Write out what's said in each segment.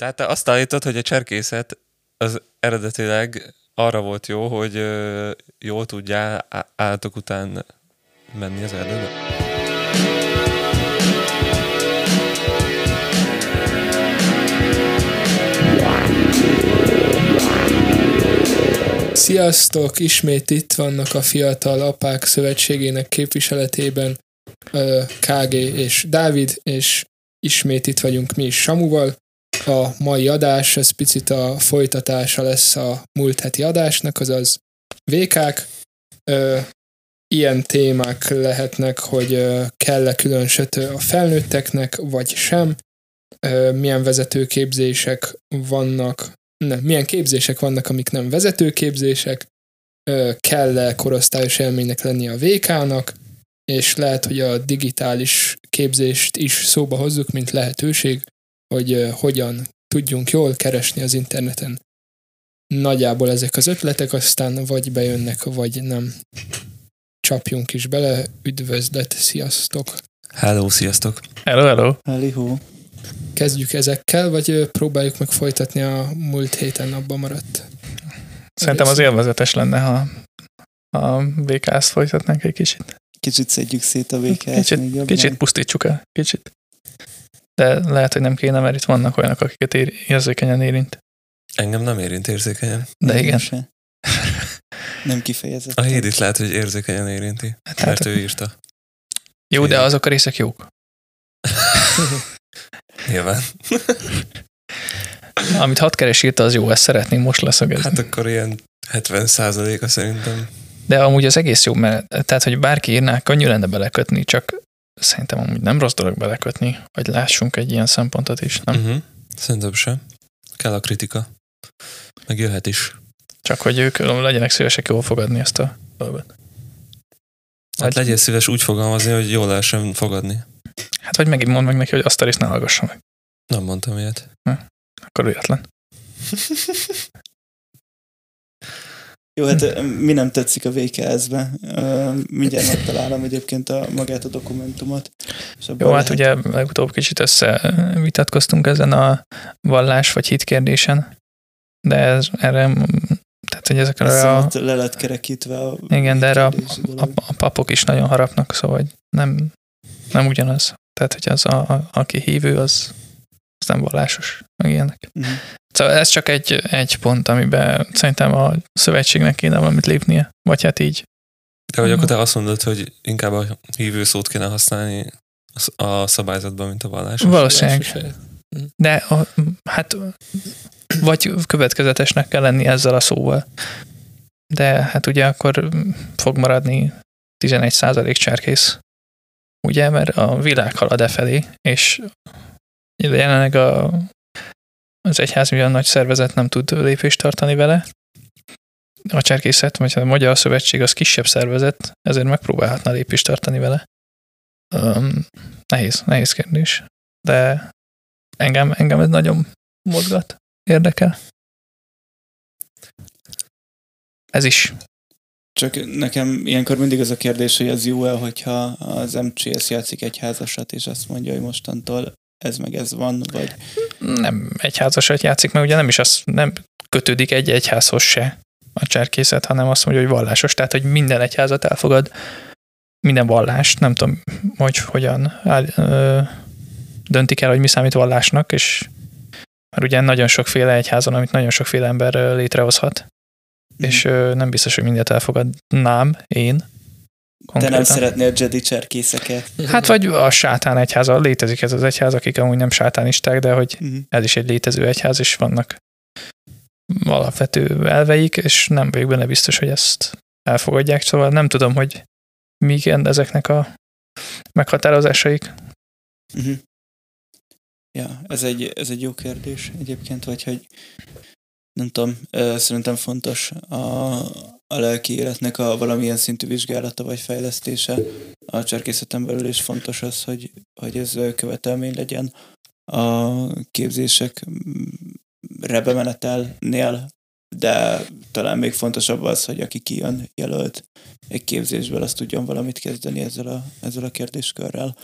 Tehát azt állítod, hogy a cserkészet az eredetileg arra volt jó, hogy jól tudjál állatok után menni az erdőbe. Sziasztok! Ismét itt vannak a Fiatal Apák Szövetségének képviseletében KG és Dávid, és ismét itt vagyunk mi is Samuval. A mai adás, ez picit a folytatása lesz a múlt heti adásnak, azaz VK-k. Ilyen témák lehetnek, hogy kell-e külön sötő a felnőtteknek, vagy sem. Milyen vezetőképzések vannak, milyen képzések vannak, amik nem vezetőképzések. Kell-e korosztályos élménynek lenni a VK-nak, és lehet, hogy a digitális képzést is szóba hozzuk, mint lehetőség, hogy hogyan tudjunk jól keresni az interneten. Nagyjából ezek az ötletek, aztán vagy bejönnek, vagy nem. Csapjunk is bele, üdvözlet, sziasztok! Hello, sziasztok! Hello, hello! Hello. Kezdjük ezekkel, vagy próbáljuk meg folytatni a múlt héten abban maradt? Szerintem az élvezetes lenne, ha a VK-t folytatnánk egy kicsit. Kicsit szedjük szét a VK-t. Kicsit pusztítsuk el, kicsit. De lehet, hogy nem kéne, mert itt vannak olyanok, akiket érzékenyen érint. Engem nem érint érzékenyen. De nem, igen. Sem. Nem kifejezetten. A Hédit lehet, hogy érzékenyen érinti, hát, mert ő írta. Jó, de azok a részek jók. Nyilván. Amit hatkeres írta, az jó, ezt szeretném most leszögezni. Hát akkor ilyen 70%-a szerintem. De amúgy az egész jó, mert tehát, hogy bárki írná, könnyű lenne belekötni, csak szerintem amúgy nem rossz dolog belekötni, hogy lássunk egy ilyen szempontot is, nem? Uh-huh. Szerintem sem. Kell a kritika. Meg jöhet is. Csak hogy ők legyenek szívesek jól fogadni ezt a dolgot. Hát legyél szíves úgy fogalmazni, hogy jól lehessen fogadni. Hát vagy megint mondd meg neki, hogy azt a részt ne hallgassa meg. Nem mondtam ilyet. Na, akkor ügyetlen. Jó, hát mi nem tetszik a VKS-be. Mindjárt megtalálom egyébként magát a dokumentumot. Jó, hát ugye legutóbb kicsit összevitatkoztunk ezen a vallás vagy hit kérdésen, de ez erre, tehát hogy ezekre le lett kerekítve a... Igen, de erre a papok is nagyon harapnak, szóval nem ugyanaz. Tehát, hogy az, aki hívő, az nem vallásos, meg ilyenek. Mm. Szóval ez csak egy pont, amiben szerintem a szövetségnek kéne valamit lépnie, vagy hát így. De hogy akkor te azt mondod, hogy inkább a hívő szót kéne használni a szabályzatban, mint a vallásos. Valószínűleg. De hát vagy következetesnek kell lenni ezzel a szóval. De hát ugye akkor fog maradni 11% cserkész. Ugye, mert a világ halad efelé, és jelenleg az egyház milyen nagy szervezet nem tud lépést tartani vele. A cserkészet, vagy a Magyar Szövetség az kisebb szervezet, ezért megpróbálhatna lépést tartani vele. Nehéz kérdés. De engem ez nagyon mozgat, érdekel. Ez is. Csak nekem ilyenkor mindig az a kérdés, hogy az jó-e, hogyha az MCSZ játszik egyházasat, és azt mondja, hogy mostantól ez meg ez van, vagy... Nem egyházasat játszik, mert ugye nem is nem kötődik egy egyházhoz se a cserkészet, hanem azt mondja, hogy vallásos, tehát hogy minden egyházat elfogad, minden vallást, nem tudom, hogy hogyan döntik el, hogy mi számít vallásnak, és mert ugye nagyon sokféle egyházon, amit nagyon sokféle ember létrehozhat, és nem biztos, hogy mindent elfogadnám én. Konkrétan. De nem szeretnél Jedi cserkészeket. Hát vagy a sátán egyháza, létezik ez az egyház, akik amúgy nem sátánisták, de hogy ez is egy létező egyház, és vannak alapvető elveik, és nem vagyok benne biztos, hogy ezt elfogadják, szóval nem tudom, hogy mik ezeknek a meghatározásaik. Uh-huh. Ja, ez egy jó kérdés egyébként, vagy hogy nem tudom, szerintem fontos a lelki életnek a valamilyen szintű vizsgálata vagy fejlesztése. A cserkészeten belül is fontos az, hogy ez követelmény legyen a képzésekre bemenetelnél, de talán még fontosabb az, hogy aki kijön jelölt egy képzésből, az tudjon valamit kezdeni ezzel a kérdéskörrel.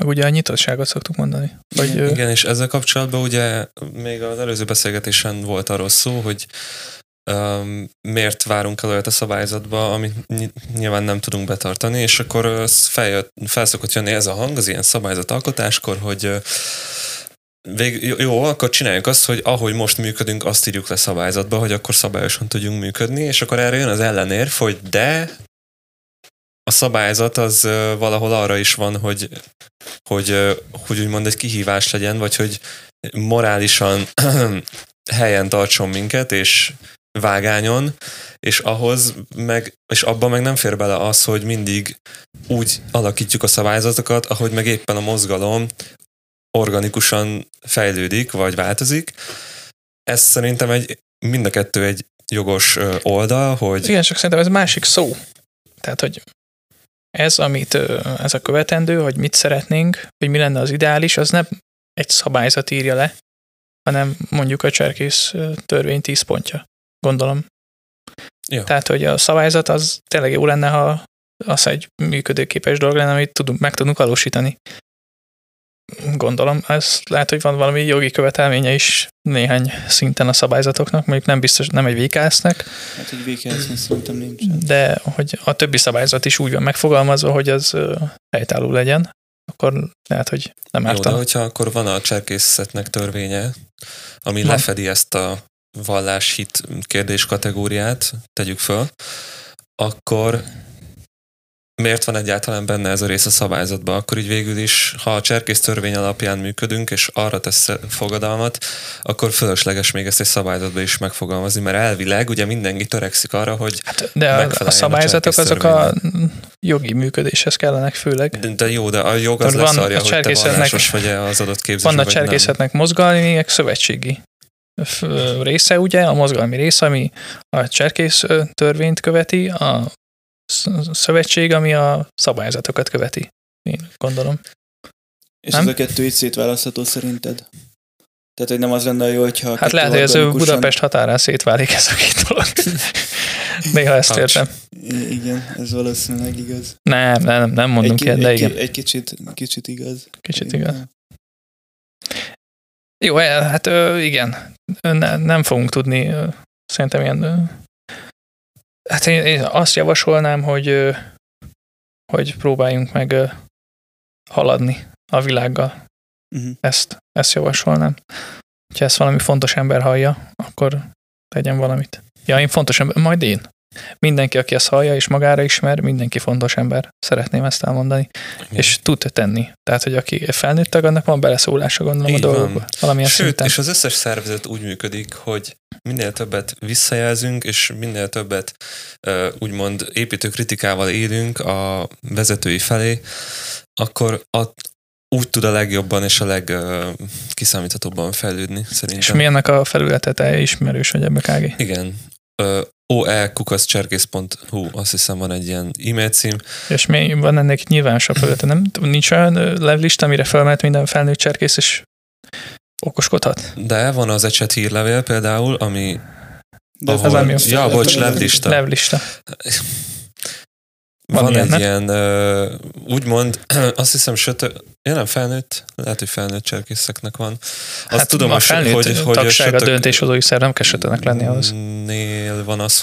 Meg ugye a nyitottságot szoktuk mondani. Vagy igen, és ezzel kapcsolatban ugye még az előző beszélgetésen volt arról szó, hogy miért várunk el olyat a szabályzatba, amit nyilván nem tudunk betartani, és akkor felszokott jönni ez a hang az ilyen szabályzat alkotáskor, hogy jó, akkor csináljuk azt, hogy ahogy most működünk, azt írjuk le szabályzatba, hogy akkor szabályosan tudjunk működni, és akkor erre jön az ellenérv, hogy de a szabályzat az valahol arra is van, hogy úgymond egy kihívás legyen, vagy hogy morálisan helyen tartson minket, és vágányon, és ahhoz meg, és abban meg nem fér bele az, hogy mindig úgy alakítjuk a szabályzatokat, ahogy meg éppen a mozgalom organikusan fejlődik, vagy változik. Ez szerintem mind a kettő egy jogos oldal, hogy... Igen, csak szerintem ez másik szó. Tehát, hogy ez a követendő, hogy mit szeretnénk, hogy mi lenne az ideális, az nem egy szabályzat írja le, hanem mondjuk a cserkész törvény 10 pontja, gondolom. Ja. Tehát, hogy a szabályzat az tényleg jó lenne, ha az egy működőképes dolog lenne, amit meg tudunk valósítani. Gondolom, ez lehet, hogy van valami jogi követelménye is néhány szinten a szabályzatoknak, mondjuk nem biztos, nem egy VK-sznek. Hát egy VK-sznek szerintem nincs. De hogy a többi szabályzat is úgy van megfogalmazva, hogy az helytálló legyen, akkor lehet, hogy nem ártana. Jó, de hogyha akkor van a cserkészetnek törvénye, ami lefedi ezt a vallás-hit kérdés kategóriát, tegyük föl, akkor... Miért van egyáltalán benne ez a rész a szabályzatban? Akkor így végül is, ha a cserkész törvény alapján működünk, és arra tesz fogadalmat, akkor fölösleges még ezt egy szabályzatban is megfogalmazni, mert elvileg ugye mindenki törekszik arra, hogy megfeleljen a szabályzatok azok a jogi működéshez kellenek főleg. De jó, de a jog az leszarja, hogy te vallásos vagy az adott képzésben. Van a cserkészetnek mozgalmi, meg szövetségi része, ugye, a mozgalmi része, ami a cserkész törvényt követi, a szövetség, ami a szabályzatokat követi. Én gondolom. És ez a kettő így szétválasztható szerinted? Tehát, hogy nem az lenne jó, hogyha... Hát lehet, hogy ez Budapest határán szétválik ez a két dolog. Néha ezt értem. Igen, ez valószínűleg igaz. Nem mondunk ilyet, de igen. Egy kicsit igaz. Kicsit igaz. Jó, hát igen. Nem fogunk tudni szerintem ilyen... Hát én azt javasolnám, hogy próbáljunk meg haladni a világgal. Uh-huh. Ezt javasolnám. Ha ezt valami fontos ember hallja, akkor tegyen valamit. Ja, én fontos ember, majd én. Mindenki, aki ezt hallja és magára ismer, mindenki fontos ember. Szeretném ezt elmondani. Igen. És tud tenni. Tehát, hogy aki felnőtt tag, annak van beleszólása, gondolom, így a dolgokba. Valamilyen szinten. És az összes szervezet úgy működik, hogy minél többet visszajelzünk, és minél többet úgymond építő kritikával élünk a vezetői felé, akkor úgy tud a legjobban és a legkiszámíthatóbban fejlődni, szerintem. És mi ennek a felületete ismerős, hogy ebbe KG? Igen. oe@cserkész.hu, azt hiszem van egy ilyen e-mail cím. És mi van ennek nyilvánosabb felülete? Nem? Nincs olyan levlista, amire felmehet minden felnőtt cserkész, és okoskodhat? De van az ecset hírlevél például, ami... Ja, bocs, levlista. Levlista. Van egy ilyen, úgymond, azt hiszem, nem felnőtt, lehet, hogy felnőtt cserkészeknek van. Azt hát tudom, a felnőtt hogy tagság a döntéshozói szer, nem kell sötönek lenni ahhoz. Nél van az,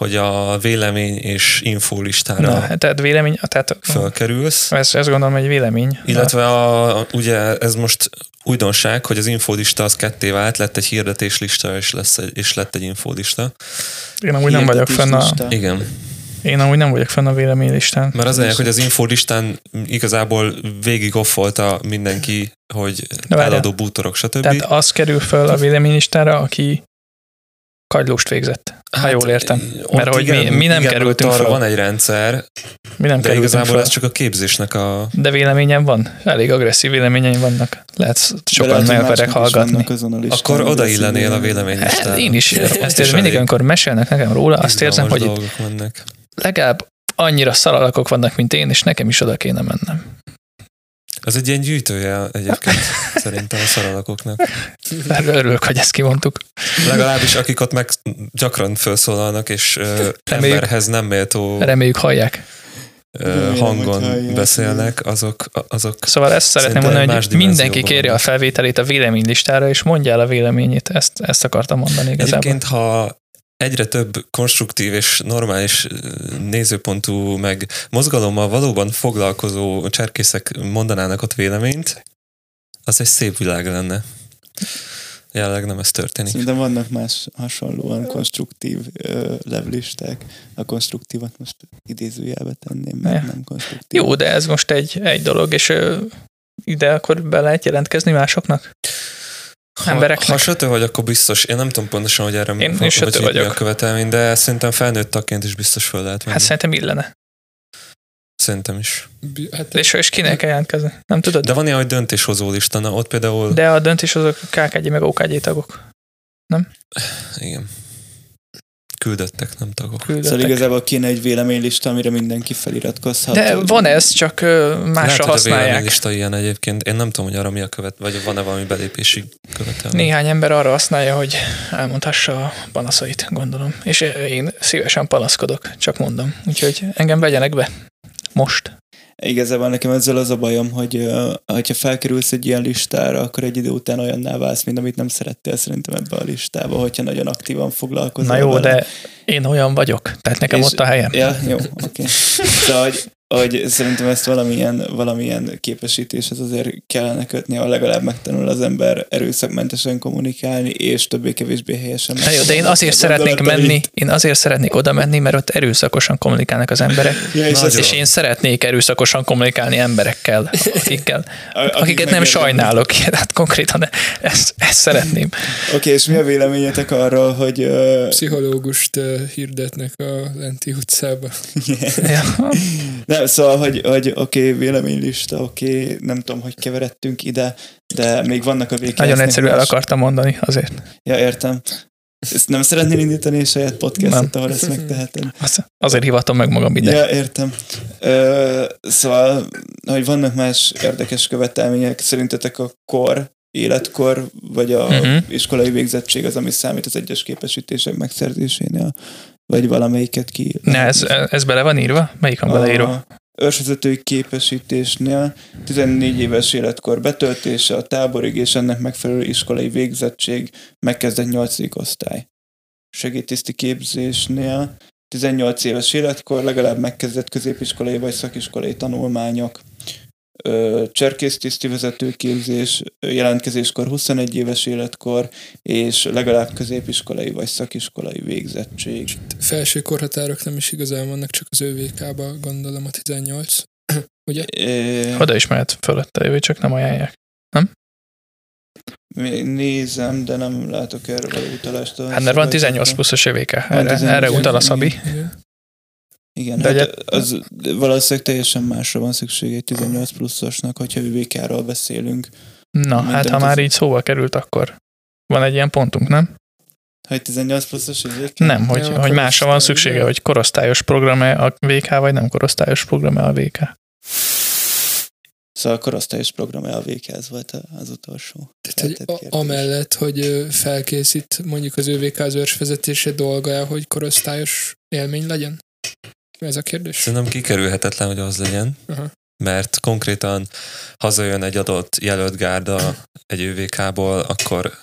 hogy a vélemény és infólistára tehát vélemény, tehát felkerülsz. Ez gondolom egy vélemény. Illetve ugye ez most újdonság, hogy az infólista az ketté vált, lett egy hirdetéslista, és lett egy infólista. Én amúgy nem vagyok fenn Igen. Én amúgy nem vagyok fenn a véleménylistán. Mert az hogy az infólistán igazából végigoffolta mindenki, hogy eladó bútorok, stb. Tehát az kerül föl a véleménylistára, aki kagylóst végzett. Ha jól értem. Mert hogy mi nem kerültünk föl. Van egy rendszer, de igazából ez csak a képzésnek a... De véleményem van. Elég agresszív véleményeim vannak. Lehet sokan megverek hallgatni. Akkor oda illenél a véleménylistán. Hát én is. Azt érzem, mindig, amikor mesélnek nekem róla, azt érzem, hogy legalább annyira szalalakok vannak, mint én, és nekem is oda kéne mennem. Ez egy ilyen gyűjtője egyébként szerintem a szalalakoknak. Örülök, hogy ezt kimondtuk. Legalábbis akik ott meg gyakran felszólalnak, és emberhez nem méltó... Reméljük hallják. hangon beszélnek, azok. Szóval ezt szeretném mondani, hogy mindenki kérje a felvételét a véleménylistára, és mondja el a véleményét. Ezt akartam mondani igazából. Egyébként, ha egyre több konstruktív és normális nézőpontú, meg mozgalommal valóban foglalkozó cserkészek mondanának ott véleményt, az egy szép világ lenne. Jelenleg nem ez történik. Szerintem vannak más hasonlóan konstruktív levlisták. A konstruktívat most idézőjelbe tenném, mert nem konstruktív. Jó, de ez most egy dolog, és ide akkor be lehet jelentkezni másoknak? Ha sötő vagy, akkor biztos. Én nem tudom pontosan, hogy erre mi a követelmény, de szerintem felnőtt tagként is biztos fel lehet menni. Hát szerintem illene. Szerintem is. Hát, és kinek kell jelentkezni? Nem tudod? De van ilyen, hogy döntéshozó lista, na ott például... De a döntéshozók KKG meg OKG tagok, nem? Igen. Küldöttek, nem tagok. Küldöttek. Szóval igazából kéne egy véleménylista, amire mindenki feliratkozhat. De van ez, csak másra használják. Lehet, hogy a véleménylista ilyen egyébként. Én nem tudom, hogy arra mi a vagy van-e valami belépési követelmény. Néhány ember arra használja, hogy elmondhassa a panaszait, gondolom. És én szívesen panaszkodok, csak mondom. Úgyhogy engem vegyenek be. Most. Igazából nekem ezzel az a bajom, hogy ha felkerülsz egy ilyen listára, akkor egy idő után olyanná válsz, mint amit nem szerettél szerintem ebbe a listába, hogyha nagyon aktívan foglalkozol. Na jó, vele. De én olyan vagyok, tehát nekem ott a helyem. Ja, jó, oké. De hogy szerintem ezt valamilyen képesítéshez azért kellene kötni, ha legalább megtanul az ember erőszakmentesen kommunikálni, és többé-kevésbé helyesen. Na jó, de én azért szeretnék menni, oda menni, mert ott erőszakosan kommunikálnak az emberek. Ja, és én szeretnék erőszakosan kommunikálni emberekkel, akiket nem sajnálok. Hát konkrétan ezt szeretném. Oké, és mi a véleményetek arról, hogy... pszichológust hirdetnek a Lenti utcában. Nem, szóval, hogy oké, véleménylista, oké, nem tudom, hogy keveredtünk ide, de még vannak a végkésznek. Nagyon egyszerűen el akartam mondani, azért. Ja, értem. Ezt nem szeretnél indítani egy saját podcastot, ahol ezt megtehetem. Azért hivatom meg magam ide. Ja, értem. Szóval, hogy vannak más érdekes követelmények, szerintetek a életkor, vagy a iskolai végzettség az, ami számít az egyes képesítések megszerzésénél? Vagy valamelyiket ki... Ne, ez bele van írva? Melyik van beleírva? Őrsvezetői képesítésnél 14 éves életkor betöltése, a táborig és ennek megfelelő iskolai végzettség, megkezdett 8. osztály. Segédtiszti képzésnél 18 éves életkor legalább megkezdett középiskolai vagy szakiskolai tanulmányok. Cserkésztiszti vezetőképzés, jelentkezéskor 21 éves életkor, és legalább középiskolai vagy szakiskolai végzettség. Felső korhatárok nem is igazán vannak, csak az ÖVK-ba gondolom a 18, ugye? Oda is mehet fölött a jövő, csak nem ajánlják, nem? Nézem, de nem látok erre való utalást. Hát mert van 18 pluszos ÖVK, erre utal a Szabi. Igen, de hát az valószínűleg teljesen másra van szüksége egy 18 pluszosnak, hogyha VK-ról beszélünk. Na, hát ha már így szóval került, akkor van egy ilyen pontunk, nem? Hogy 18 pluszos VK? Nem, hogy másra van szüksége, hogy korosztályos program-e a VK, vagy nem korosztályos program-e a VK. Szóval a korosztályos program-e a VK, ez volt az utolsó. Tehát, hogy amellett, hogy felkészít mondjuk az ÖVK az őrsvezetése dolga, hogy korosztályos élmény legyen? Ez a kérdés? Szerintem kikerülhetetlen, hogy az legyen, mert konkrétan hazajön egy adott jelölt gárda egy ÖVK-ból, akkor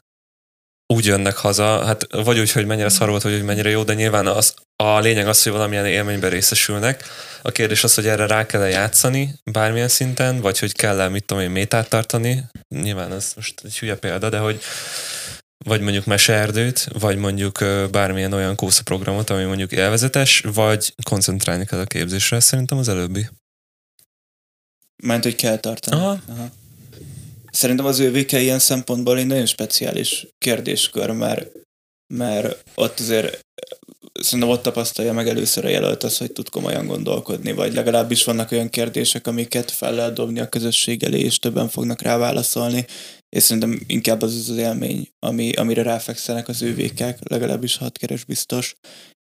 úgy jönnek haza, hát vagy úgy, hogy mennyire szar volt, vagy hogy mennyire jó, de nyilván a lényeg az, hogy valamilyen élményben részesülnek. A kérdés az, hogy erre rá kell játszani bármilyen szinten, vagy hogy kell métát tartani. Nyilván ez most egy hülye példa, de hogy vagy mondjuk meseerdőt, vagy mondjuk bármilyen olyan Kósa programot, ami mondjuk élvezetes, vagy koncentrálni kell a képzésre, szerintem az előbbi. Mert hogy kell tartani. Aha. Szerintem az ÖVK ilyen szempontból egy nagyon speciális kérdéskör, mert ott azért szerintem ott tapasztalja meg először a jelölt az, hogy tud komolyan gondolkodni, vagy legalábbis vannak olyan kérdések, amiket fel lehet dobni a közösség elé, és többen fognak rá válaszolni, és szerintem inkább az élmény, amire ráfekszenek az ÖVK-k, legalábbis hatkeres biztos,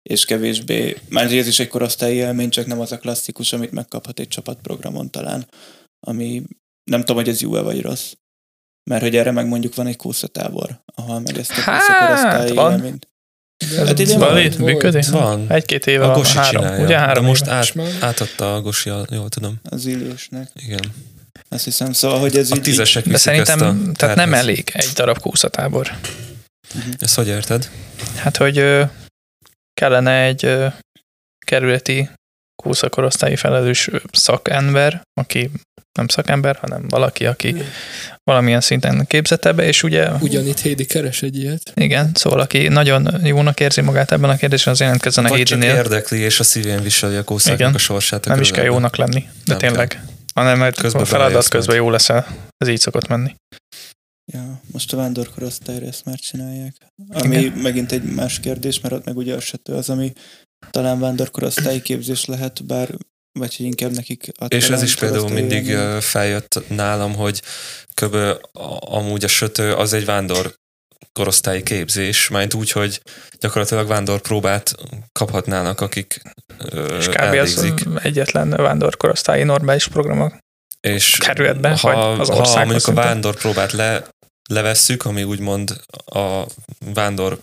és kevésbé, már ez is egy korosztályi élmény, csak nem az a klasszikus, amit megkaphat egy csapatprogramon talán, ami nem tudom, hogy ez jó-e vagy rossz, mert hogy erre meg mondjuk van egy Kósza tábor, ahol meg ezt a korosztályi élményt. Hát itt van. Egy-két éve a Gosi csinálja. Ugye három most átadta a Gosi, jól tudom. Az Illősnek. Igen. Azt hiszem, szóval, hogy ez a így... tízesek viszik szerintem, ezt a tárhoz. Tehát nem elég egy darab kószatábor. Uh-huh. Ezt hogy érted? Hát, hogy kellene egy kerületi kószakorosztályi felelős szakember, aki nem szakember, hanem valaki, aki valamilyen szinten képzett ebbe, és ugye... Ugyanitt Hédi keres egy ilyet. Igen, szóval aki nagyon jónak érzi magát ebben a kérdésen, az jelentkezzen a Hédinél. Vagy csak érdekli, és a szívén viseli a kószáknak a sorsát. A nem közben. Is kell jónak lenni, de nem tényleg. Kell. Hanem mert közben a feladat közben jó leszel. Ez így szokott menni. Ja, most a vándorkorosztályra ezt már csinálják. Ami igen. Megint egy más kérdés, mert ott meg ugye az, ami talán vándorkorosztályi képzés lehet, bár vagy hogy inkább nekik... És ez is például mindig feljött nálam, hogy kb. Amúgy a sötő az egy vándorkorosztályi képzés, majd úgy, hogy gyakorlatilag vándorpróbát kaphatnának, akik és kb. Elvégzik. Az egyetlen vándorkorosztályi normális programok kerületben, vagy az országhoz. Ha mondjuk a vándorpróbát levesszük, ami úgymond a vándor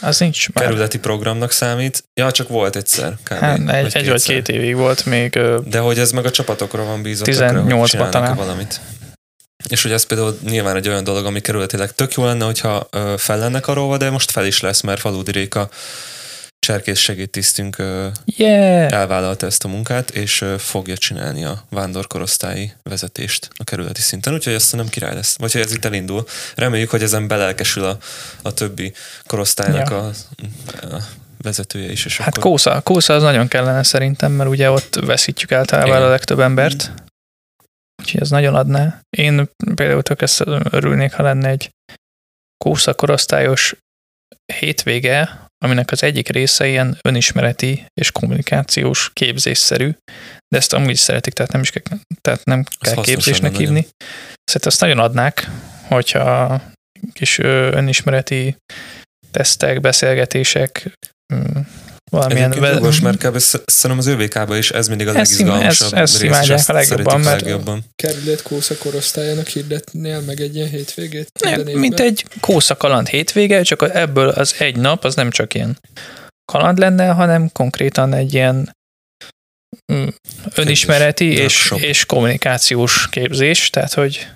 az nincs kerületi programnak számít. Ja, csak volt egyszer. Hát, egy vagy két évig volt még. De hogy ez meg a csapatokra van bízott, hogy csinálnak valamit. És hogy ez például nyilván egy olyan dolog, ami kerületileg tök jó lenne, hogyha fel lennek a róla, de most fel is lesz, mert Faludi Réka cserkész segédtisztünk elvállalta ezt a munkát, és fogja csinálni a vándorkorosztályi vezetést a kerületi szinten, úgyhogy azt nem király lesz. Vagy hogy ez itt elindul. Reméljük, hogy ezen belelkesül a többi korosztálynak a vezetője is. És hát akkor... Kósa az nagyon kellene szerintem, mert ugye ott veszítjük általában a legtöbb embert. Úgyhogy ez nagyon adná. Én például tök ezt örülnék, ha lenne egy Kósa korosztályos hétvége, aminek az egyik része ilyen önismereti és kommunikációs képzésszerű, de ezt amúgy szeretik, tehát nem kell képzésnek hívni. Nagyon. Szerintem azt nagyon adnák, hogyha kis önismereti tesztek, beszélgetések, valamilyen... Egyébként jogos, mert kb. Szerintem az ÖVK-ban is ez mindig a legizgalmasabb rész, és ezt legjobban, mert legjobban. Kerület Kósza korosztályának hirdetnél meg egy ilyen hétvégét? Mint egy Kósza kaland hétvége, csak ebből az egy nap az nem csak ilyen kaland lenne, hanem konkrétan egy ilyen önismereti és kommunikációs képzés, tehát hogy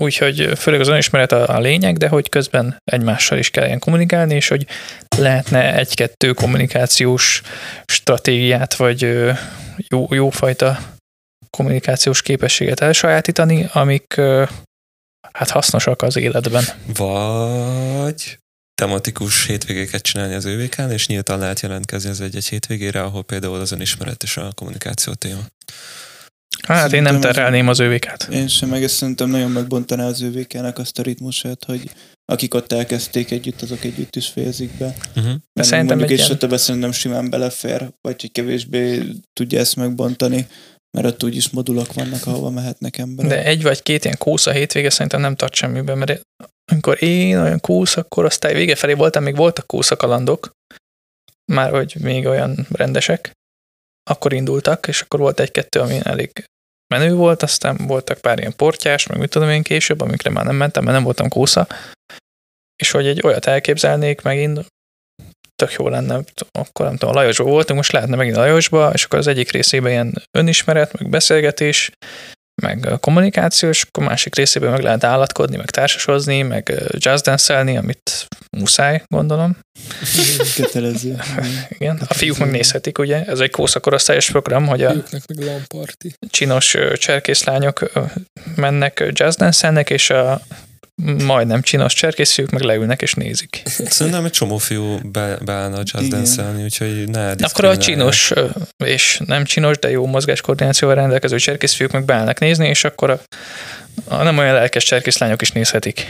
úgyhogy főleg az önismeret a lényeg, de hogy közben egymással is kelljen kommunikálni, és hogy lehetne egy-kettő kommunikációs stratégiát, vagy jófajta kommunikációs képességet elsajátítani, amik hát hasznosak az életben. Vagy tematikus hétvégéket csinálni az ÖVK-n, és nyíltan lehet jelentkezni az egy-egy hétvégére, ahol például az önismeret és a kommunikáció téma. Hát szerintem én nem terelném az ÖVK-t. Én sem, meg ezt szerintem nagyon megbontaná az ÖVK-nek azt a ritmusát, hogy akik ott elkezdték együtt, azok együtt is fejezik be. Uh-huh. Szerintem mondjuk egy sötőbe szerintem simán belefér, vagy hogy kevésbé tudja ezt megbontani, mert ott úgyis modulok vannak, ahova mehetnek emberek. De egy vagy két ilyen Kósza hétvége szerintem nem tart semmiben, mert amikor én olyan Kósza korosztály vége felé voltam, még voltak Kósza kalandok, már hogy még olyan rendesek, akkor indultak, és akkor volt egy-kettő, ami elég menő volt, aztán voltak pár ilyen portyás, meg mit tudom én később, amikre már nem mentem, mert nem voltam Kósza, és hogy egy olyat elképzelnék megint, tök jó lenne, akkor nem tudom, a Lajosba voltunk, most lehetne megint a Lajosba, és akkor az egyik részében ilyen önismeret, meg beszélgetés, meg kommunikáció, és akkor másik részében meg lehet állatkodni, meg társasozni, meg jazz dance-elni, amit muszáj, gondolom. Kötelező. Igen, a fiúk megnézhetik, ugye? Ez egy Kósza korosztályos program, hogy a csinos cserkészlányok mennek jazz dance-elnek, és a majdnem csinos cserkészfiúk meg leülnek és nézik. Szerintem egy csomó fiú beállna a jazz dance-elni, úgyhogy ne diszkriminálják. Akkor a csinos és nem csinos, de jó mozgáskoordinációval rendelkező cserkészfiúk meg beállnak nézni, és akkor a nem olyan lelkes cserkészlányok is nézhetik.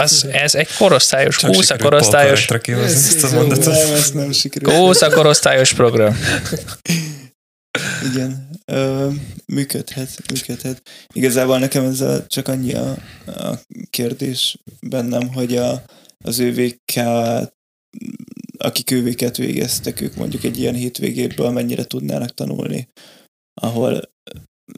Ez egy korosztályos, Kósza korosztályos program. Igen, működhet. Igazából nekem ez csak annyi a kérdés bennem, hogy az ÖVK, akik ÖVK-t végeztek, ők mondjuk egy ilyen hétvégéből mennyire tudnának tanulni, ahol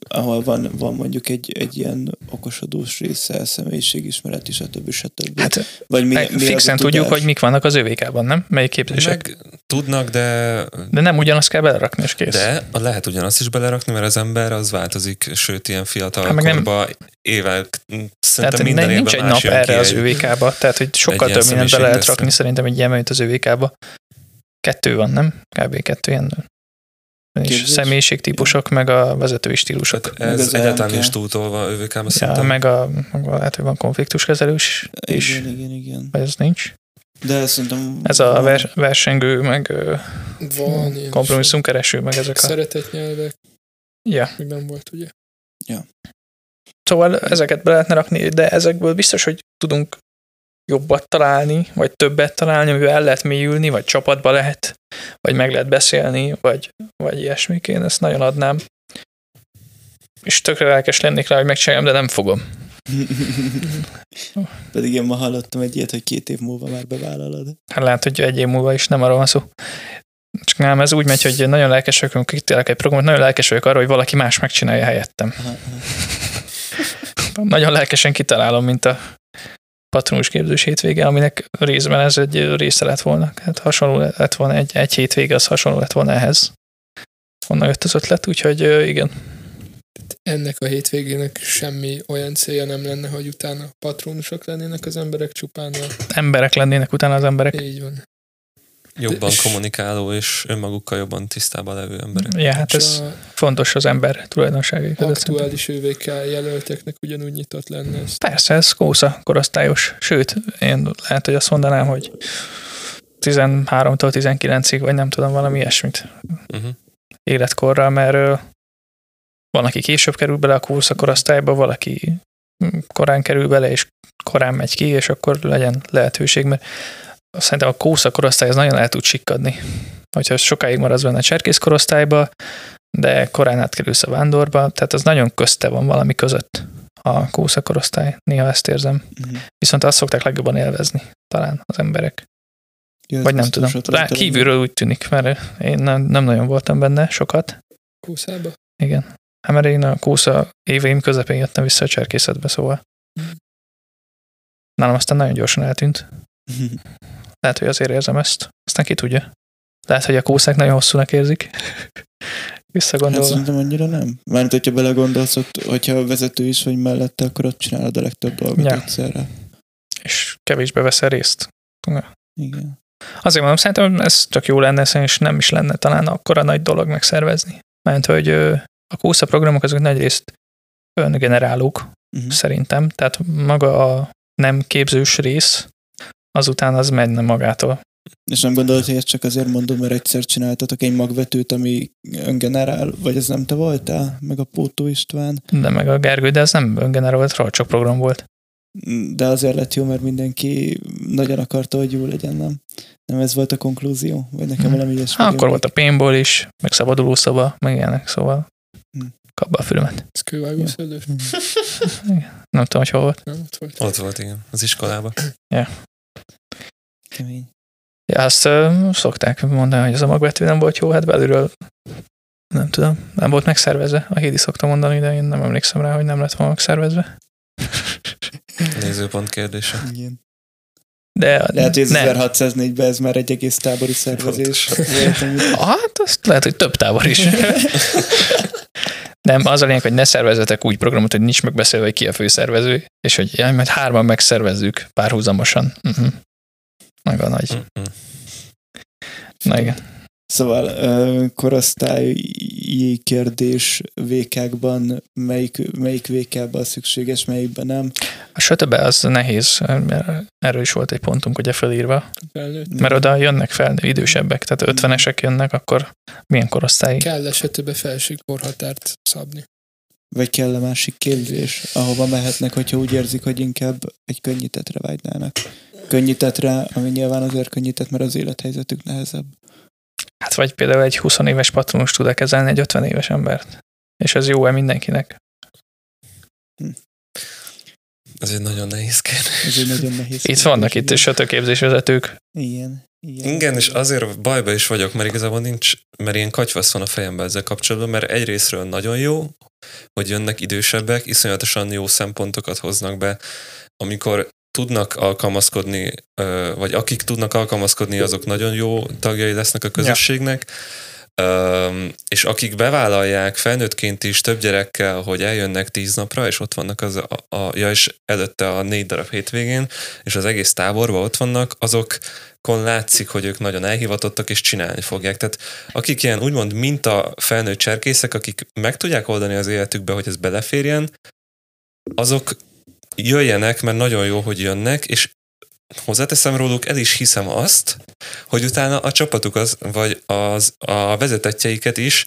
ahol van mondjuk egy ilyen okosodós része, személyiségismeret is, stb. Hát, vagy mi fixen tudjuk, hogy mik vannak az ÖVK-ban, nem? Melyik képzések? Meg tudnak, de nem ugyanazt kell belerakni, és kész. De lehet ugyanazt is belerakni, mert az ember az változik, sőt, ilyen fiatal korban évek, szerintem minden évben nincs egy nap erre az ÖVK-ba, tehát hogy sokkal több mindent be lehet rakni, szerintem egy ilyen az ÖVK-ba. 2 van, nem? Kb. 2 ilyen. És személyiségtípusok, meg a vezetői stílusok. Hát ez egyáltalán is túltolva ÖVK-ba szerintem. Meg a lehet, hogy van konfliktuskezelős is. Igen. Ez nincs. De szerintem... Ez a versengő, meg kompromisszumkereső, meg ezek a... Szeretetnyelvek. Ja. Miben volt, ugye? Ja. Szóval ezeket be lehetne rakni, de ezekből biztos, hogy tudunk jobbat találni, vagy többet találni, amivel el lehet mélyülni, vagy csapatba lehet, vagy meg lehet beszélni, vagy ilyesmik. Én ezt nagyon adnám. És tökre lelkes lennék rá, hogy megcsináljam, de nem fogom. Pedig én ma hallottam egy ilyet, hogy 2 év múlva már bevállalod. Hát lehet, hogy 1 év múlva is, nem arról van szó. Csak nem, ez úgy megy, hogy nagyon lelkes vagyok, amikor kitélek egy programot, nagyon lelkes vagyok arra, hogy valaki más megcsinálja helyettem. Nagyon lelkesen kitalálom, mint a patronus képzős hétvége, aminek részben ez egy része lett volna. Hát hasonló lett volna, egy hétvége az hasonló lett volna ehhez. Onnan jött az ötlet, úgyhogy igen. Ennek a hétvégének semmi olyan célja nem lenne, hogy utána patronusok lennének az emberek, csupán emberek lennének utána az emberek. Így van. Jobban kommunikáló és önmagukkal jobban tisztában levő emberek. Ja, hát ez fontos az ember tulajdonságai. Aktuális ÖVK jelölteknek ugyanúgy nyitott lenne ez. Persze, ez Kósa korosztályos. Sőt, én lehet, hogy azt mondanám, hogy 13-tól 19-ig, vagy nem tudom, valami ilyesmit életkorra, mert van, aki később kerül bele a Kósa korosztályba, valaki korán kerül bele, és korán megy ki, és akkor legyen lehetőség, mert szerintem a Kósa korosztály az nagyon el tud sikkadni. Hogyha sokáig maradsz benne a cserkész korosztályba, de korán átkerülsz a vándorba, tehát az nagyon közte van valami között a Kósa korosztály. Néha ezt érzem. Mm-hmm. Viszont azt szokták legjobban élvezni talán az emberek. Ja, vagy nem tudom. Rá kívülről úgy tűnik, mert én nem nagyon voltam benne sokat. Kószába? Igen. Hát mert én a Kósa éveim közepén jöttem vissza a cserkészetbe, szóval. Nálam aztán nagyon gyorsan eltűnt. Lehet, hogy azért érzem ezt. Aztán ki tudja. Lehet, hogy a kószák nagyon hosszúnak érzik. Visszagondolva. Hát szerintem annyira nem. Mert hogyha belegondolsz, hogyha vezető is vagy mellette, akkor ott csinálod a legtöbb dolgot egyszerre. És kevésbé veszel részt. Igen. Azért mondom, szerintem ez csak jó lenne, és nem is lenne talán akkora nagy dolog megszervezni. Mert hogy a kósza programok azok nagyrészt öngenerálók, szerintem. Tehát maga a nem képzős rész azután az menne magától. És nem gondolod, hogy ezt csak azért mondom, mert egyszer csináltatok egy magvetőt, ami öngenerál, vagy ez nem te voltál? Meg a Pótó István? De meg a Gergő, de ez nem öngenerál volt, rohadt program volt. De azért lett jó, mert mindenki nagyon akarta, hogy jó legyen, nem? Nem ez volt a konklúzió? Vagy nekem valami ilyesmi? Akkor meg volt a paintball is, meg szabaduló szoba, meg ilyenek, szóval kap be a fülmet. Ez kővágó szöldős. Nem tudom, hogy hol volt. Nem, ott volt, igen. Az iskolában. Yeah. Kemény. Ja, azt szokták mondani, hogy az a magvető nem volt jó, hát belülről nem tudom, nem volt megszervezve. A Hédi szokta mondani, de én nem emlékszem rá, hogy nem lett volna megszervezve. Nézőpont kérdése. Igen. De lehet, hogy 1604-ben ez már egy egész tábori szervezés. Hát azt lehet, hogy több tábor is. Nem, az a lényeg, hogy ne szervezzetek úgy programot, hogy nincs megbeszélve, hogy ki a főszervező, és hogy jaj, majd 3-an megszervezzük párhuzamosan. Meg a nagy. Na igen. Szóval korosztályi kérdés VK-kban, melyik VK-ban szükséges, melyikben nem? A sötöbe az nehéz, mert erről is volt egy pontunk, ugye felírva. Mert oda jönnek fel idősebbek, tehát 50-esek jönnek, akkor milyen korosztályi? Kell a sötöbe felső korhatárt szabni. Vagy kell a másik képzés, ahova mehetnek, hogyha úgy érzik, hogy inkább egy könnyítetre vágynának. Könnyítetre, ami nyilván azért könnyített, mert az élethelyzetük nehezebb. Hát vagy például egy 20 éves patronus tud kezelni egy 50 éves embert. És ez jó-e mindenkinek? Ez egy nagyon nehéz kérdés. Itt vannak itt sötök képzésvezetők. Igen. Igen, és azért bajba is vagyok, mert igazából nincs, mert ilyen katyvasz van a fejemben ezzel kapcsolatban, mert egyrészről nagyon jó, hogy jönnek idősebbek, iszonyatosan jó szempontokat hoznak be, amikor tudnak alkalmazkodni, vagy akik tudnak alkalmazkodni, azok nagyon jó tagjai lesznek a közösségnek, és akik bevállalják felnőttként is több gyerekkel, hogy eljönnek 10 napra, és ott vannak az és előtte a 4 darab hétvégén, és az egész táborban ott vannak, azokon látszik, hogy ők nagyon elhivatottak, és csinálni fogják. Tehát akik ilyen úgymond minta felnőtt cserkészek, akik meg tudják oldani az életükbe, hogy ez beleférjen, azok jöjjenek, mert nagyon jó, hogy jönnek, és hozzáteszem róluk, el is hiszem azt, hogy utána a csapatuk a vezetettjeiket is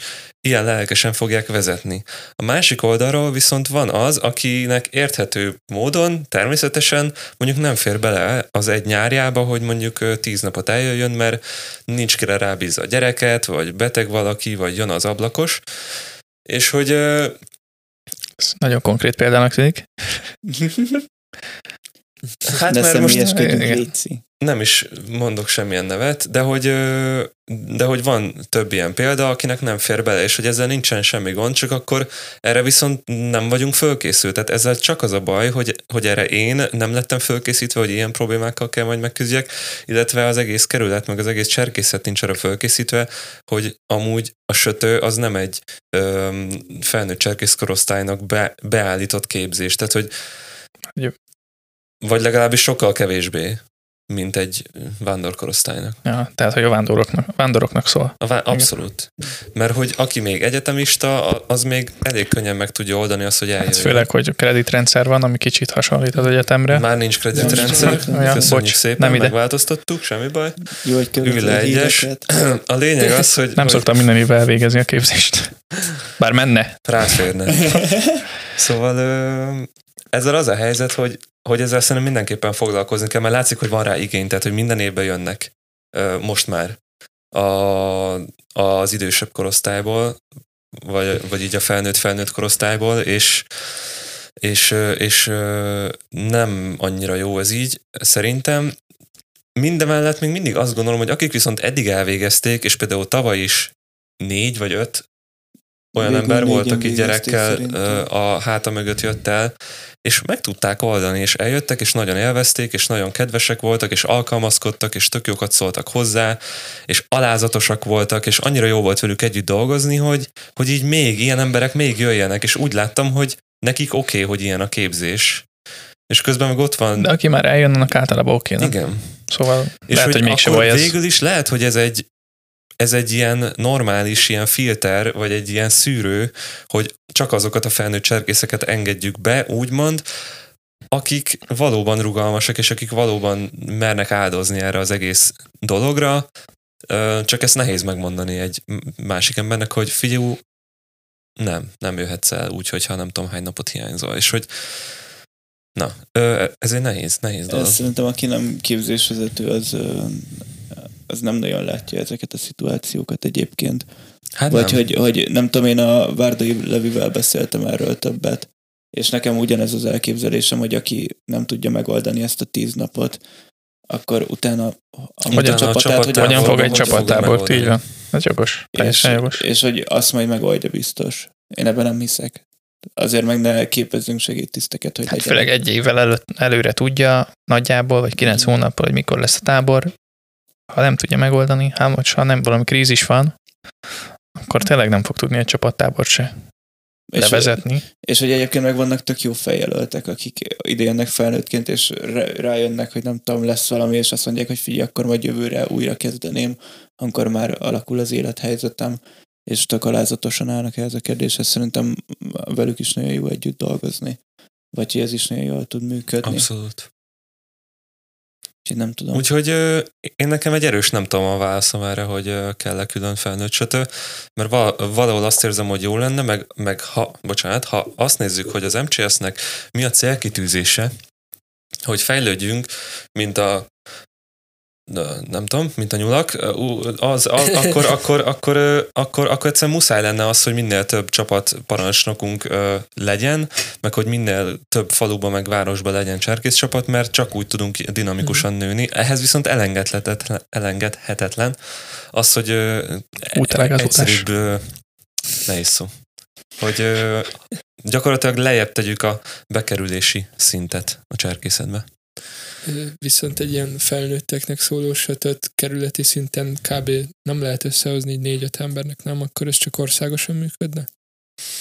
ilyen lelkesen fogják vezetni. A másik oldalról viszont van az, akinek érthető módon, természetesen mondjuk nem fér bele az egy nyárjába, hogy mondjuk 10 napot eljöjjön, mert nincs kire rábízza a gyereket, vagy beteg valaki, vagy jön az ablakos, és hogy... Ez nagyon konkrét példának tűnik. Hát de mert most nem is mondok semmilyen nevet, de hogy van több ilyen példa, akinek nem fér bele, és hogy ezzel nincsen semmi gond, csak akkor erre viszont nem vagyunk fölkészült. Tehát ezzel csak az a baj, hogy erre én nem lettem fölkészítve, hogy ilyen problémákkal kell majd megküzdjek, illetve az egész kerület, meg az egész cserkészet nincs arra fölkészítve, hogy amúgy a sötő az nem egy felnőtt cserkészkorosztálynak beállított képzés. Tehát, hogy vagy legalábbis sokkal kevésbé, mint egy vándorkorosztálynak. Ja, tehát, hogy a vándoroknak szól. Abszolút. Mert hogy aki még egyetemista, az még elég könnyen meg tudja oldani azt, hogy eljöjjön. Hát főleg, hogy kreditrendszer van, ami kicsit hasonlít az egyetemre. Már nincs kreditrendszer. Ja, köszönjük szépen, megváltoztattuk, semmi baj. Jó, hogy híreket. A lényeg az, hogy... Nem szoktam minden évvel végezni a képzést. Bár menne. Ráférne. Szóval... Ezzel az a helyzet, hogy ezzel szerintem mindenképpen foglalkozni kell, mert látszik, hogy van rá igény, tehát, hogy minden évben jönnek most már az idősebb korosztályból, vagy így a felnőtt korosztályból, és nem annyira jó ez így, szerintem. Mindemellett még mindig azt gondolom, hogy akik viszont eddig elvégezték, és például tavaly is 4 vagy 5 olyan végül ember volt, aki gyerekkel a háta mögött jött el, és meg tudták oldani, és eljöttek, és nagyon élvezték, és nagyon kedvesek voltak, és alkalmazkodtak, és tök jókat szóltak hozzá, és alázatosak voltak, és annyira jó volt velük együtt dolgozni, hogy így még ilyen emberek még jöjjenek, és úgy láttam, hogy nekik oké, hogy ilyen a képzés. És közben meg ott van... De aki már eljön, annak általában oké, nem? Igen. Szóval és lehet, hogy mégsem olyan ez. Végül is lehet, hogy ez egy ilyen normális, ilyen filter, vagy egy ilyen szűrő, hogy csak azokat a felnőtt cserkészeket engedjük be, úgymond, akik valóban rugalmasak, és akik valóban mernek áldozni erre az egész dologra, csak ezt nehéz megmondani egy másik embernek, hogy figyelj, nem jöhetsz el úgy, hogyha nem tudom hány napot hiányzol, és hogy na, ez egy nehéz dolog. Szerintem aki nem képzésvezető, az nem nagyon látja ezeket a szituációkat egyébként. Hát vagy hogy nem tudom, én a Várdai Levivel beszéltem erről többet, és nekem ugyanez az elképzelésem, hogy aki nem tudja megoldani ezt a 10 napot, akkor utána a csapat fog egy csapattábort, így van. Ez jogos, teljesen jogos. És hogy azt majd megoldja biztos. Én ebben nem hiszek. Azért meg ne képezzünk segédtiszteket, hogy hát főleg egy évvel előre tudja nagyjából, vagy 9 hónappal, hogy mikor lesz a tábor. Ha nem tudja megoldani, vagy ha nem valami krízis van, akkor tényleg nem fog tudni egy csapattábort se levezetni. És hogy egyébként meg vannak tök jó fejjelöltek, akik ide jönnek felnőttként, és rájönnek, hogy nem tudom, lesz valami, és azt mondják, hogy figyelj, akkor majd jövőre újra kezdeném, amikor már alakul az élethelyzetem, és tök alázatosan állnak ehhez a kérdéshez. Szerintem velük is nagyon jó együtt dolgozni. Vagy hogy ez is nagyon jól tud működni. Abszolút. Nem tudom. Úgyhogy én nekem egy erős nem tudom a válaszom erre, hogy kell-e külön felnőtt sötő, mert valahol azt érzem, hogy jó lenne, ha azt nézzük, hogy az MCSZ-nek mi a célkitűzése, hogy fejlődjünk, mint a nem tudom, mint a nyulak, akkor egyszerűen muszáj lenne az, hogy minél több csapatparancsnokunk legyen, meg hogy minél több faluban meg városban legyen cserkészcsapat, mert csak úgy tudunk dinamikusan nőni. Ehhez viszont elengedhetetlen az, hogy egyszerűbb nehéz szó. Hogy gyakorlatilag lejjebb tegyük a bekerülési szintet a cserkészetbe. Viszont egy ilyen felnőtteknek szóló sötét kerületi szinten kb. Nem lehet összehozni 4-5 embernek, nem? Akkor ez csak országosan működne?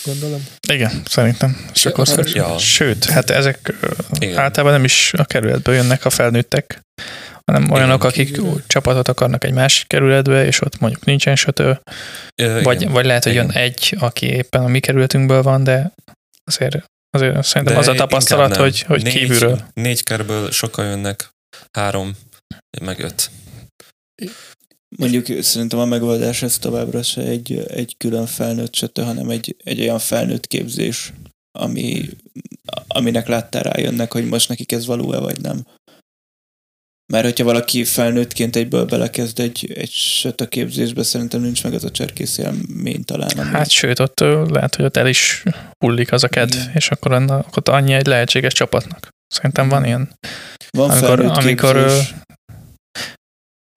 Gondolom. Igen, szerintem. Csak országosan. Ja. Sőt, hát ezek igen. Általában nem is a kerületből jönnek a felnőttek, hanem olyanok, igen, akik kívül. Csapatot akarnak egy másik kerületbe, és ott mondjuk nincsen sötő, vagy lehet, hogy igen. Jön egy, aki éppen a mi kerületünkből van, de azért szerintem de az a tapasztalat, hogy kívülről. 4 körből sokan jönnek, 3, meg 5. Mondjuk szerintem a megoldás ez továbbra se egy külön felnőtt sötő, hanem egy olyan felnőtt képzés, aminek láttára jönnek, hogy most nekik ez való-e, vagy nem. Mert hogyha valaki felnőttként egyből belekezd egy sötő képzésbe, szerintem nincs meg az a cserkész élmény talán. Hát sőt, ott lehet, hogy ott el is hullik az a kedv, igen. És akkor ott annyi egy lehetséges csapatnak. Szerintem van ilyen. Van felnőtt képzés.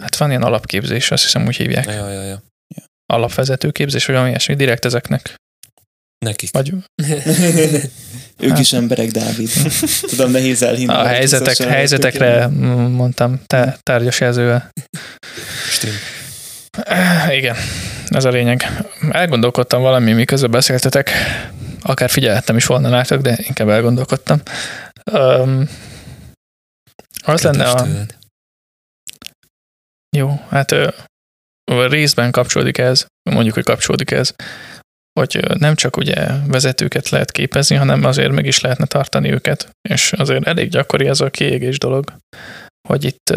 Hát van ilyen alapképzés, azt hiszem úgy hívják. Ja. Alapvezető képzés, vagy valami ilyesmi, direkt ezeknek. Nekik. Vagy... Ők hát. Is emberek, Dávid. Tudom, nehéz elhinni. A helyzetekre mondtam tárgyas jelzővel. Igen, ez a lényeg. Elgondolkodtam valami, miközben beszéltetek. Akár figyelhettem is volna rátok, de inkább elgondolkodtam. Az lenne a... Jó, hát részben kapcsolódik ez. Mondjuk, hogy kapcsolódik ez. Hogy nem csak ugye vezetőket lehet képezni, hanem azért meg is lehetne tartani őket. És azért elég gyakori ez a kiégés dolog, hogy itt,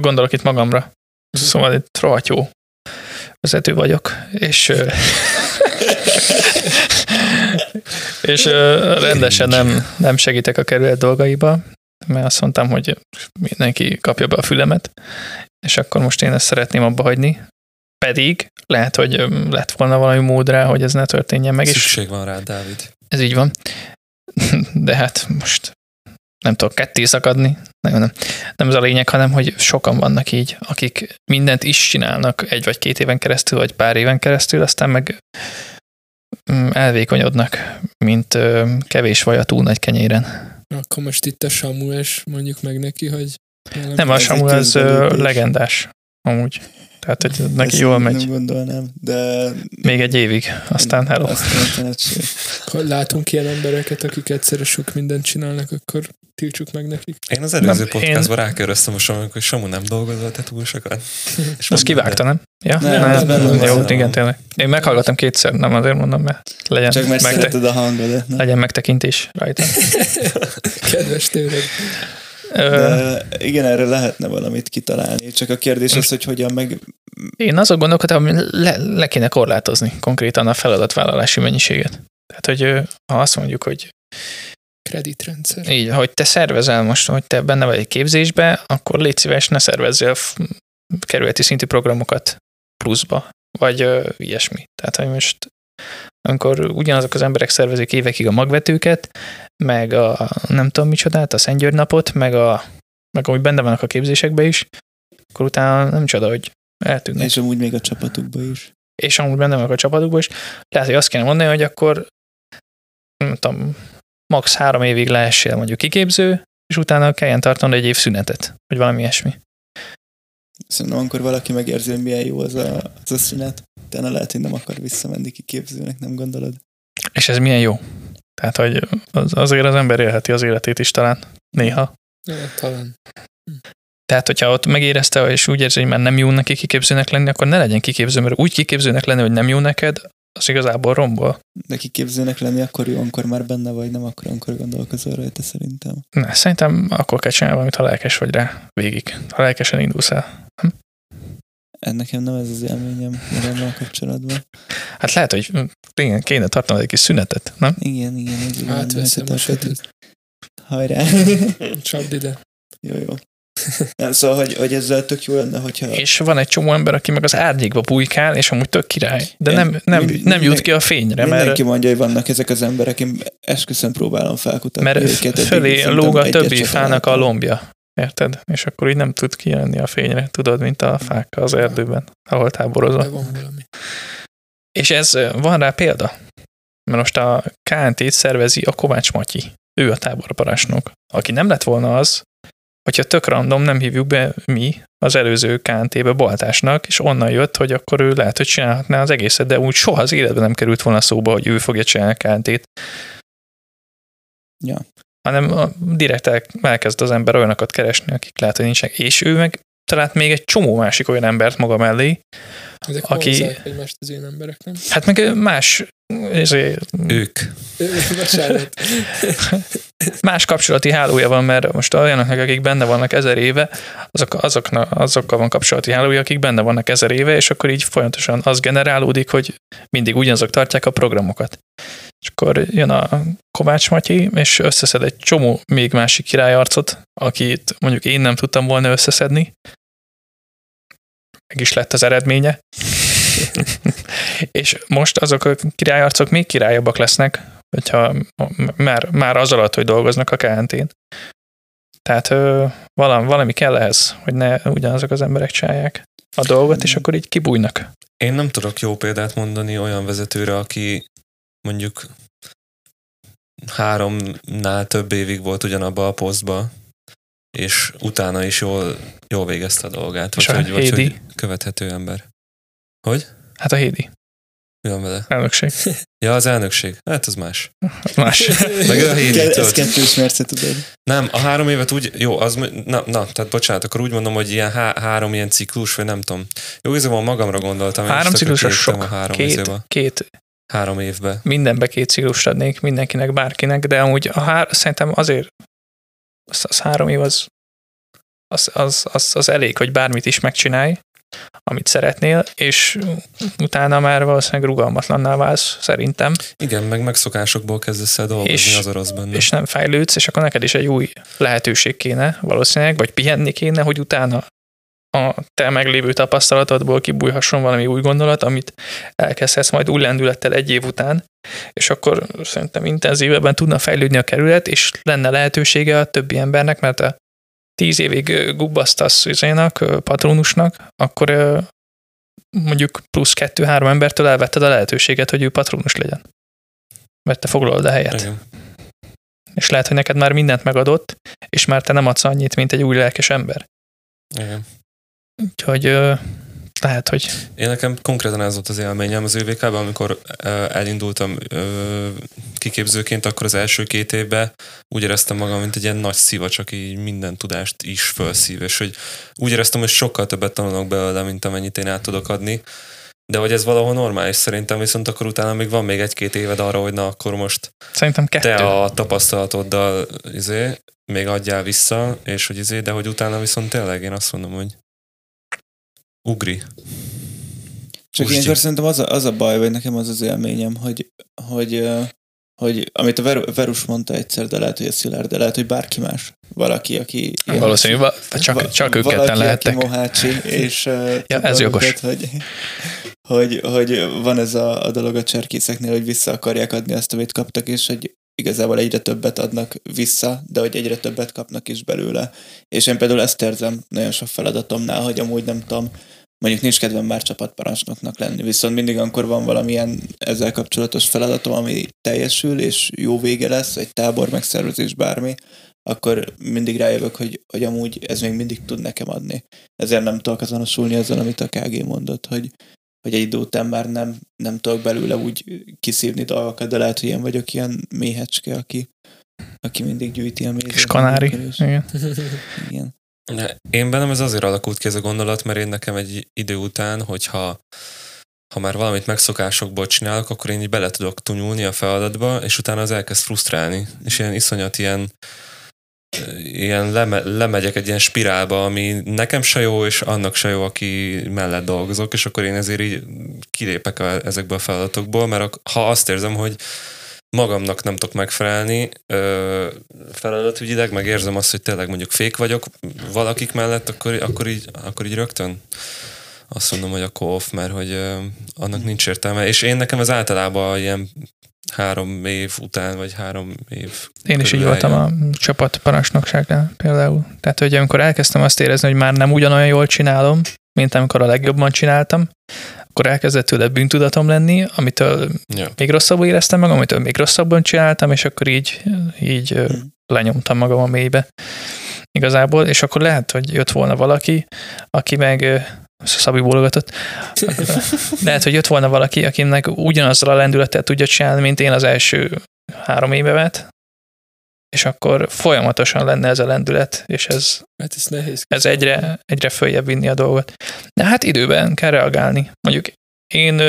gondolok itt magamra, szóval itt rohadt jó vezető vagyok, és rendesen nem segítek a kerület dolgaiba, mert azt mondtam, hogy mindenki kapja be a fülemet, és akkor most én ezt szeretném abba hagyni. Pedig lehet, hogy lett volna valami mód rá, hogy ez ne történjen meg. Szükség van rá, Dávid. Ez így van. De hát most nem tudok ketté szakadni. Nem ez a lényeg, hanem hogy sokan vannak így, akik mindent is csinálnak 1 vagy 2 éven keresztül, vagy pár éven keresztül, aztán meg elvékonyodnak, mint kevés vaj a túl nagy kenyéren. Akkor most itt a Samu, és mondjuk meg neki, hogy... Nem, a Samu az legendás, amúgy. Tehát, hogy neki ezt jól megy. Nem gondolnám, de... Még 1 évig, aztán hello. Ha látunk ilyen embereket, akik egyszerre sok mindent csinálnak, akkor tiltsuk meg nekik. Én az előző podcastban ráköröztem a Samu, hogy Samu nem dolgozott túl sokat. Azt kivágta, nem? Ja? Nem. Jó, igen, tényleg. Én meghallgattam 2-szer, nem azért mondom, mert legyen, csak mert szereted a hangodat, nem? Legyen megtekintés rajta. Kedves tőled. De igen, erre lehetne valamit kitalálni. Csak a kérdés az, hogy hogyan meg... Én azok gondolkodtam, hogy le kéne korlátozni konkrétan a feladatvállalási mennyiséget. Tehát, hogy ha azt mondjuk, hogy... Kreditrendszer. Így, hogy te szervezel most, hogy te benne vagy egy képzésbe, akkor légy szíves, ne szervezzél kerületi szintű programokat pluszba, vagy ilyesmi. Tehát, hogy most... amikor ugyanazok az emberek szervezik évekig a magvetőket, meg a nem tudom micsodát, a Szent György napot, meg ahogy benne vannak a képzésekbe is, akkor utána nem csoda, hogy eltűnnek. És amúgy még a csapatukba is. És amúgy benne vannak a csapatukba is. Tehát, hogy azt kéne mondani, hogy akkor nem tudom, max 3 évig lehessél mondjuk kiképző, és utána kelljen tartani 1 év szünetet, vagy valami ilyesmi. Szerintem amikor valaki megérzi, hogy milyen jó az a szünet, utána lehet, hogy nem akar visszamenni kiképzőnek, nem gondolod? És ez milyen jó? Tehát, hogy azért az ember élheti az életét is talán, néha. Ja, talán. Tehát, hogyha ott megérezte, és úgy érzi, hogy már nem jó neki kiképzőnek lenni, akkor ne legyen kiképző, mert úgy kiképzőnek lenni, hogy nem jó neked, az igazából rombol. De kiképzőnek lenni akkor jó, amikor már benne vagy, nem akkor, amikor gondolkozol rajta szerintem. Na, szerintem akkor kell csinálni valamit, ha lelkes vagy rá végig. Ha lelkesen indulsz el. Nekem nem ez az élményem magam kapcsolatban. Hát lehet, hogy kéne tartanom egy kis szünetet, nem? Igen. Átveszem a sötét. Hajrá! Csapd ide. Jó. Nem, szóval, hogy ezzel tök jó lenne, hogyha... És van egy csomó ember, aki meg az árnyékba bujkál, és amúgy tök király, de nem jut ki a fényre. Mindenki mondja, hogy vannak ezek az emberek, én esküszöm próbálom felkutatni. Mert fölé lóg a többi fának a lombja. Érted? És akkor így nem tud kijönni a fényre, tudod, mint a fák az erdőben, ahol táborozol. És ez van rá példa? Mert most a KNT-t szervezi a Kovács Matyi. Ő a táborparancsnok. Aki nem lett volna az, hogyha tök random nem hívjuk be mi az előző KNT-be Baltásnak, és onnan jött, hogy akkor ő lehet, hogy csinálhatná az egészet, de úgy soha az életben nem került volna szóba, hogy ő fogja csinálni a KNT-t. Ja. Hanem direkt elkezd az ember olyanokat keresni, akik lehet, hogy nincsenek. És ő meg talált még egy csomó másik olyan embert maga mellé, ezek aki... Ezek egymást az én emberek, nem? Hát meg más... Ők. Más kapcsolati hálója van, mert most olyanoknak, akik benne vannak 1000 éve, azokkal van kapcsolati hálója, akik benne vannak 1000 éve, és akkor így folyamatosan az generálódik, hogy mindig ugyanazok tartják a programokat. És akkor jön a Kovács Matyi, és összeszed egy csomó még másik királyarcot, akit mondjuk én nem tudtam volna összeszedni. Meg is lett az eredménye. És most azok a királyarcok még királyabbak lesznek, hogyha már az alatt, hogy dolgoznak a KNT-n. Tehát valami kell ehhez, hogy ne ugyanazok az emberek csinálják a dolgot, és akkor így kibújnak. Én nem tudok jó példát mondani olyan vezetőre, aki mondjuk 3-nál több évig volt ugyanabban a posztban, és utána is jól végezte a dolgát. Vagy követhető ember. Hogy? Hát a Hédi. Mi van vele? Elnökség. Ja, az elnökség. Hát az más. Más. Meg a Hédi. Ez kettős merce, tudod. Nem, a 3 évet úgy, jó, az, tehát bocsánat, akkor úgy mondom, hogy ilyen 3 ilyen ciklus, vagy nem tudom. Jó, igazából magamra gondoltam. 3 ciklus a sok. 3 évben. Mindenbe 2 ciklust adnék, mindenkinek, bárkinek, de amúgy szerintem azért az 3 év az elég, hogy bármit is megcsinálj, amit szeretnél, és utána már valószínűleg rugalmatlanná válsz, szerintem. Igen, meg megszokásokból kezdesz el dolgozni, és az a rossz benne. És nem fejlődsz, és akkor neked is egy új lehetőség kéne valószínűleg, vagy pihenni kéne, hogy utána a te meglévő tapasztalatodból kibújhasson valami új gondolat, amit elkezdhetsz majd új lendülettel 1 év után, és akkor szerintem intenzívebben tudna fejlődni a kerület, és lenne lehetősége a többi embernek, mert a 10 évig gubbasztasz patrónusnak, akkor mondjuk plusz 2-3 embertől elvetted a lehetőséget, hogy ő patrónus legyen. Mert te foglalod a helyet. Igen. És lehet, hogy neked már mindent megadott, és már te nem adsz annyit, mint egy új lelkes ember. Igen. Úgyhogy lehet, hogy... Én nekem konkrétan ez volt az élményem az ÖVK-ben, amikor elindultam kiképzőként, akkor az első 2 évben úgy éreztem magam, mint egy ilyen nagy szivacs, aki minden tudást is felszív, és hogy úgy éreztem, hogy sokkal többet tanulok belőle, mint amennyit én át tudok adni, de hogy ez valahol normális szerintem, viszont akkor utána még van még 1-2 éved arra, hogy na akkor most szerintem 2. Te a tapasztalatoddal még adjál vissza, és hogy de hogy utána viszont tényleg én azt mondom, hogy ugri. Csak ilyenkor szerintem az a baj, vagy nekem az élményem, hogy amit a Verus mondta egyszer, de lehet, hogy a Szilárd, de lehet, hogy bárki más. Valaki, aki... Valószínűleg csak ők ketten lehettek. Valaki, mohácsi, és... ja, ez jogos. Hogy van ez a dolog a cserkészeknél, hogy vissza akarják adni azt, amit kaptak, és hogy igazából egyre többet adnak vissza, de hogy egyre többet kapnak is belőle. És én például ezt érzem nagyon sok feladatomnál, hogy amúgy nem tudom, mondjuk nincs kedvem már csapatparancsnoknak lenni, viszont mindig akkor van valamilyen ezzel kapcsolatos feladatom, ami teljesül, és jó vége lesz, egy tábor megszervezés, bármi, akkor mindig rájövök, hogy amúgy ez még mindig tud nekem adni. Ezért nem tudok azonosulni azzal, amit a KG mondott, hogy egy idő után már nem tudok belőle úgy kiszívni dolgokat, de lehet, hogy én vagyok ilyen méhecske, aki mindig gyűjti a mézet. Kis kanári. Igen. Én bennem ez azért alakult ki ez a gondolat, mert én nekem egy idő után, hogyha már valamit megszokásokból csinálok, akkor én így bele tudok tunyulni a feladatba, és utána az elkezd frusztrálni. És ilyen iszonyat ilyen lemegyek egy ilyen spirálba, ami nekem se jó, és annak se jó, aki mellett dolgozok, és akkor én ezért így kilépek ezekből a feladatokból, mert ha azt érzem, hogy magamnak nem tudok megfelelni feladatügyileg, meg érzem azt, hogy tényleg mondjuk fék vagyok valakik mellett, akkor így rögtön azt mondom, hogy akkor off, mert hogy annak nincs értelme. És én nekem ez általában ilyen 3 év után, vagy 3 év. Én is így voltam a csapatparancsnokságnál például. Tehát, hogy amikor elkezdtem azt érezni, hogy már nem ugyanolyan jól csinálom, mint amikor a legjobban csináltam, akkor elkezdett tőle bűntudatom lenni, amitől még rosszabbul éreztem magam, amitől még rosszabban csináltam, és akkor így lenyomtam magam a mélybe igazából, és akkor lehet, hogy jött volna valaki, aki meg Szabi bólogatott. Lehet, hogy jött volna valaki, akinek ugyanazzal a lendületet tudja csinálni, mint én az első 3 évemet, és akkor folyamatosan lenne ez a lendület, és ez nehéz, ez egyre följebb vinni a dolgot. De hát időben kell reagálni. Mondjuk én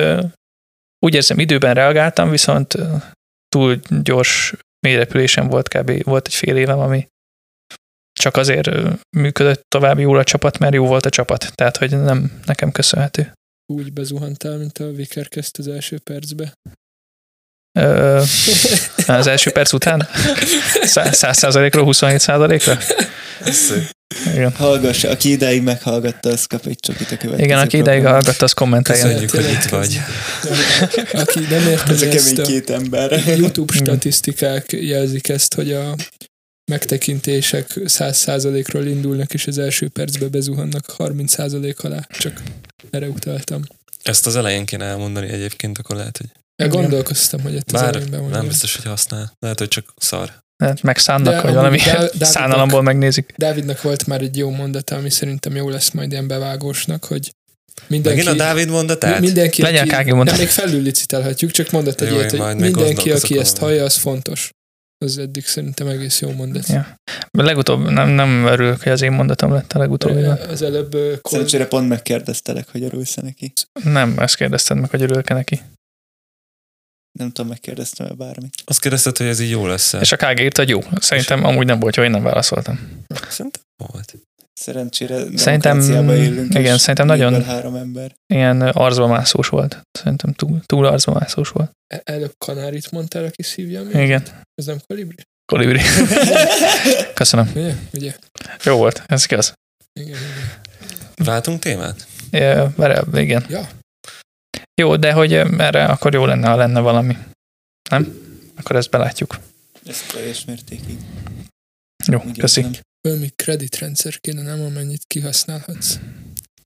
úgy érzem, időben reagáltam, viszont túl gyors mélyrepülésem volt kb. Volt egy 1,5 évem, ami csak azért működött tovább jól a csapat, mert jó volt a csapat. Tehát, hogy nem nekem köszönhető. Úgy bezuhantál, mint a vikerkezt az első percbe. Az első perc után? 100%-ról 27%-ra? Igen. Hallgass, aki ideig meghallgatta, az kap egy csokit a következő. Igen, aki ideig hallgatta, az kommenteljen. Köszönjük, hogy itt vagy. Aki nem érte, ez a kemény két ember. YouTube statisztikák jelzik ezt, hogy a megtekintések 100%-ról indulnak, és az első percbe bezuhannak 30% alá. Csak erre utaltam. Ezt az elején kéne elmondani egyébként, akkor lehet, hogy... Gondolkoztam, hogy itt az elején bemondani. Nem biztos, hogy használ. Lehet, hogy csak szar. Lehet, megszánnak, vagy valami szánalomból megnézik. Dávidnak volt már egy jó mondata, ami szerintem jó lesz majd ilyen bevágósnak, hogy mindenki... Megint a Dávid mondatát? Mindenki, legyen a KG mondatát. Még felüllicitálhatjuk, csak mondat egy ilyet, hogy mindenki, aki ezt hallja, az fontos. Az eddig szerintem egész jó mondat. Ja. Legutóbb, nem örülök, hogy az én mondatom lett a legutóbb. Az előbb... Szerencsére pont megkérdeztelek, hogy örülsz-e neki. Nem, ezt kérdezted meg, hogy örülök-e neki. Nem tudom, megkérdeztem-e bármit. Azt kérdezted, hogy ez így jó lesz. És a KG írt, hogy jó. Szerintem amúgy nem volt jó, én nem válaszoltam. Szerintem volt. Szerencsére demokráciában élünk, igen, szerintem nagyon 3 ember. Ilyen arzbamászós volt. Szerintem túl arzbamászós volt. Előbb kanárit mondtál, aki szívja még? Igen. Ez nem kolibri? Kolibri. Köszönöm. Ugye? Jó volt, ez igaz. Igen. Váltunk témát? Igen. Ja. Jó, de hogy erre akkor jó lenne, ha lenne valami. Nem? Akkor ezt belátjuk. Ezt teljes mértékig. Jó, köszi. Valami kreditrendszer kéne, nem amennyit kihasználhatsz.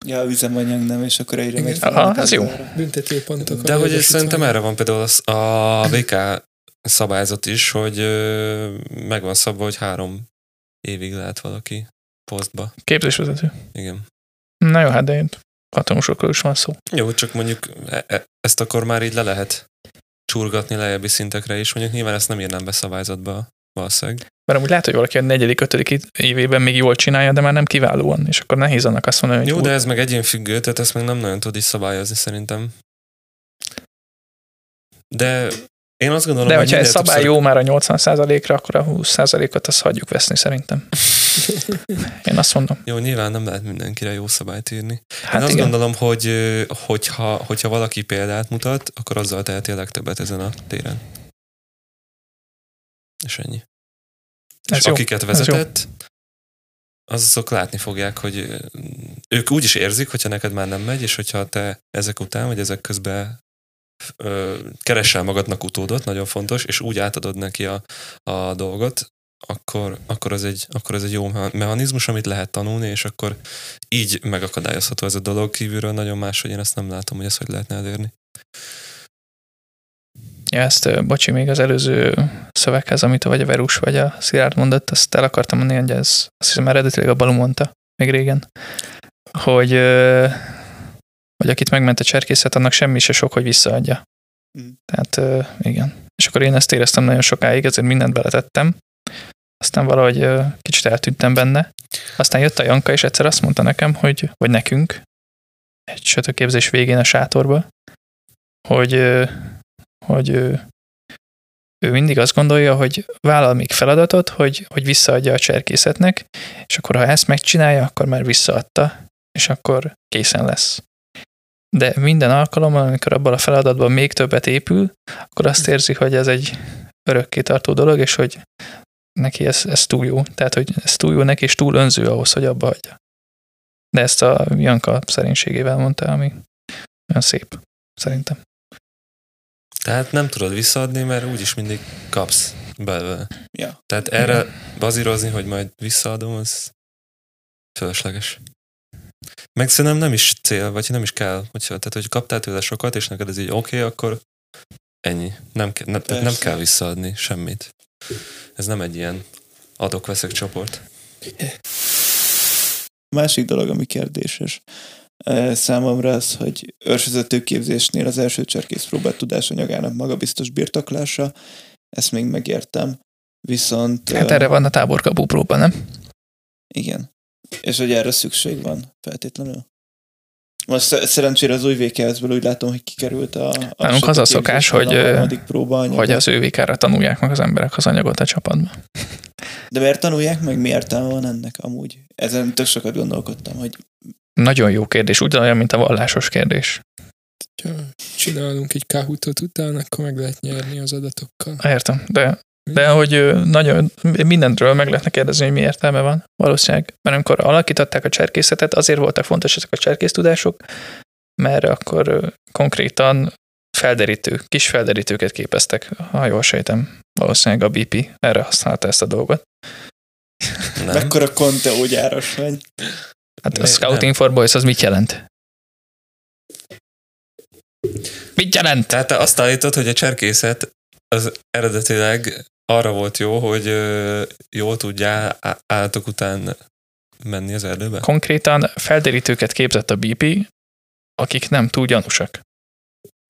Ja, üzemanyag nem, és akkor egyre megy. Aha, ez jó. Büntetőpontok. De hogy szerintem erre van például a VK szabályzat is, hogy meg van szabva, hogy 3 évig lehet valaki posztba. Képzésvezető. Igen. Na jó, hát de katonosokról is van szó. Jó, csak mondjuk ezt akkor már így le lehet csurgatni lejjebbi szintekre is. Mondjuk nyilván ezt nem írnám be szabályzatba. Valószínűleg. Mert amúgy lehet, hogy valaki a 4.-5. évében még jól csinálja, de már nem kiválóan, és akkor nehéz annak azt mondani, hogy... Jó, de ez meg egyénfüggő, tehát ezt meg nem nagyon tud is szabályozni szerintem. De én azt gondolom, de hogy... De hogyha ez szabály jó már a 80%-ra, akkor a 20%-ot azt hagyjuk veszni szerintem. Én azt mondom. Jó, nyilván nem lehet mindenkire jó szabályt írni. Hát én azt gondolom, hogyha valaki példát mutat, akkor azzal teheti a legtöbbet ezen a téren. És ennyi. Ez és jó. Akiket vezetett, azok látni fogják, hogy ők úgy is érzik, hogyha neked már nem megy, és hogyha te ezek után, vagy ezek közben keresel magadnak utódot, nagyon fontos, és úgy átadod neki a dolgot, akkor ez egy jó mechanizmus, amit lehet tanulni, és akkor így megakadályozható ez a dolog kívülről, nagyon más, hogy én ezt nem látom, hogy ezt hogy lehetne elérni. Ja, ezt, bocsi, még az előző szöveghez, amit vagy a Verus, vagy a Szilárd mondott, azt el akartam mondani, hogy ez, azt hiszem eredetileg a Balu mondta, még régen, hogy akit megment a cserkészet, annak semmi se sok, hogy visszaadja. Tehát igen. És akkor én ezt éreztem nagyon sokáig, ezért mindent beletettem. Aztán valahogy kicsit eltűntem benne. Aztán jött a Janka, és egyszer azt mondta nekem, vagy nekünk, egy sötőképzés végén a sátorba, hogy ő mindig azt gondolja, hogy vállal még feladatot, hogy visszaadja a cserkészetnek, és akkor ha ezt megcsinálja, akkor már visszaadta, és akkor készen lesz. De minden alkalommal, amikor abban a feladatban még többet épül, akkor azt érzi, hogy ez egy örökkétartó dolog, és hogy neki ez túl jó. Tehát, hogy ez túl jó neki, és túl önző ahhoz, hogy abba hagyja. De ezt a Janka szerénységével mondta, ami olyan szép, szerintem. Tehát nem tudod visszaadni, mert úgyis mindig kapsz belőle. Ja. Tehát erre bazírozni, hogy majd visszaadom, az fölösleges. Meg szerintem nem is cél, vagy nem is kell. Tehát, hogy kaptál tőle sokat, és neked ez így oké, akkor ennyi. Nem kell visszaadni semmit. Ez nem egy ilyen adok-veszek csoport. Másik dolog, ami kérdéses számomra az, hogy őrsvezető képzésnél az első cserkész próbát tudásanyagának magabiztos birtoklása, ezt még megértem, viszont... Hát erre van a táborkapó próba, nem? Igen. És hogy erre szükség van feltétlenül? Most szerencsére az új VK-ből úgy látom, hogy kikerült a... Nálunk az a szokás, hogy az ő VK-ra tanulják meg az emberek az anyagot a csapatban. De miért tanulják meg? Mi értelme van ennek amúgy? Ezen tök sokat gondolkodtam, hogy... Nagyon jó kérdés, ugyanolyan, mint a vallásos kérdés. Ha csinálunk egy Kahootot után, akkor meg lehet nyerni az adatokkal. Értem, de hogy nagyon, mindentről meg lehetne kérdezni, hogy mi értelme van valószínűleg. Mert amikor alakították a cserkészetet, azért voltak fontos ezek a cserkésztudások, mert akkor konkrétan kis felderítőket képeztek. Ha jól sejtem, valószínűleg a BP erre használta ezt a dolgot. Mekkora Conte gyáros vagy? Hát a Scouting for Boys az mit jelent? Mit jelent? Tehát te azt állítod, hogy a cserkészet az eredetileg arra volt jó, hogy jól tudjál állatok után menni az erdőbe? Konkrétan felderítőket képzett a BP, akik nem túl gyanúsak.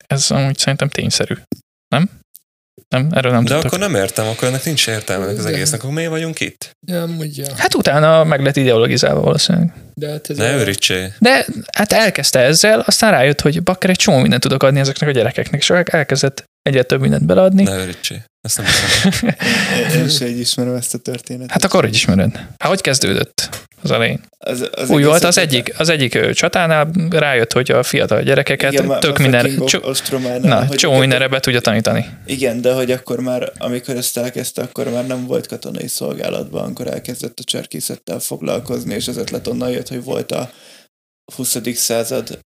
Ez amúgy szerintem tényszerű, nem? Nem, erről nem tudtak. De akkor nem értem, akkor ennek nincs értelme az egésznek, akkor miért vagyunk itt? Nem, ugye. Hát utána meg lett ideologizálva valószínűleg. De hát ez ne őrítsé. De hát elkezdte ezzel, aztán rájött, hogy bakker, egy csomó mindent tudok adni ezeknek a gyerekeknek, és elkezdett egyre több mindent beleadni. Ne őrítsé. Ezt nem tudom. Én se így ismerem ezt a történetet. Hát akkor így ismered. Hát hogy kezdődött az elején? Az úgy volt, az egyik csatánál rájött, hogy a fiatal gyerekeket igen, tök minden... csomó mindenre be tudja tanítani. Igen, de hogy akkor már, amikor ezt elkezdte, akkor már nem volt katonai szolgálatban, amikor elkezdett a cserkészettel foglalkozni, és az ötlet onnan jött, hogy volt a 20. század...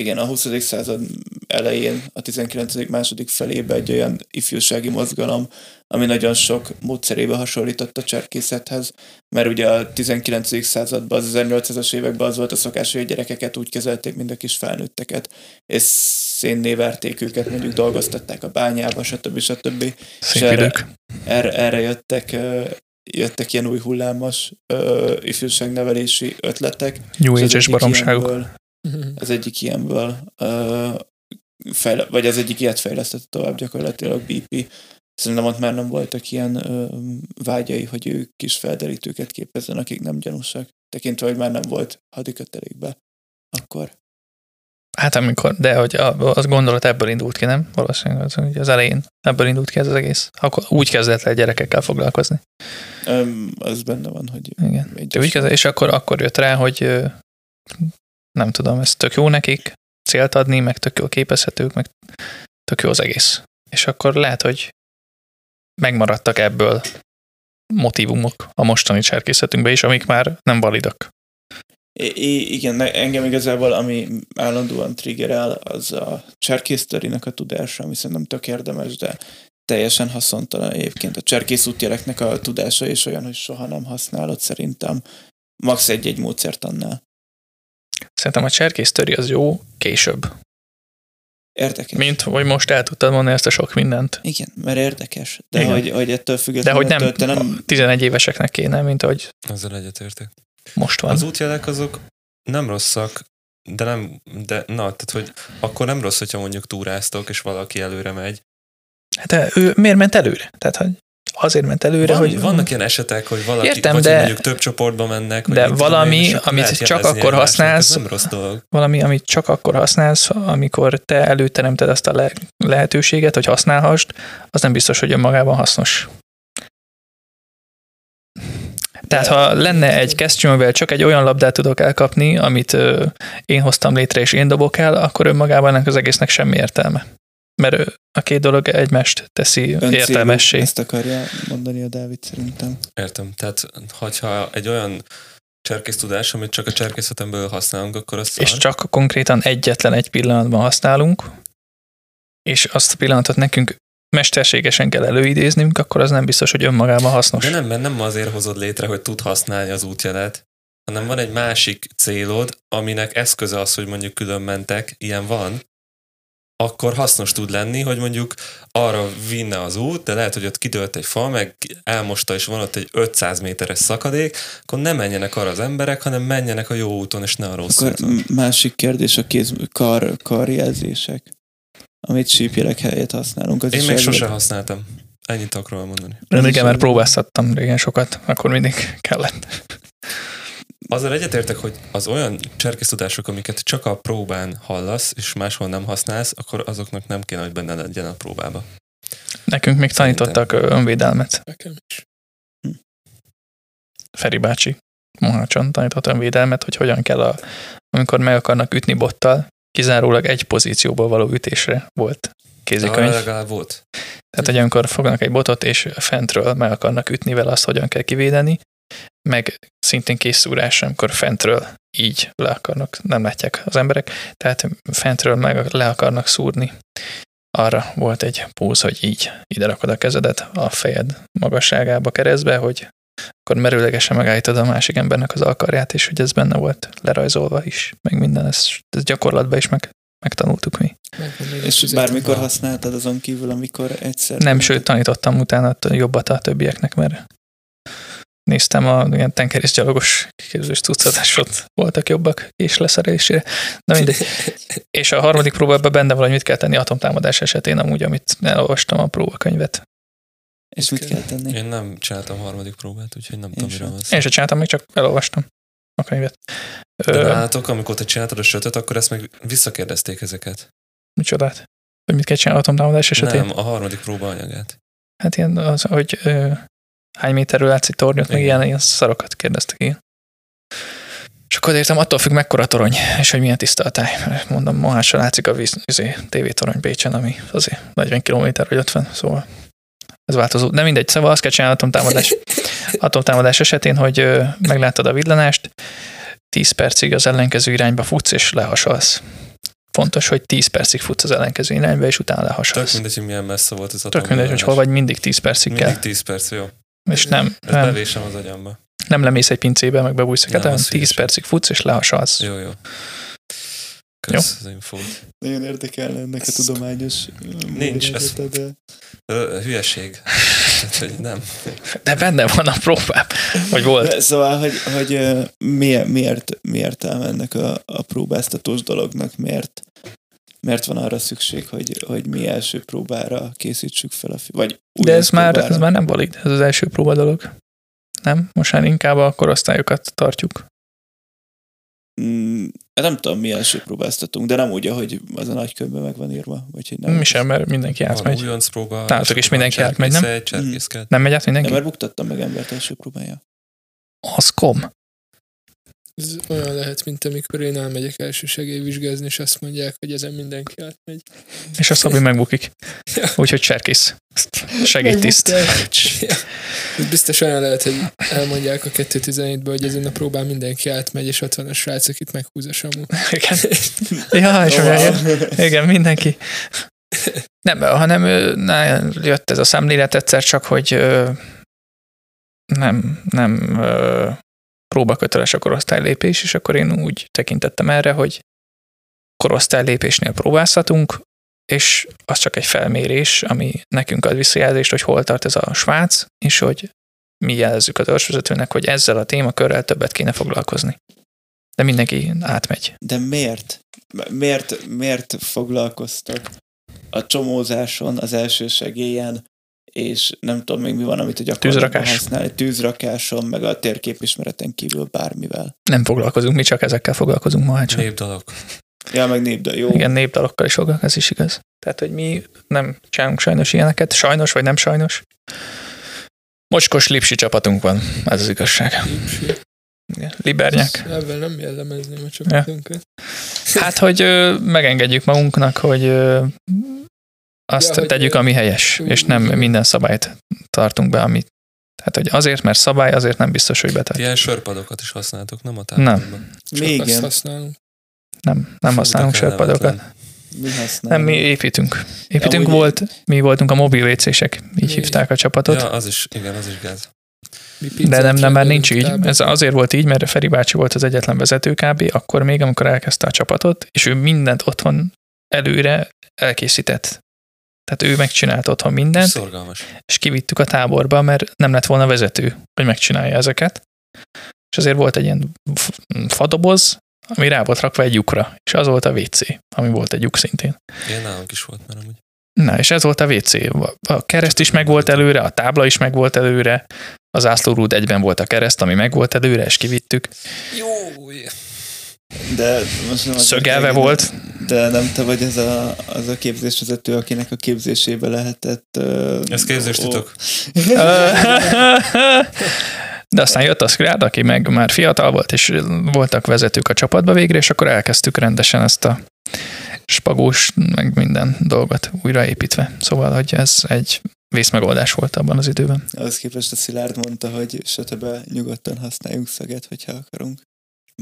Igen, a 20. század elején, a 19. második felében egy olyan ifjúsági mozgalom, ami nagyon sok módszerébe hasonlított a cserkészethez, mert ugye a 19. században, az 1800-as években az volt a szokás, hogy a gyerekeket úgy kezelték, mint a kis felnőtteket, és szénné verték őket, mondjuk dolgoztatták a bányába, stb. És erre jöttek ilyen új hullámos ifjúságnevelési ötletek. New Age-es baromságok. Az egyik ilyenből, vagy az egyik ilyet fejlesztett tovább gyakorlatilag BP. Szerintem ott már nem voltak ilyen vágyai, hogy ők is felderítőket képezzen, akik nem gyanúsak. Tekintve, hogy már nem volt hadikötelékbe akkor. Hát amikor, de hogy az gondolat ebből indult ki, nem? Valószínűleg az elején ebből indult ki ez az egész. Akkor úgy kezdett le gyerekekkel foglalkozni. Az benne van, hogy... Igen. És akkor jött rá, hogy... nem tudom, ez tök jó nekik célt adni, meg tök jó képezhetők, meg tök jó az egész. És akkor lehet, hogy megmaradtak ebből motivumok a mostani cserkészetünkben is, amik már nem validak. Igen, engem igazából, ami állandóan triggerel, az a cserkésztörinek a tudása, ami szerintem tök érdemes, de teljesen haszontalan egyébként. A cserkész útjeleknek a tudása is olyan, hogy soha nem használod szerintem. Max. Egy módszertannál. Szerintem a cserkésztöri az jó később. Érdekes. Mint, hogy most el tudtad mondani ezt a sok mindent. Igen, mert érdekes. De igen. Hogy ettől függetlenül... De hogy nem 11 éveseknek kéne, mint ahogy... Azzal egyetértek. Most van. Az útjelek azok nem rosszak, de nem... tehát hogy akkor nem rossz, hogyha mondjuk túráztok, és valaki előre megy. De ő miért ment előre? Tehát, hogy... Azért ment előre, hogy... Vannak ilyen esetek, hogy valaki, értem, vagy de, mondjuk több csoportba mennek. Vagy de valami, amit csak akkor használsz, amikor te előteremted azt a lehetőséget, hogy használhassd, az nem biztos, hogy önmagában hasznos. Tehát ha lenne egy kesztyűmvel csak egy olyan labdát tudok elkapni, amit én hoztam létre és én dobok el, akkor önmagában ennek az egésznek semmi értelme. mert a két dolog egymást teszi értelmessé. Ezt akarja mondani a Dávid szerintem. Értem, tehát ha egy olyan cserkésztudás, amit csak a cserkészetemből használunk, akkor azt és szar. Csak konkrétan egyetlen egy pillanatban használunk, és azt a pillanatot nekünk mesterségesen kell előidéznünk, akkor az nem biztos, hogy önmagában hasznos. De nem, mert nem azért hozod létre, hogy tud használni az útjelet, hanem van egy másik célod, aminek eszköze az, hogy mondjuk külön mentek, ilyen van, akkor hasznos tud lenni, hogy mondjuk arra vinne az út, de lehet, hogy ott kidőlt egy fa, meg elmosta is van ott egy 500 méteres szakadék, akkor ne menjenek arra az emberek, hanem menjenek a jó úton, és ne a rossz akkor úton. Másik kérdés a karjelzések, amit sípjelek helyett használunk. Az én még sose használtam. Ennyit akarom mondani. Igen, mert próbáztattam régen sokat, akkor mindig kellett. Azzal egyetértek, hogy az olyan cserkésztudások, amiket csak a próbán hallasz, és máshol nem használsz, akkor azoknak nem kéne, hogy benne legyen a próbába. Nekünk még tanítottak önvédelmet. Nekem is. Feri bácsi Mohácson tanított önvédelmet, hogy hogyan kell, amikor meg akarnak ütni bottal, kizárólag egy pozícióból való ütésre volt kézikönyv. De legalább volt. Tehát, hogy amikor fognak egy botot, és fentről meg akarnak ütni vele, azt hogyan kell kivédeni, meg szintén készszúrás, amikor fentről így le akarnak, nem látják az emberek, tehát fentről meg le akarnak szúrni. Arra volt egy póz, hogy így ide rakod a kezedet a fejed magasságába keresztbe, hogy akkor merőlegesen megállítod a másik embernek az alkarját, és hogy ez benne volt lerajzolva is, meg minden, ezt gyakorlatban is megtanultuk mi. És bármikor használtad azon kívül, amikor egyszer... Nem, sőt, tanítottam utána jobbat a többieknek, mert néztem a ilyen tengerészgyalogos képzős cuccadásot, voltak jobbak és leszerelésére. Na mindegy. És a harmadik próbában benne van, hogy mit kell tenni atomtámadás esetén, amúgy, amit elolvastam a próbakönyvet. És mit kell tenni? Én nem csináltam a harmadik próbát, úgyhogy nem tudom, miről van szó. Én sem csináltam, még csak elolvastam a könyvet. De látok, amikor te csináltad a sötöt, akkor ezt meg visszakérdezték ezeket. Micsodát? Hogy mit kell csinálni atomtámadás esetén? Nem, a harmadik próba anyagát. Hát ilyen az, hogy... hány méterről látsz egy tornyot, igen. Meg ilyen szarokat kérdeztek ki. És akkor értem, attól függ mekkora torony, és hogy milyen tiszta a táj. Mondom, Mohácsra látszik a tévétorony Bécsen, ami azért 40 km vagy 50, szóval ez változó. De mindegy, szóval azt kell csinálni atomtámadás esetén, hogy meglátod a villanást, 10 percig az ellenkező irányba futsz, és lehasalsz. Fontos, hogy 10 percig futsz az ellenkező irányba, és utána lehasalsz. Tök mindegy, hogy milyen messze volt az atomtámadás. Tök mindegy, hogy hol vagy, mindig 10 percig kell. Mindig 10 perc, jó. És nem bevésem az agyamba. Nem lemész egy pincébe, meg bebújsz a ketten, 10 percig futsz, és lehasalsz. Jó. Kösz az infót. Nagyon érdekelne ennek a tudományos... Nincs. Ez... hülyeség. Nem. De benne van a próbám, hogy volt. Szóval, hogy miért áll ennek a próbáztatós dolognak, mert van arra szükség, hogy mi első próbára készítsük fel a vagy de ez már nem valid, ez az első próba dolog. Nem? Most már inkább a korosztályokat tartjuk. Nem tudom, mi első próbáztatunk, de nem úgy, ahogy az a nagykönyvben meg van írva. Vagy nem mi sem, mert mindenki átmegy. Tálatok is mindenki átmegy, nem? Nem megy át mindenki? Nem, mert buktattam meg embert első próbája. Az kom. Ez olyan lehet, mint amikor én elmegyek elsősegélyvizsgázni, és azt mondják, hogy ezen mindenki átmegy. És a Szabi megbukik. Úgyhogy cserkész. Segélytiszt. Biztos olyan lehet, hogy elmondják a 2.17-ből, hogy ezen a próbán mindenki átmegy, és ott van a srác, akit meghúz a Samu. Igen. Ja, és igen, mindenki. Nem, hanem jött ez a szemlélet egyszer csak, hogy nem próbaköteles a korosztálylépés, és akkor én úgy tekintettem erre, hogy korosztálylépésnél próbáztatunk, és az csak egy felmérés, ami nekünk ad visszajelzést, hogy hol tart ez a Svájc, és hogy mi jelezzük az őrsvezetőnek, hogy ezzel a témakörrel többet kéne foglalkozni. De mindenki átmegy. De miért? Miért foglalkoztak a csomózáson, az elsősegélyen, és nem tudom még mi van, amit a gyakorlatban használni. Tűzrakáson, meg a térképismereten kívül bármivel. Nem foglalkozunk, mi csak ezekkel foglalkozunk Mohácson. Népdalok. Ja, meg népdal, jó. Igen, népdalokkal is foglalkozunk, ez is igaz. Tehát, hogy mi nem csinálunk sajnos ilyeneket, sajnos vagy nem sajnos. Mocskos lipsi csapatunk van, ez az igazság. Lipsi. Igen, libernyek. Ebben nem jellemezném a csapatunkat. Ja. Hát, hogy megengedjük magunknak, hogy azt tegyük, ami helyes, és nem minden szabályt tartunk be, amit. Tehát, hogy azért, mert szabály, azért nem biztos, hogy betartjuk. Ilyen sörpadokat is használtok, nem a tárgyakban? Nem. Csak használunk? Nem használunk sörpadokat. Mi használunk? Nem, mi építünk. Építünk ja, volt, mi voltunk a mobil vécések, így hívták a csapatot. Ja, az is, igen, az is gáz. De nem, már nincs így. Ez azért volt így, mert Feri bácsi volt az egyetlen vezető kb. Akkor még, amikor elkezdte a csapatot, és ő mindent otthon előre elkészített. Tehát ő megcsinált otthon mindent, szorgalmas. És kivittük a táborba, mert nem lett volna vezető, hogy megcsinálja ezeket. És azért volt egy ilyen fadoboz, ami rá volt rakva egy lyukra, és az volt a WC, ami volt egy lyuk szintén. Ilyen nálunk is volt már amúgy. Na, és ez volt a WC. A kereszt is megvolt előre, a tábla is megvolt előre, a zászlórúd egyben volt a kereszt, ami megvolt előre, és kivittük. Jó! De most nem szögelve az, volt. De nem te vagy az a képzésvezető, akinek a képzésébe lehetett... Ez képzőstitok. De aztán jött a Skrád, aki meg már fiatal volt, és voltak vezetők a csapatba végre, és akkor elkezdtük rendesen ezt a spagós, meg minden dolgot újraépítve. Szóval, hogy ez egy vészmegoldás volt abban az időben. Ahhoz képest a Szilárd mondta, hogy sötebe nyugodtan használjuk szöget, hogyha akarunk.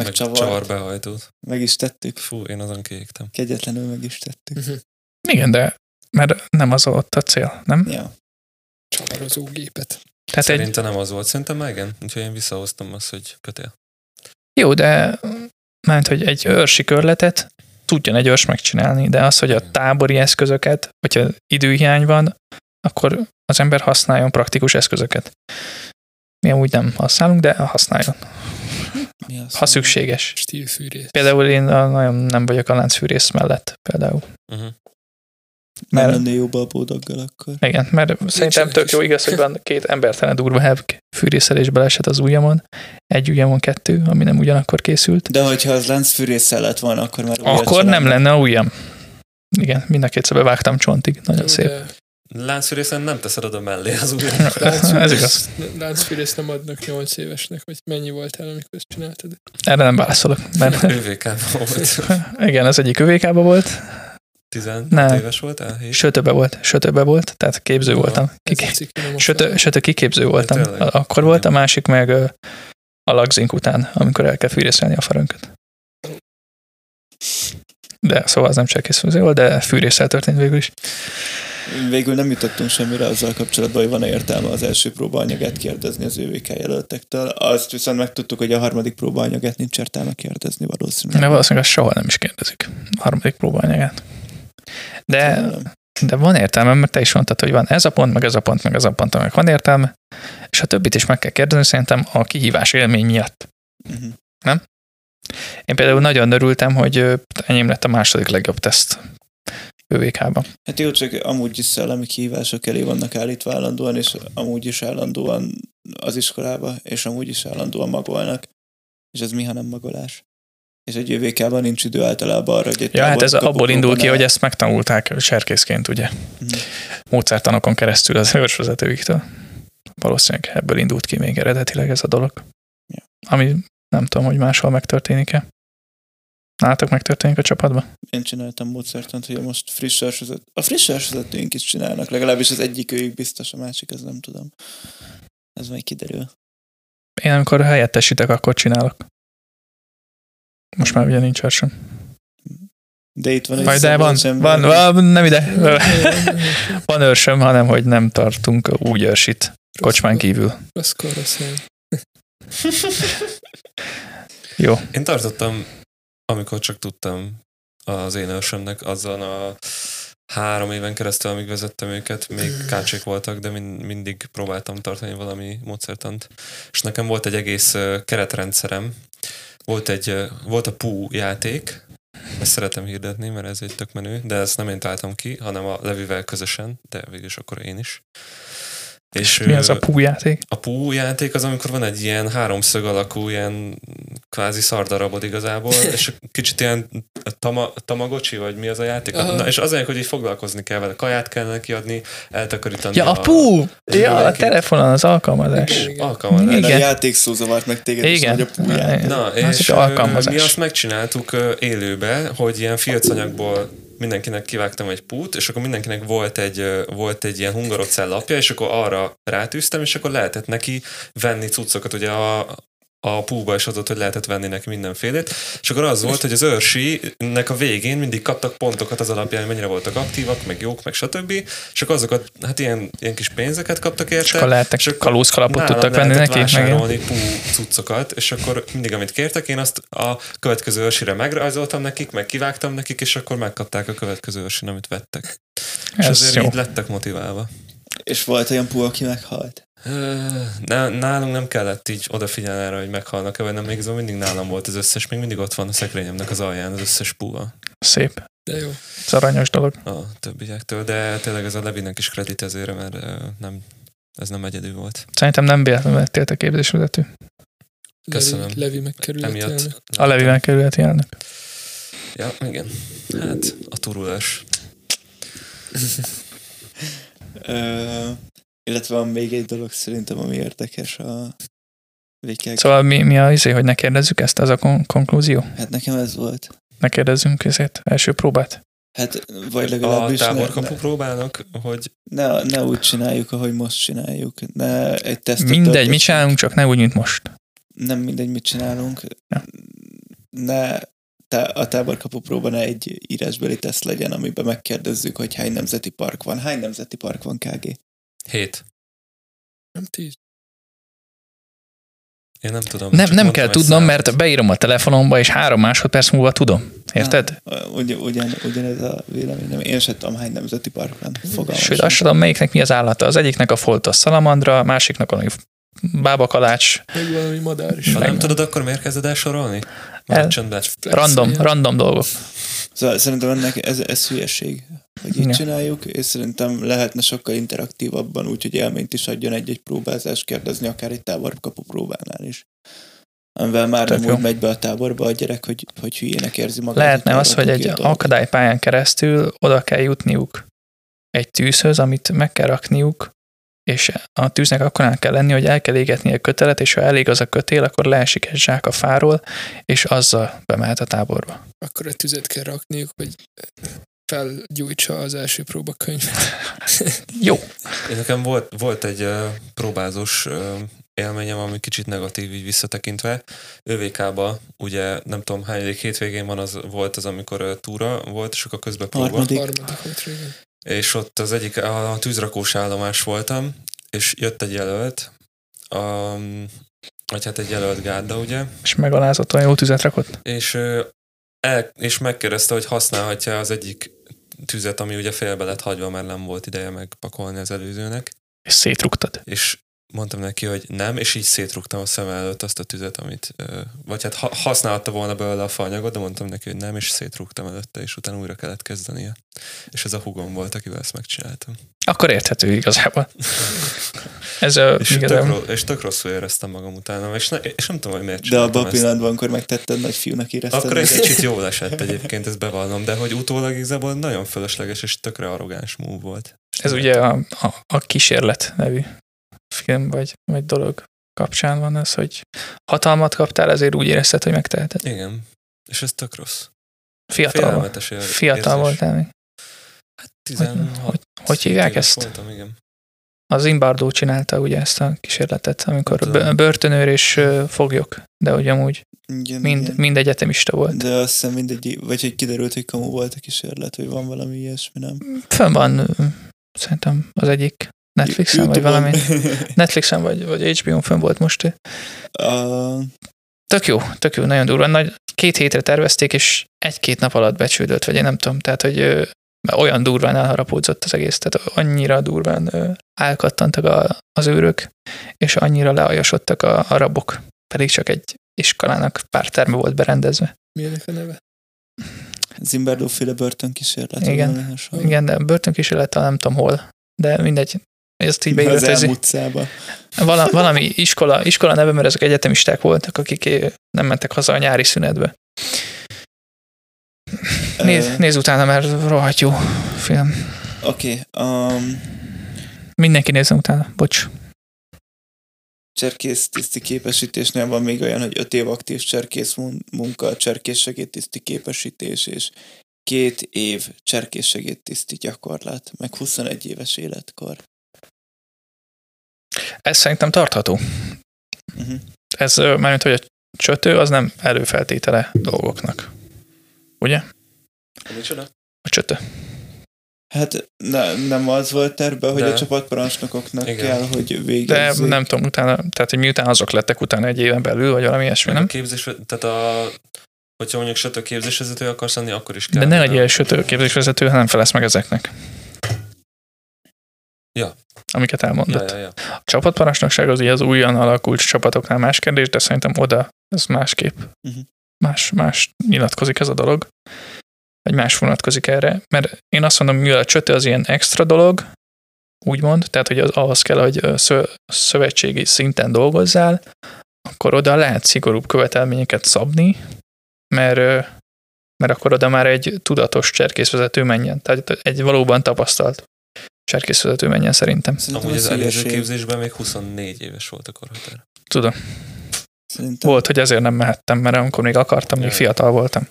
Meg csavarbehajtót. Meg is tettük. Fú, én azon kiégtem. Kegyetlenül meg is tettük. Igen, de mert nem az ott a cél, nem? Ja. Csavarozó gépet. Tehát szerintem nem az volt, szerintem már igen. Úgyhogy én visszahoztam azt, hogy kötél. Jó, de mert hogy egy őrsi körletet tudjon egy őrs megcsinálni, de az, hogy a tábori eszközöket, hogyha időhiány van, akkor az ember használjon praktikus eszközöket. Mi amúgy nem használunk, de használjon. Ha szükséges. Stílfűrész. Például én nagyon nem vagyok a láncfűrész mellett például. Mert lennél jobb a bódaggal akkor. Igen, mert szerintem tök jó igaz, hogy van két embertelen durva fűrészelés beleesett az ujjamon. Egy ujjamon 2, ami nem ugyanakkor készült. De hogyha az láncfűrészsel lett volna, akkor már... Akkor nem lenne a ujjam. Igen, mind a kétszer bevágtam csontig. Nagyon szép. Láncfűrészen nem teszed oda mellé az ujjat. Láncfűrész nem adnak 8 évesnek, hogy mennyi voltál, amikor ezt csináltad? Erre nem válaszolok. ÖVK-ban volt. Igen, az egyik ÖVK-ban volt. 15 éves voltál? Sötőbe volt, tehát képző voltam. Sötő kiképző voltam. Akkor volt, a másik meg a lagzink után, amikor el kell fűrészelni a farönköt. De szóval az nem csak készfűző volt, de fűrésszel történt végül is. Végül nem jutottunk semmire azzal kapcsolatban, hogy van-e értelme az első próbaanyagát kérdezni az ÖVK jelöltektől. Azt viszont megtudtuk, hogy a harmadik próbaanyagát nincs értelme kérdezni valószínűleg. De valószínűleg azt soha nem is kérdezik, a harmadik próbaanyagát. De van értelme, mert te is mondtad, hogy van ez a pont, meg ez a pont, meg ez a pont, meg van értelme, és a többit is meg kell kérdezni szerintem a kihívás élmény miatt. Uh-huh. Nem? Én például nagyon örültem, hogy enyém lett a második legjobb teszt ÖVK-ban. Hát jó, csak amúgy is szellemi kihívások elé vannak állítva állandóan, és amúgy is állandóan az iskolába, és amúgy is állandóan magolnak. És ez miha nem magolás. És egy ÖVK-ban nincs idő általában arra, hogy egy tábor, hát ez abból indul ki, hogy ezt megtanulták serkészként, ugye? Módszertanokon keresztül az őrsvezetőiktől. Valószínűleg ebből indult ki még eredetileg ez a dolog. Ja. Ami nem tudom, hogy máshol megtörténik-e. Nálatok megtörténik a csapatban? Én csináltam módszertant, hogy most friss őrsvezetőink. A friss őrsvezetőink is csinálnak, legalábbis az egyik őjük biztos, a másik, ez nem tudom. Ez majd kiderül. Én amikor helyettesítek, akkor csinálok. Most már ugye nincs verseny. De itt van egy szemben. Van, nem ide. Van őrsöm, hanem hogy nem tartunk úgy őrsit kocsmán kívül. Jó. Én tartottam, amikor csak tudtam, az én őrsömnek azon a 3 éven keresztül, amíg vezettem őket, még kácsék voltak, de mindig próbáltam tartani valami módszertant. És nekem volt egy egész keretrendszerem. Volt a Pú játék, ezt szeretem hirdetni, mert ez egy tök menő, de ezt nem én találtam ki, hanem a Levivel közösen, de végülis akkor én is. És mi az a Pú játék? A Pú játék az, amikor van egy ilyen háromszög alakú, ilyen kvázi szardarabod igazából, és kicsit ilyen tamagocsi, vagy mi az a játék? Na, és azért, hogy így foglalkozni kell vele, kaját kellene kiadni, eltakarítani. Ja, a Pú! Ja, a telefonon az alkalmazás. Alkalmazás. Igen. A játékszózavart meg téged is, hogy a Pú játék. Na, és mi azt megcsináltuk élőbe, hogy ilyen filcanyagból mindenkinek kivágtam egy pút, és akkor mindenkinek volt egy ilyen hungarocell lapja, és akkor arra rátűztem, és akkor lehetett neki venni cuccokat, ugye a púba is adott, hogy lehetett venni neki mindenfélét, és akkor az volt, hogy az őrsinek a végén mindig kaptak pontokat az alapján, mennyire voltak aktívak, meg jók, meg stb. És akkor azokat, hát ilyen kis pénzeket kaptak érte. És akkor lehettek kalózkalapot tudtak venni neki. Vásárolni pú cuccokat, és akkor mindig, amit kértek, én azt a következő őrsire megrajzoltam nekik, meg kivágtam nekik, és akkor megkapták a következő őrsin, amit vettek. És azért jó. Így lettek motiválva. És volt olyan pú, aki meghalt? Nálunk nem kellett így odafigyelni erre, hogy meghalnak-e, vagy nem, még azon mindig nálam volt az összes, még mindig ott van a szekrényemnek az alján az összes púva. Szép. De jó. Ez aranyos dolog. A többiektől, de tényleg ez a Levinek is kredit ezért, mert ez nem egyedül volt. Szerintem nem véletlenül lettél te képzésvezető. Köszönöm. Levi megkerülheti elnök. A Levi megkerülheti elnök. Ja, igen. Hát, a turulás. Illetve van még egy dolog szerintem, ami érdekes a VK. Szóval mi a izé, hogy ne kérdezzük ezt, az a konklúzió? Hát nekem ez volt. Ne kérdezzünk ezért, első próbát? Hát, vagy legalábbis... A táborkapu próbának, hogy... Ne úgy csináljuk, ahogy most csináljuk. Ne egy tesztet... Mindegy, mit csinálunk, csak ne úgy, mint most. Nem mindegy, mit csinálunk. Ja. A táborkapu próbán egy írásbeli teszt legyen, amiben megkérdezzük, hogy hány nemzeti park van. Hány nemzeti park van, KG? 7. Nem 10. Én nem tudom. Nem kell tudnom, mert beírom a telefonomba, és 3 másodperc múlva tudom. Érted? Ugyanez a véleményem. Én sem tudom, hány nemzeti parkban fogalmazom. Sőt, azt tudom, melyiknek mi az állata. Az egyiknek a folt a szalamandra, a másiknak a bábakalács. Meg valami madár is. Ha nem tudod, akkor miért kezded el sorolni? Random dolgok. Szóval szerintem ennek ez hülyeség, hogy így csináljuk, és szerintem lehetne sokkal interaktívabban, úgyhogy élményt is adjon egy-egy próbázás, kérdezni akár egy táborkapu próbánál is. Amivel már tök nem jó. Úgy megy be a táborba a gyerek, hogy hülyének érzi magát. Lehetne az, hogy egy akadálypályán keresztül oda kell jutniuk egy tűzhöz, amit meg kell rakniuk, és a tűznek akkor el kell lenni, hogy el kell égetni a kötelet, és ha elég az a kötél, akkor leesik egy zsák a fáról, és azzal bemehet a táborba. Akkor a tüzet kell rakniuk, hogy felgyújtsa az első próbakönyvet. Jó. Én nekem volt egy próbázós élményem, ami kicsit negatív, így visszatekintve. ÖVK-ba, ugye nem tudom hányadik hétvégén volt az, amikor túra volt, és akkor közben próba. Harmadik hétvégén. És ott az egyik, a tűzrakós állomás voltam, és jött egy jelölt, vagy hát egy jelölt Gerda, ugye? És megalázottan jó tüzet rakott. És megkérdezte, hogy használhatja az egyik tüzet, ami ugye félbe lett hagyva, mert nem volt ideje megpakolni az előzőnek. És szétrugtad. És mondtam neki, hogy nem, és így szétrugtam a szem előtt azt a tüzet, amit... Vagy hát használhatta volna belőle a faanyagot, de mondtam neki, hogy nem, és szétrugtam előtte, és utána újra kellett kezdenie. És ez a hugom volt, akivel ezt megcsináltam. Akkor érthető igazából. Ez a, és tök rosszul éreztem magam utána, és nem tudom, hogy miért csináltam. De abban a pillanatban, amikor megtetted, nagy fiúnak érezted. Akkor egy kicsit jól esett egyébként, ezt bevallom, de hogy utólag igazából nagyon fölösleges és tökre arrogáns move volt. Ez ugye a kísérlet nevű film vagy dolog kapcsán van az, hogy hatalmat kaptál, ezért úgy érezted, hogy megteheted. Igen, és ez tök rossz. Fiatal voltál még. Hát 16. Hogy hívják ezt? Voltam, igen. A Zimbardo csinálta ugye ezt a kísérletet, amikor börtönőr és foglyok, de ugye amúgy mind egyetemista volt. De azt hiszem mindegy, vagy hogy kiderült, hogy kamu volt a kísérlet, hogy van valami ilyesmi, nem? Fönn van, szerintem az egyik Netflixen vagy valami. Netflixen vagy HBO-n fönn volt most. Tök jó, nagyon durva. 2 hétre tervezték, és 1-2 nap alatt becsődött, vagy én nem tudom. Tehát, hogy olyan durván elharapódzott az egész, tehát annyira durván elkattantak az őrök, és annyira leajasodtak a rabok. Pedig csak egy iskolának pár terme volt berendezve. Milyenek a neve? Zimbardo-féle börtönkísérlet. Igen, de börtönkísérlettel nem tudom hol, de mindegy. Ezt így az Elm utcába. Valami iskola neve, mert ezek egyetemisták voltak, akik nem mentek haza a nyári szünetbe. Nézz utána, mert rohadt jó film. Oké. Mindenki nézze utána, bocs. Cserkész tiszti képesítésnél van még olyan, hogy 5 év aktív cserkész munka, cserkész segédtiszti képesítés, és 2 év cserkészsegédtiszti gyakorlat, meg 21 éves életkor. Ez szerintem tartható. Uh-huh. Ez mármint, hogy a csötő az nem előfeltétele dolgoknak. Ugye? Micsoda? A csötő. Hát nem az volt terve, hogy a csapatparancsnokoknak kell, hogy végezzék. De nem tudom, utána, tehát hogy miután azok lettek utána 1 éven belül, vagy valami ilyesmi, nem? A képzés, tehát hogyha mondjuk sötő képzésvezető akarsz lenni, akkor is kell. De ne legyél sötő képzésvezető, ha nem felelsz meg ezeknek. Ja. Amiket elmondott. Ja. A csapatparancsnokság az ugye az újan alakult csapatoknál más kérdés, de szerintem oda ez másképp. Uh-huh. Más nyilatkozik ez a dolog. Vagy más vonatkozik erre, mert én azt mondom, mivel a csötő az ilyen extra dolog, úgymond, tehát hogy az, ahhoz kell, hogy szövetségi szinten dolgozzál, akkor oda lehet szigorúbb követelményeket szabni, mert akkor oda már egy tudatos cserkészvezető menjen, tehát egy valóban tapasztalt cserkészvezető menjen szerintem. Amúgy az előző képzésben még 24 éves volt a korhatár. Tudom. Szerintem. Volt, hogy ezért nem mehettem, mert amikor még akartam, még fiatal voltam.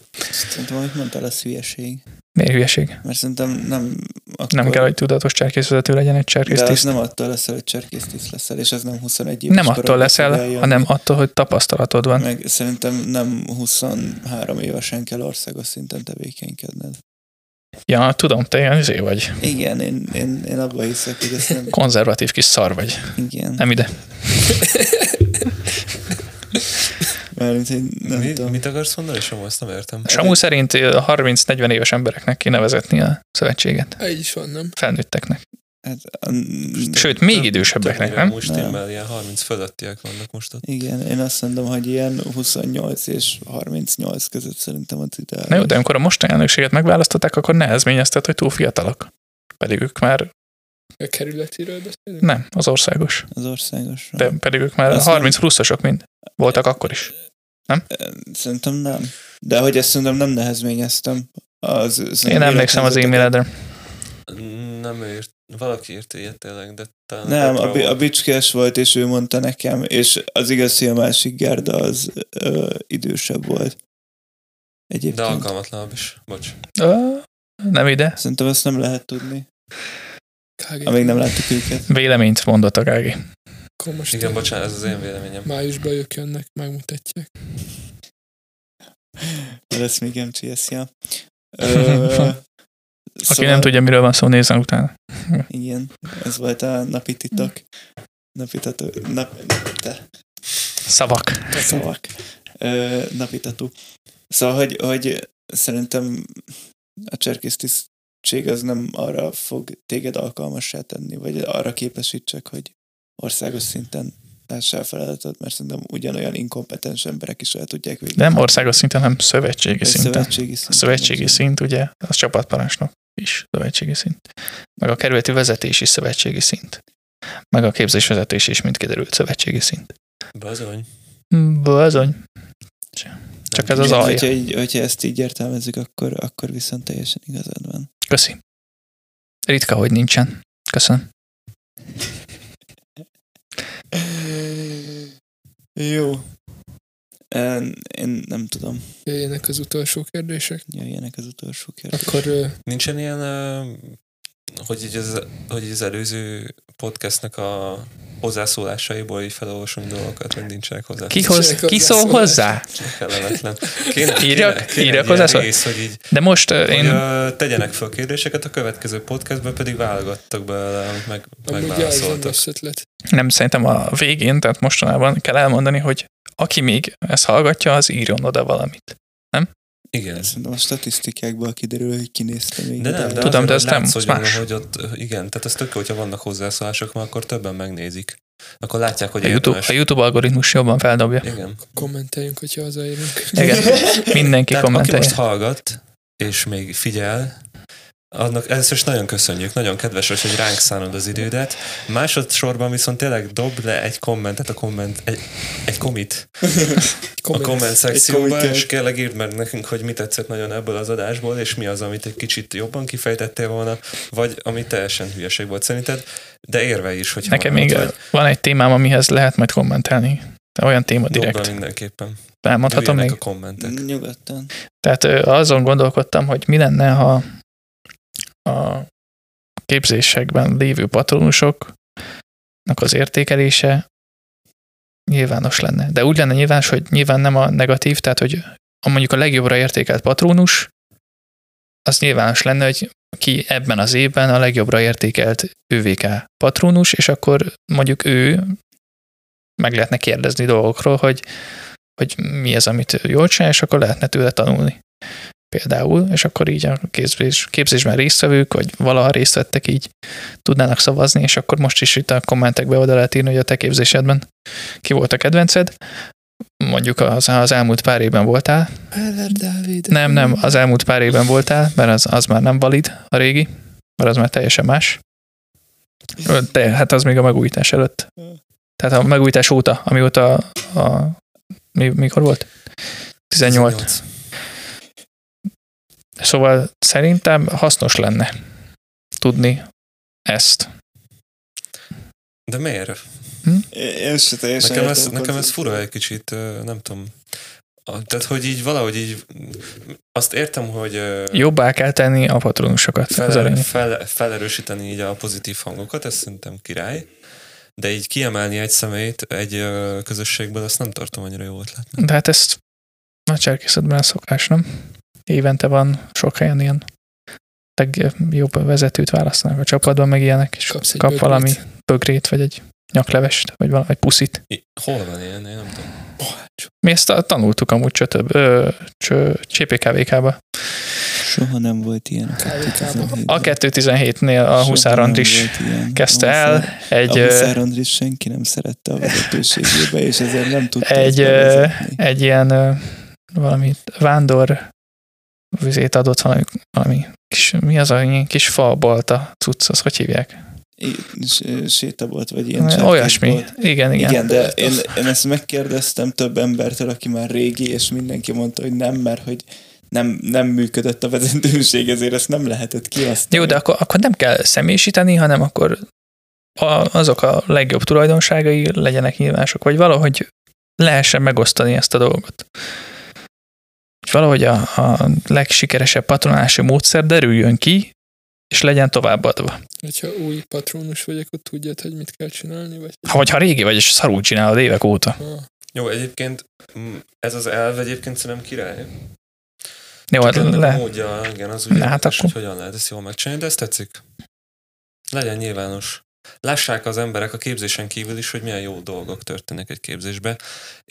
Szerintem, amit mondtál, az hülyeség. Miért hülyeség? Mert szerintem nem... Akkor... Nem kell, hogy tudatos cserkészvezető legyen egy cserkésztiszt. De az nem attól leszel, hogy cserkésztiszt leszel, és ez nem 21 éves. Nem attól leszel, hanem attól, hogy tapasztalatod van. Meg szerintem nem 23 évesen kell országos szinten tevékenykedned. Ja, tudom, te ilyen izé vagy. Igen, én abban hiszek, hogy ezt nem... Konzervatív kis szar vagy. Igen. Nem ide. Mit akarsz mondani, Samu? Ezt nem értem. Samu szerint 30-40 éves embereknek kinevezetni a szövetséget. Egy is van, nem? Felnőtteknek. Sőt, még idősebbeknek, nem? Most immel ilyen 30 fölöttiek vannak most ott. Igen, én azt mondom, hogy ilyen 28 és 38 között szerintem az ideális. Na jó, de amikor a mostani elnökséget megválasztották, akkor nehezményeztet, hogy túl fiatalok. Pedig ők már... A kerületiről beszélünk? Nem, az országos. Az országos. De pedig ők már 30 pluszosok mind voltak akkor is, nem? Szerintem nem. De hogy ezt szerintem nem nehezményeztem. Én emlékszem az e-mailedre. Nem ért. Valaki írt ilyet tényleg, de talán... Nem, a Bicskes volt, és ő mondta nekem, és az igaz, hogy a másik Gerda az idősebb volt. Egyébként. De alkalmatlanabb is, bocs. Nem ide. Szerintem ezt nem lehet tudni. KG. Amíg nem láttuk őket. Véleményt mondott a KG. Igen, bocsánat, ez az én véleményem. Májusban ők jönnek, megmutatják. Lesz még MCSZ, ja. Aki szóval... nem tudja, miről van szó, nézzen utána. Igen, ez volt a napi titok. Szavak. Napitató. Szóval, hogy szerintem a cserkésztiszt az nem arra fog téged alkalmassá tenni, vagy arra képesítsek, hogy országos szinten lássál feladatot, mert szerintem ugyanolyan inkompetens emberek is el tudják végezni. Nem országos szinten, hanem szövetségi szinten. Szövetségi szint, ugye, az csapatparancsnok is szövetségi szint. Meg a kerületi vezetés is szövetségi szint. Meg a képzésvezetés is, mint kiderült, szövetségi szint. Bazony. Csak ez az alja. Hogyha ezt így értelmezzük, akkor viszont teljesen igazad van. Köszi. Ritka, hogy nincsen. Köszönöm. Jó. Én nem tudom. Jöjjenek az utolsó kérdések? Akkor nincsen ilyen, hogy az előző podcastnak a hozzászólásaiból így felolvasom dolgokat, hogy nincsenek hozzá. Ki szól hozzá? Kellemetlen. Írjak hozzászól? De most én... tegyenek fel kérdéseket, a következő podcastben pedig válogattak bele, amit megválaszoltak. Nem, szerintem a végén, tehát mostanában kell elmondani, hogy aki még ezt hallgatja, az írjon oda valamit. Nem? Igen. Szerintem a statisztikákból kiderül, hogy kinézte még. De nem, de tudom, de ez nem más. Hogy ott, igen, tehát ez tök, hogyha vannak hozzászólások, már akkor többen megnézik. Akkor látják, hogy a YouTube algoritmus jobban feldobja. Igen. Kommenteljünk, hogyha hazaérünk. Igen, mindenki kommentelje. Aki most hallgat, és még figyel, annak először is nagyon köszönjük, nagyon kedves, hogy ránk szánod az idődet. Másodszorban viszont tényleg dob le egy kommentet, egy commit a komment szekcióba, és kérlek írd meg nekünk, hogy mi tetszett nagyon ebből az adásból, és mi az, amit egy kicsit jobban kifejtettél volna, vagy ami teljesen hülyeség volt szerinted, de érve is, hogy nekem még van egy témám, amihez lehet majd kommentelni. Olyan téma direkt. Dobban mindenképpen. Elmondhatom még? A kommentek. Nyugodtan. Tehát azon gondolkodtam, hogy mi lenne, ha a képzésekben lévő patronusoknak az értékelése nyilvános lenne. De úgy lenne nyilvános, hogy nyilván nem a negatív, tehát hogy mondjuk a legjobbra értékelt patronus, az nyilvános lenne, hogy ki ebben az évben a legjobbra értékelt VK patronus, és akkor mondjuk ő meg lehetne kérdezni dolgokról, hogy mi az, amit jól csinál, és akkor lehetne tőle tanulni. Például, és akkor így a képzésben résztvevők, vagy valaha részt vettek, így tudnának szavazni, és akkor most is itt a kommentekbe oda lehet írni, hogy a te képzésedben ki volt a kedvenced. Mondjuk az elmúlt pár évben voltál. Dávid. Nem, az elmúlt pár évben voltál, mert az már nem valid a régi, mert az már teljesen más. De hát az még a megújítás előtt. Tehát a megújítás óta, amióta mikor volt? 18. Szóval szerintem hasznos lenne tudni ezt. De miért? Nekem ez fura egy kicsit, nem tudom. Tehát, hogy így valahogy így azt értem, hogy... Jobbá kell tenni a patronusokat. Felerősíteni így a pozitív hangokat, ez szerintem király. De így kiemelni egy személyt egy közösségből, azt nem tartom annyira jó ötletnek. De hát ezt a cserkészetben szokás, nem? Évente van sok helyen ilyen legjobb vezetőt választanak a csapatban, meg ilyenek, és kap valami bögrét, vagy egy nyaklevest, vagy valami puszit. Hol van ilyen? Én nem tudom. Mi ezt tanultuk amúgy CPKVK-ba. Soha nem volt ilyen a 217-nél a Huszár Andris kezdte el. A Huszár Andris senki nem szerette a vezetőségébe, és ezért nem tudta egy ilyen valami vándor vizét adott valami kis, mi az a kis fa balta cucc, azt hogy hívják? Sétabolt, vagy ilyen csárkét. Olyasmi, volt. Igen. Igen, de én ezt megkérdeztem több embertől, aki már régi, és mindenki mondta, hogy nem, mert hogy nem működött a vezetőség, ezért ezt nem lehetett kihasználni. Jó, de akkor nem kell személyisíteni, hanem akkor azok a legjobb tulajdonságai legyenek nyilvánosok, vagy valahogy lehessen megosztani ezt a dolgot. Valahogy a legsikeresebb patronási módszer derüljön ki, és legyen továbbadva. Ha új patronus vagy, akkor tudjad, hogy mit kell csinálni? Vagy ha régi vagy, és szarul csinálod évek óta. Jó, egyébként ez az elv egyébként szerintem király. Jó, módja, igen, az úgy hát akkor... hogy hogyan lehet ezt jól megcsinálni, de ezt tetszik. Legyen nyilvános. Lássák az emberek a képzésen kívül is, hogy milyen jó dolgok történnek egy képzésbe.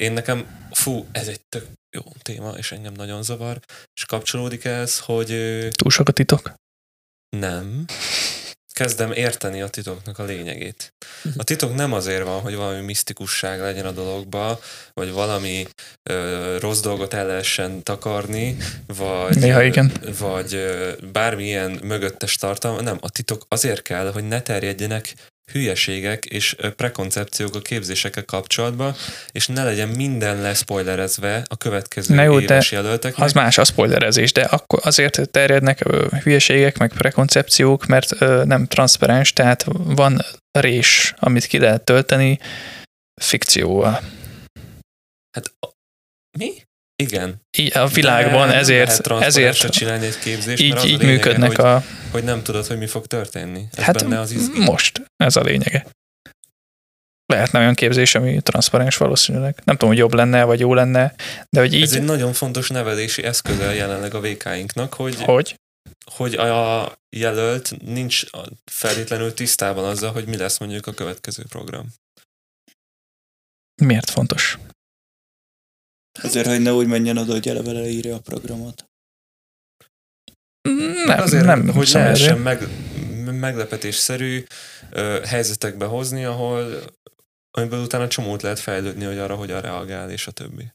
Én nekem, ez egy tök jó téma, és engem nagyon zavar, és kapcsolódik ez, hogy... Túl sok a titok? Nem. Kezdem érteni a titoknak a lényegét. A titok nem azért van, hogy valami misztikusság legyen a dologba, vagy valami rossz dolgot el lehessen takarni, vagy bármilyen mögöttes tartalma. Nem, a titok azért kell, hogy ne terjedjenek hülyeségek és prekoncepciók a képzésekkel kapcsolatban, és ne legyen minden leszpoilerezve a következő éves jelölteknek. Az más a spoilerezés, de akkor azért terjednek hülyeségek, meg prekoncepciók, mert nem transzparens, tehát van rés, amit ki lehet tölteni fikcióval. Hát mi? Igen. Így a világban ezért csinálni egy képzést, így, mert az így a lényege, működnek hogy nem tudod, hogy mi fog történni. Ez hát benne az izgi. Most ez a lényege. Lehetne olyan képzés, ami transzparens valószínűleg. Nem tudom, hogy jobb lenne, vagy jó lenne, de hogy így... Ez egy nagyon fontos nevelési eszköze jelenleg a VK-inknak, hogy a jelölt nincs feltétlenül tisztában azzal, hogy mi lesz mondjuk a következő program. Miért fontos? Azért, hogy ne úgy menjen oda, hogy eleve leírja a programot. Nem, azért, nem, hogy lehessen meglepetésszerű helyzetekbe hozni, amiből utána csomót lehet fejlődni, hogy arra hogyan reagál, és a többi.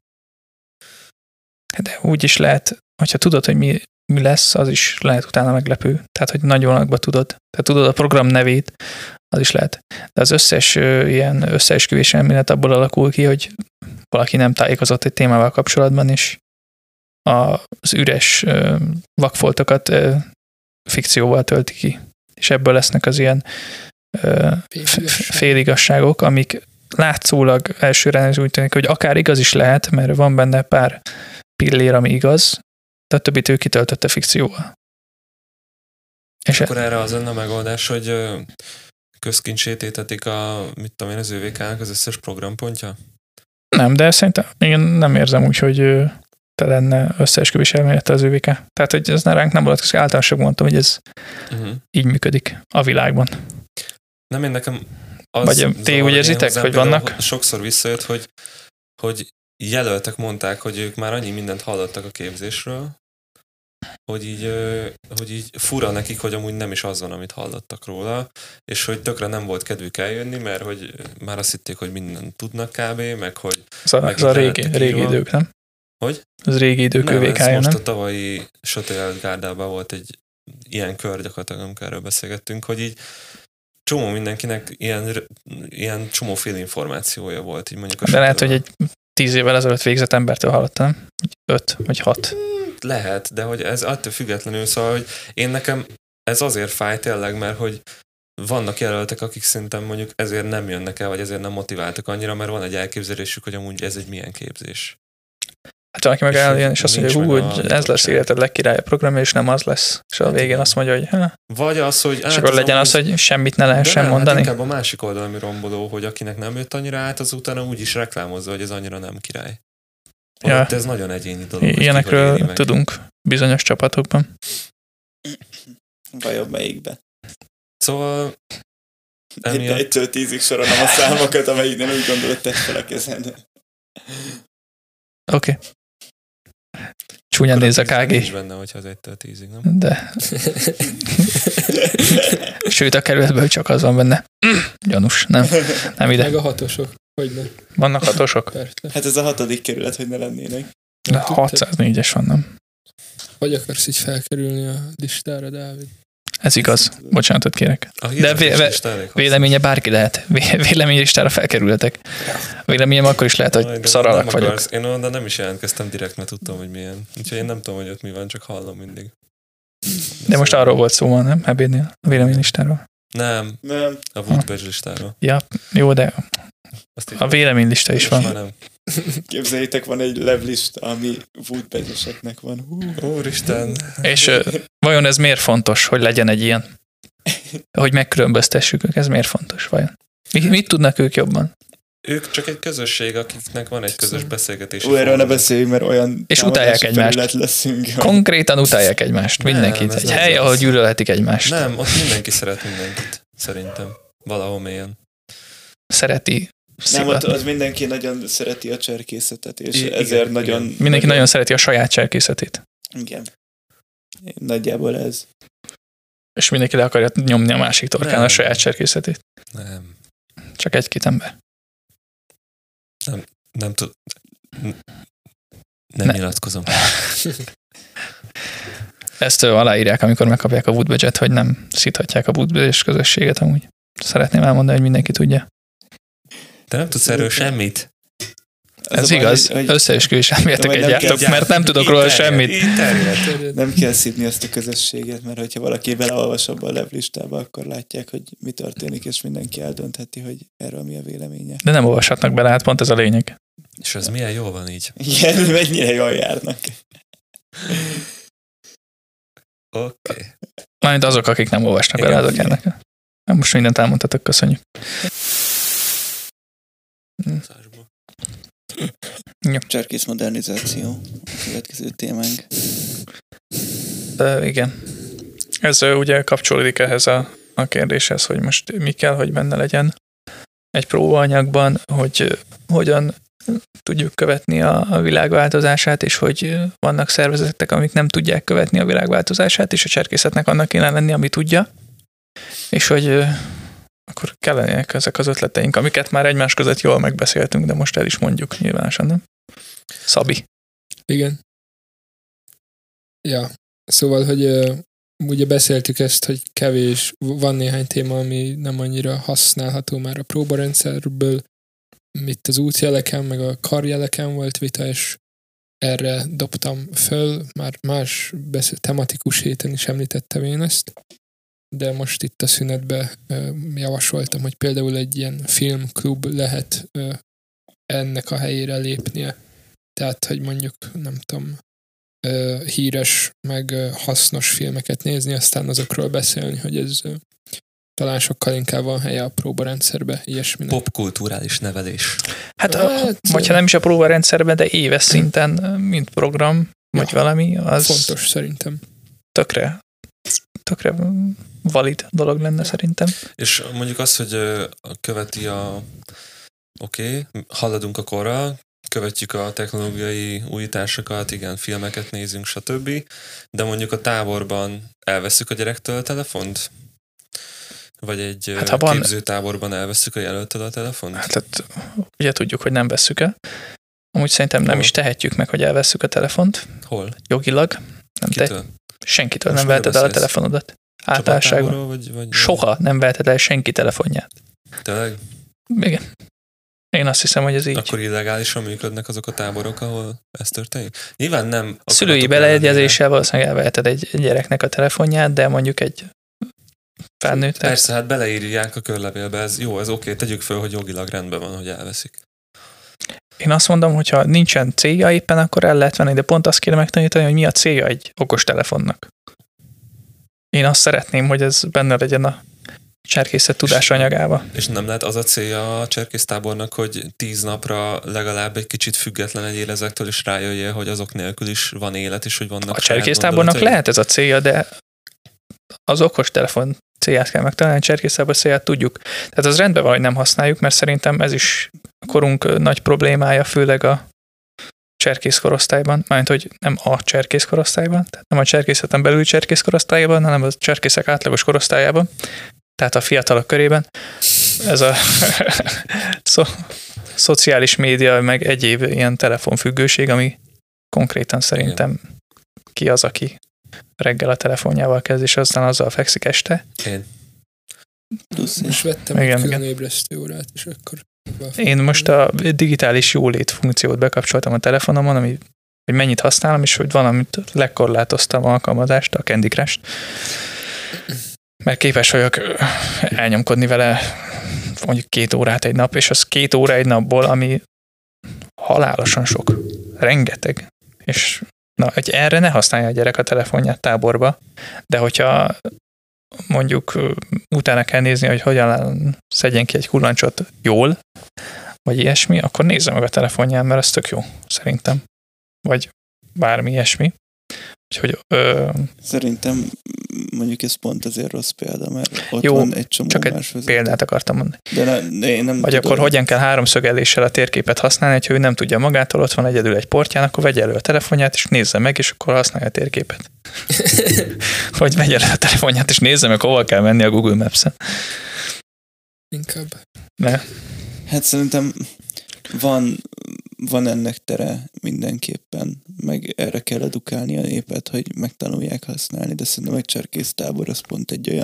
De úgy is lehet, hogyha tudod, hogy mi lesz, az is lehet utána meglepő. Tehát, hogy nagy vonalakban tudod. Tehát tudod a program nevét, az is lehet. De az összes ilyen összeesküvés elmélet abból alakul ki, hogy valaki nem tájékozott egy témával kapcsolatban, és az üres vakfoltokat fikcióval tölti ki. És ebből lesznek az ilyen féligasságok, amik látszólag elsőre úgy tűnik, hogy akár igaz is lehet, mert van benne pár pillér, ami igaz, de a többit ő kitöltötte fikcióval. És akkor erre az lenne a megoldás, hogy közkincsététetik a, mit tudom én, az ÖVK-nak az összes programpontja? Nem, de szerintem én nem érzem úgy, hogy te lenne összeesküvés elmélete az ÖVK. Tehát, hogy ez ránk nem vonatkozik, általánosabban mondtam, hogy ez így működik a világban. Nem, én nekem az... Vagy ti úgy érzitek, hogy vannak? Sokszor visszajött, hogy jelöltek mondták, hogy ők már annyi mindent hallottak a képzésről, hogy így fura nekik, hogy amúgy nem is az van, amit hallottak róla, és hogy tökre nem volt kedvük eljönni, mert hogy már azt hitték, hogy mindent tudnak kb., meg hogy... Ez a régi idők, nem? Hogy? Az régi idők ÖVK-ja, nem? Most a tavalyi sötét gárdában volt egy ilyen kör gyakorlatilag, amikor erről beszélgettünk, hogy így csomó mindenkinek ilyen csomóféle információja volt. Így mondjuk a de lehet, hogy egy 10 évvel ezelőtt végzett embertől hallottam, 5 vagy 6. Lehet, de hogy ez attól függetlenül, szóval, hogy én nekem ez azért fáj tényleg, mert hogy vannak jelöltek, akik szerintem mondjuk ezért nem jönnek el, vagy ezért nem motiváltak annyira, mert van egy elképzelésük, hogy amúgy ez egy milyen képzés. Hát valaki meg eljön, és azt mondja, hogy ez lesz életed legkirálya programja, és nem az lesz. És a végén azt mondja, hogy ha. Vagy az, hogy... És akkor legyen az, hogy semmit ne lehessen mondani. Hát inkább a másik oldalmi romboló, hogy akinek nem jött annyira át, az utána úgy is reklámozza, hogy ez annyira nem király. Ja. Ez nagyon egyéni dolog. Ilyenekről tudunk bizonyos csapatokban. Vajon melyikben? Szóval... Emiatt... 1-től 10-ig sorolom a számokat, amelyiknél úgy gondolod, tett fel a kezed. Oké. Okay. Csúnyan néz a KG. Nincs benne, hogyha az 1-től 10-ig, nem? De. Sőt, a kerületből csak az van benne. Gyanús, nem ide. Meg a hatosok. Hogyne. Vannak hatosok? Persze. Hát ez a 6. kerület, hogy ne lennének. De 604-es van, nem? Hogy akarsz így felkerülni a listára, Dávid? Ez igaz. Bocsánatot kérek. De véleménye bárki lehet. Véleménye listára felkerülhetek. Véleményem akkor is lehet, hogy szaralak vagyok. Én onnan nem is jelentkeztem direkt, mert tudtam, hogy milyen. Úgyhogy én nem tudom, hogy ott mi van, csak hallom mindig. De most arról volt szó, nem? Ebédnél? A vélemény listáról? Nem. A Wood Badge listáról. Ja, jó, de... A véleménylista is van. Képzeljétek, van egy levlista, ami Wood Badge-eseknek van. Úristen! És vajon ez miért fontos, hogy legyen egy ilyen? Hogy megkülönböztessük ők, ez miért fontos vajon? Mit tudnak ők jobban? Ők csak egy közösség, akiknek van egy közös beszélgetés. Erről ne beszéljünk, mert olyan és utálják egymást. Leszünk, konkrétan utálják egymást, mindenkit. Egy hely, ahol gyűlölhetik egymást. Nem, ott mindenki szeret mindenkit, szerintem. Valahol mélyen. Szereti. Nem, ott mindenki nagyon szereti a cserkészetet, és ezért nagyon... Mindenki nagyon szereti a saját cserkészetét. Igen. Nagyjából ez. És mindenki le akarja nyomni a másik torkán a saját cserkészetét. Nem. Csak egy-két ember. Nem tudom. Nem nyilatkozom. Ezt aláírják, amikor megkapják a Wood Badge-et, hogy nem szíthatják a Wood Badge közösséget amúgy. Szeretném elmondani, hogy mindenki tudja. De nem tudsz erről semmit. Ez igaz, összeesküvés elméleteket jártok, mert nem tudok róla semmit. Nem kell szidni ezt a közösséget, mert hogyha valaki beleolvas abba a levlistába, akkor látják, hogy mi történik, és mindenki eldöntheti, hogy erről mi a véleménye. De nem olvashatnak bele, hát pont ez a lényeg. És ez milyen jól van így. Igen, mennyire jól járnak. Oké. Mármint azok, akik nem olvasnak bele, azok járnak. Most mindent elmondtatok, köszönjük. Cserkész modernizáció a következő témánk. Igen. Ez ugye kapcsolódik ehhez a kérdéshez, hogy most mi kell, hogy benne legyen egy próbaanyagban, hogy hogyan tudjuk követni a világváltozását, és hogy vannak szervezetek, amik nem tudják követni a világváltozását, és a cserkészetnek annak kéne lenni, ami tudja, és hogy akkor kellenek ezek az ötleteink, amiket már egymás között jól megbeszéltünk, de most el is mondjuk nyilvánosan, nem? Szabi. Igen. Ja, szóval, hogy ugye beszéltük ezt, hogy kevés, van néhány téma, ami nem annyira használható már a próbarendszerből, itt az útjeleken, meg a karjeleken volt vita, és erre dobtam föl, már más tematikus héten is említettem én ezt, de most itt a szünetben javasoltam, hogy például egy ilyen filmklub lehet ennek a helyére lépnie. Tehát, hogy mondjuk, nem tudom, híres, meg hasznos filmeket nézni, aztán azokról beszélni, hogy ez talán sokkal inkább van helye a próbarendszerbe, ilyesminek. Popkulturális nevelés. Hát, vagy ha nem is a próbarendszerben, de éves szinten, mint program, vagy valami, az fontos szerintem. Tökre valid dolog lenne szerintem. És mondjuk az, hogy követi a haladunk a korral, követjük a technológiai újításokat, igen, filmeket nézünk, stb. De mondjuk a táborban elveszük a gyerektől a telefont? Vagy egy képzőtáborban elveszük a jelöltől a telefont? Hát ugye tudjuk, hogy nem vesszük el. Amúgy szerintem nem is tehetjük meg, hogy elvesszük a telefont. Hol? Jogilag. Nem senkitől most nem veheted el a telefonodat. Általánosságban. Vagy soha nem veheted el senki telefonját. Tényleg? Igen. Én azt hiszem, hogy ez így. Akkor illegálisan működnek azok a táborok, ahol ez történik? Nyilván nem. Szülői beleegyezéssel valószínűleg elveheted egy gyereknek a telefonját, de mondjuk egy felnőtt. Persze, hát beleírják a körlevélbe. Ez jó, ez tegyük föl, hogy jogilag rendben van, hogy elveszik. Én azt mondom, hogy ha nincsen célja éppen, akkor el lehet venni, de pont azt kéne megtanítani, hogy mi a célja egy okostelefonnak. Én azt szeretném, hogy ez benne legyen a cserkészet tudás anyagába. És nem lehet az a célja a cserkésztábornak, hogy 10 napra legalább egy kicsit független legyél ezektől, és rájöjjél, hogy azok nélkül is van élet, és hogy vannak. A cserkésztábornak lehet ez a célja, de az okostelefon célját kell megtalálni, a cserkésztábor célját tudjuk. Tehát az rendben van, hogy nem használjuk, mert szerintem ez is a korunk nagy problémája, főleg a cserkészkorosztályban, mármint, hogy nem a cserkészkorosztályban, tehát nem a cserkészeten belül cserkészkorosztályban, hanem a cserkészek átlagos korosztályában, tehát a fiatalok körében. Ez a szociális média, meg egyéb ilyen telefonfüggőség, ami konkrétan szerintem ki az, aki reggel a telefonjával kezd, és aztán azzal fekszik este. Én. És vettem egy különébresztő órát, és akkor... Én most a digitális jólét funkciót bekapcsoltam a telefonomon, ami, hogy mennyit használom, és hogy valamit lekorlátoztam alkalmazást, a Candy Crush-t, mert képes vagyok elnyomkodni vele mondjuk 2 órát egy nap, és az 2 óra egy napból, ami halálosan sok, rengeteg. És hogy erre ne használja a gyerek a telefonját táborba, de hogyha mondjuk utána kell nézni, hogy hogyan szedjen ki egy kullancsot jól, vagy ilyesmi, akkor nézze meg a telefonján, mert ez tök jó, szerintem. Vagy bármi ilyesmi. Úgyhogy, szerintem mondjuk ez pont azért rossz példa, mert ott jó, van egy csomó máshoz. Példát akartam mondani. De nem vagy tudom. Akkor hogyan kell háromszögeléssel a térképet használni, hogyha ő nem tudja magától, ott van egyedül egy portján, akkor vegye elő a telefonját, és nézze meg, és akkor használja a térképet. Vagy vegye elő a telefonját, és nézze meg, hova kell menni a Google Maps-en. Inkább. Ne? Hát szerintem van ennek tere mindenképpen, meg erre kell edukálni a népet, hogy megtanulják használni, de szerintem egy cserkésztábor az pont egy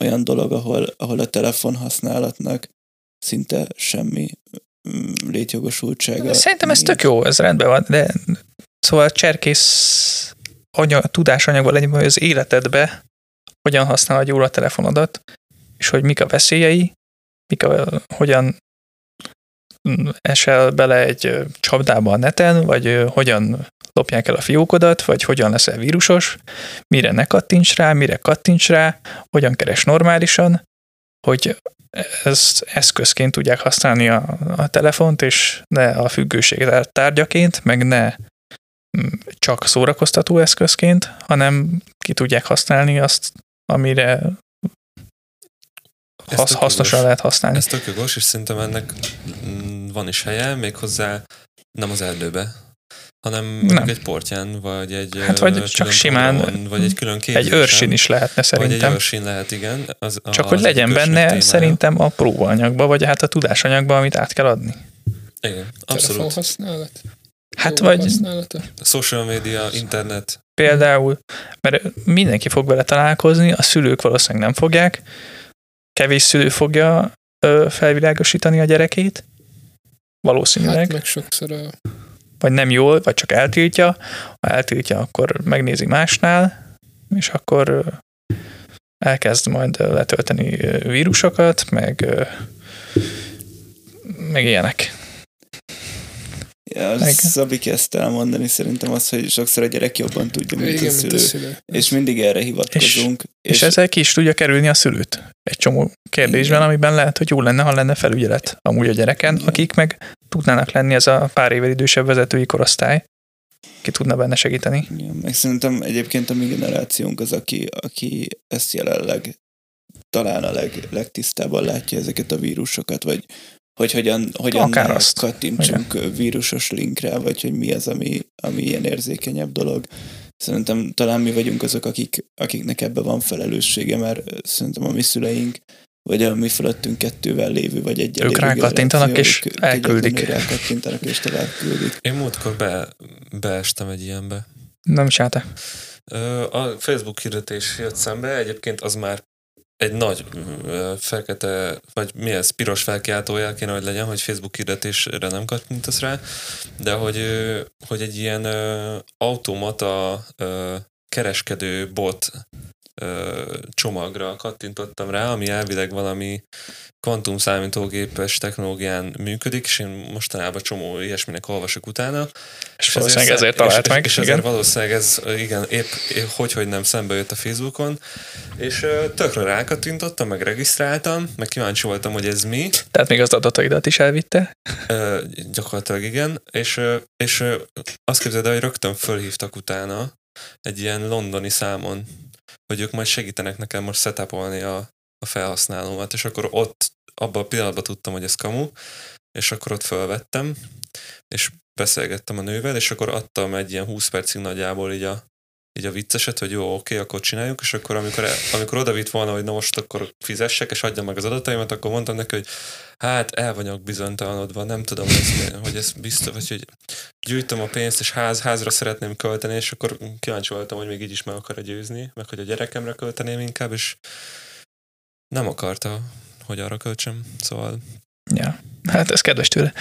olyan dolog, ahol a telefonhasználatnak szinte semmi létjogosultsága. Szerintem ez tök jó, ez rendben van, de szóval a cserkész tudásanyagban legyen, hogy az életedbe hogyan használod jól a telefonodat, és hogy mik a veszélyei, hogyan esel bele egy csapdába a neten, vagy hogyan lopják el a fiókodat, vagy hogyan leszel vírusos, mire ne kattints rá, mire kattints rá, hogyan keres normálisan, hogy ezt eszközként tudják használni a telefont, és ne a függőség tárgyaként, meg ne csak szórakoztató eszközként, hanem ki tudják használni azt, amire hasznosan lehet használni. Ez tök jogos, és szerintem ennek van is helye, méghozzá nem az erdőbe, hanem mondjuk egy portján, vagy egy vagy csak simán, programon, vagy egy külön képzésen. Egy őrsin is lehetne szerintem. Vagy egy őrsin lehet, igen. Csak hogy legyen benne témája. Szerintem a próbaanyagban, vagy hát a tudásanyagban, amit át kell adni. Igen, abszolút. Hát vagy social media, internet. Például, mert mindenki fog vele találkozni, a szülők valószínűleg nem fogják, kevés szülő fogja felvilágosítani a gyerekét, valószínűleg. Hát meg sokszor vagy nem jól, vagy csak eltiltja. Ha eltiltja, akkor megnézi másnál, és akkor elkezd majd letölteni vírusokat, meg ilyenek. Ja, Szabi kezdte elmondani szerintem azt, hogy sokszor a gyerek jobban tudja, mint igen, a szülő. És mindig erre hivatkozunk. És ezzel ki is tudja kerülni a szülőt egy csomó kérdésben, igen. Amiben lehet, hogy jó lenne, ha lenne felügyelet amúgy a gyereken, igen. Akik meg tudnának lenni ez a pár évvel idősebb vezetői korosztály, ki tudna benne segíteni. Igen, meg szerintem egyébként a mi generációnk az, aki ezt jelenleg talán a legtisztábban látja ezeket a vírusokat, vagy hogy hogyan kattintsunk vírusos linkre, vagy hogy mi az, ami ilyen érzékenyebb dolog. Szerintem talán mi vagyunk azok, akiknek ebben van felelőssége, mert szerintem a mi szüleink, vagy a mi fölöttünk kettővel lévő, vagy egy ők rákattintanak és elküldik. Én múltkor beestem egy ilyenbe. Nem is állta. A Facebook hirdetés jött szembe, egyébként az már egy nagy fekete, vagy mi ez, piros felkiáltójel kéne, hogy legyen, hogy Facebook hirdetésre nem kattintasz rá, de hogy egy ilyen automata kereskedő bot csomagra kattintottam rá, ami elvileg valami kvantum számítógépes technológián működik, és én mostanában csomó ilyesminek olvasok utána. És valószínűleg ezért talált meg. És ezért valószínűleg ez, igen, épp hogy nem szembe jött a Facebookon, és tökre rákattintottam, meg regisztráltam, meg kíváncsi voltam, hogy ez mi. Tehát még az adataidat is elvitte? Gyakorlatilag igen, és azt képzeld el, hogy rögtön fölhívtak utána egy ilyen londoni számon, hogy ők majd segítenek nekem most setupolni a felhasználómat, és akkor ott abban a pillanatban tudtam, hogy ez kamu, és akkor ott felvettem, és beszélgettem a nővel, és akkor adtam egy ilyen 20 percig nagyjából így a vicceset, hogy jó, oké, akkor csináljuk, és akkor amikor odavitt volna, hogy na most akkor fizessek, és adjam meg az adataimat, akkor mondtam neki, hogy hát el vagyok bizonytalanodva, nem tudom, hogy ez biztos, vagy hogy gyűjtöm a pénzt, és házra szeretném költeni, és akkor kíváncsi voltam, hogy még így is meg akar győzni, meg hogy a gyerekemre költeném inkább, és nem akarta, hogy arra költsem, szóval... Ja, hát ez kedves tőle.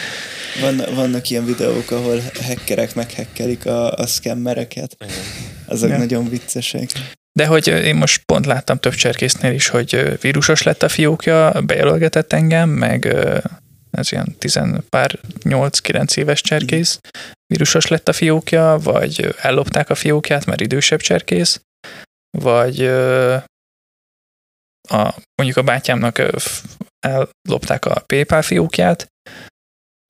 Vannak ilyen videók, ahol hackerek meghackelik a szkemmereket. Azok ja. Nagyon viccesek. De hogy én most pont láttam több cserkésznél is, hogy vírusos lett a fiókja, bejelölgetett engem, meg ez ilyen 18-9 éves cserkész, vírusos lett a fiókja, vagy ellopták a fiókját, mert idősebb cserkész, vagy mondjuk a bátyámnak ellopták a PayPal fiókját,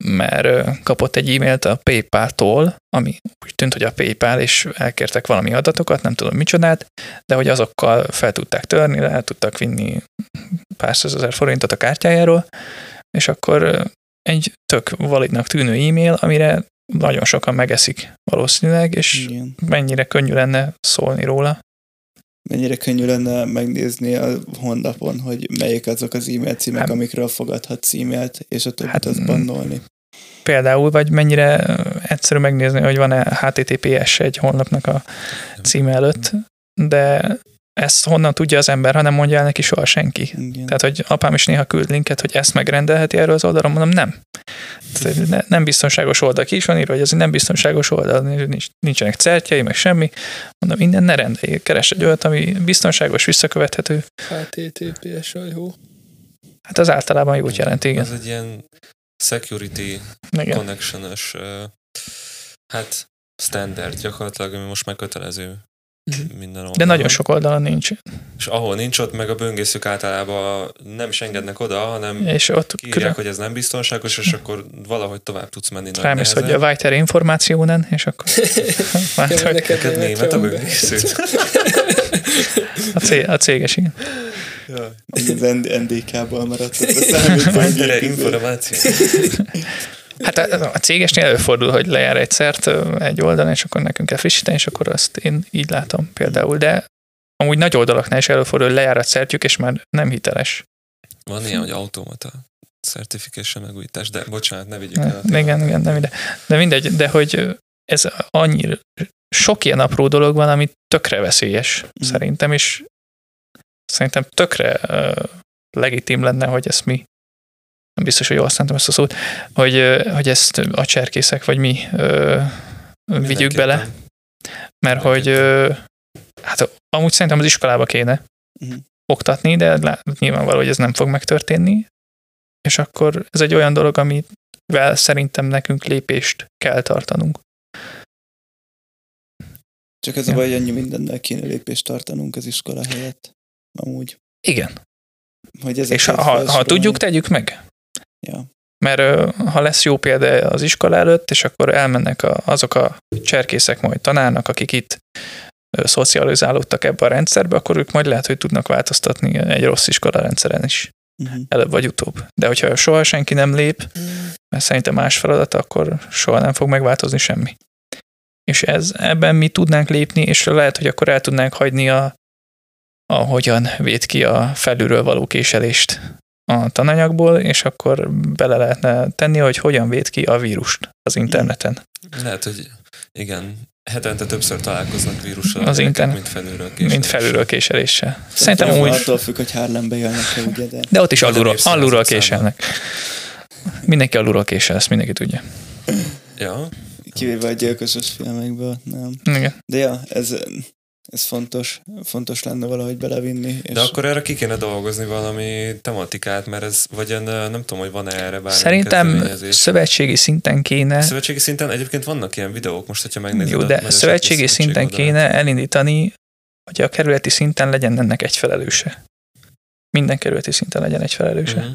mert kapott egy e-mailt a PayPal-tól, ami úgy tűnt, hogy a PayPal, és elkértek valami adatokat, nem tudom micsodát, de hogy azokkal fel tudták törni, le tudtak vinni pár százezer forintot a kártyájáról, és akkor egy tök validnak tűnő e-mail, amire nagyon sokan megeszik valószínűleg, és igen. Mennyire könnyű lenne szólni róla. Mennyire könnyű lenne megnézni a honlapon, hogy melyik azok az e-mail címek, hát, amikről fogadhatsz e-mailt, és a többet hát, azt bannolni. Például, vagy mennyire egyszerű megnézni, hogy van-e HTTPS egy honlapnak a címe előtt, de ezt honnan tudja az ember, ha nem mondja el neki soha senki. Igen. Tehát, hogy apám is néha küld linket, hogy ezt megrendelheti erről az oldalon, mondom, nem. Tehát, nem biztonságos oldal, ki is van írva, hogy ez nem biztonságos oldal, nincsenek certjei, meg semmi. Mondom, innen ne rendelj, keres egy olyat, ami biztonságos, visszakövethető. HTTPS, jó. Hát az általában jót jelent, igen. Ez egy ilyen security igen. Connection-ös hát standard gyakorlatilag, ami most megkötelező. De nagyon sok oldalon nincs. És ahol nincs, ott meg a böngészők általában nem is engednek oda, hanem és ott kiírják, hogy ez nem biztonságos, és akkor valahogy tovább tudsz menni. Rámész, hogy a Vajter információnen, és akkor... Neked német a böngészőt. A céges, igen. Ja. Az NDK-ból maradt a számítógépre információ. Hát a cégesnél előfordul, hogy lejár egy szert egy oldalon, és akkor nekünk kell frissíteni, és akkor azt én így látom például. De amúgy nagy oldalaknál is előfordul, hogy lejár a szertjük, és már nem hiteles. Van ilyen, hogy automata certification megújítás, de bocsánat, ne vigyük el. Igen, nem ide. De mindegy, de hogy ez annyira sok ilyen apró dolog van, ami tökre veszélyes szerintem, és szerintem tökre legitim lenne, hogy ezt mi nem biztos, hogy jól használtam ezt a szót, hogy ezt a cserkészek, vagy mi vigyük bele. Mert hogy hát amúgy szerintem az iskolába kéne oktatni, de nyilvánvaló, hogy ez nem fog megtörténni. És akkor ez egy olyan dolog, ami vel szerintem nekünk lépést kell tartanunk. Csak ez a baj, hogy annyi mindennel kéne lépést tartanunk az iskola helyett. Amúgy. Igen. Hogy és ha tudjuk, tegyük meg. Ja. Mert ha lesz jó példa az iskola előtt, és akkor elmennek azok a cserkészek majd tanárnak, akik itt szocializálódtak ebbe a rendszerbe, akkor ők majd lehet, hogy tudnak változtatni egy rossz iskola rendszeren is. Uh-huh. Előbb vagy utóbb. De hogyha soha senki nem lép, mert szerintem más feladata, akkor soha nem fog megváltozni semmi. És ebben mi tudnánk lépni, és lehet, hogy akkor el tudnánk hagyni ahogyan véd ki a felülről való késelést a tananyagból, és akkor bele lehetne tenni, hogy hogyan véd ki a vírust az interneten. Lehet, hogy igen, hetente többször találkoznak vírussal, az mint felülről késeléssel. Szerintem úgy. Attól függ, hogy Harlembe jönnek, ugye, de ott is alulról késelnek. Mindenki alulról késel, ezt mindenki tudja. Ja. Kivéve a gyilkosos filmekből, nem. Igen. De ja, ez fontos lenne valahogy belevinni. És... De akkor erre ki kéne dolgozni valami tematikát, mert ez, vagy nem tudom, hogy van-e erre bármi. Szerintem szövetségi szinten kéne. Szövetségi szinten egyébként vannak ilyen videók most, hogyha megnézed. Jó, de szövetségi szinten kéne elindítani, hogy a kerületi szinten legyen ennek egy felelőse. Minden kerületi szinten legyen egy felelőse. Mm-hmm.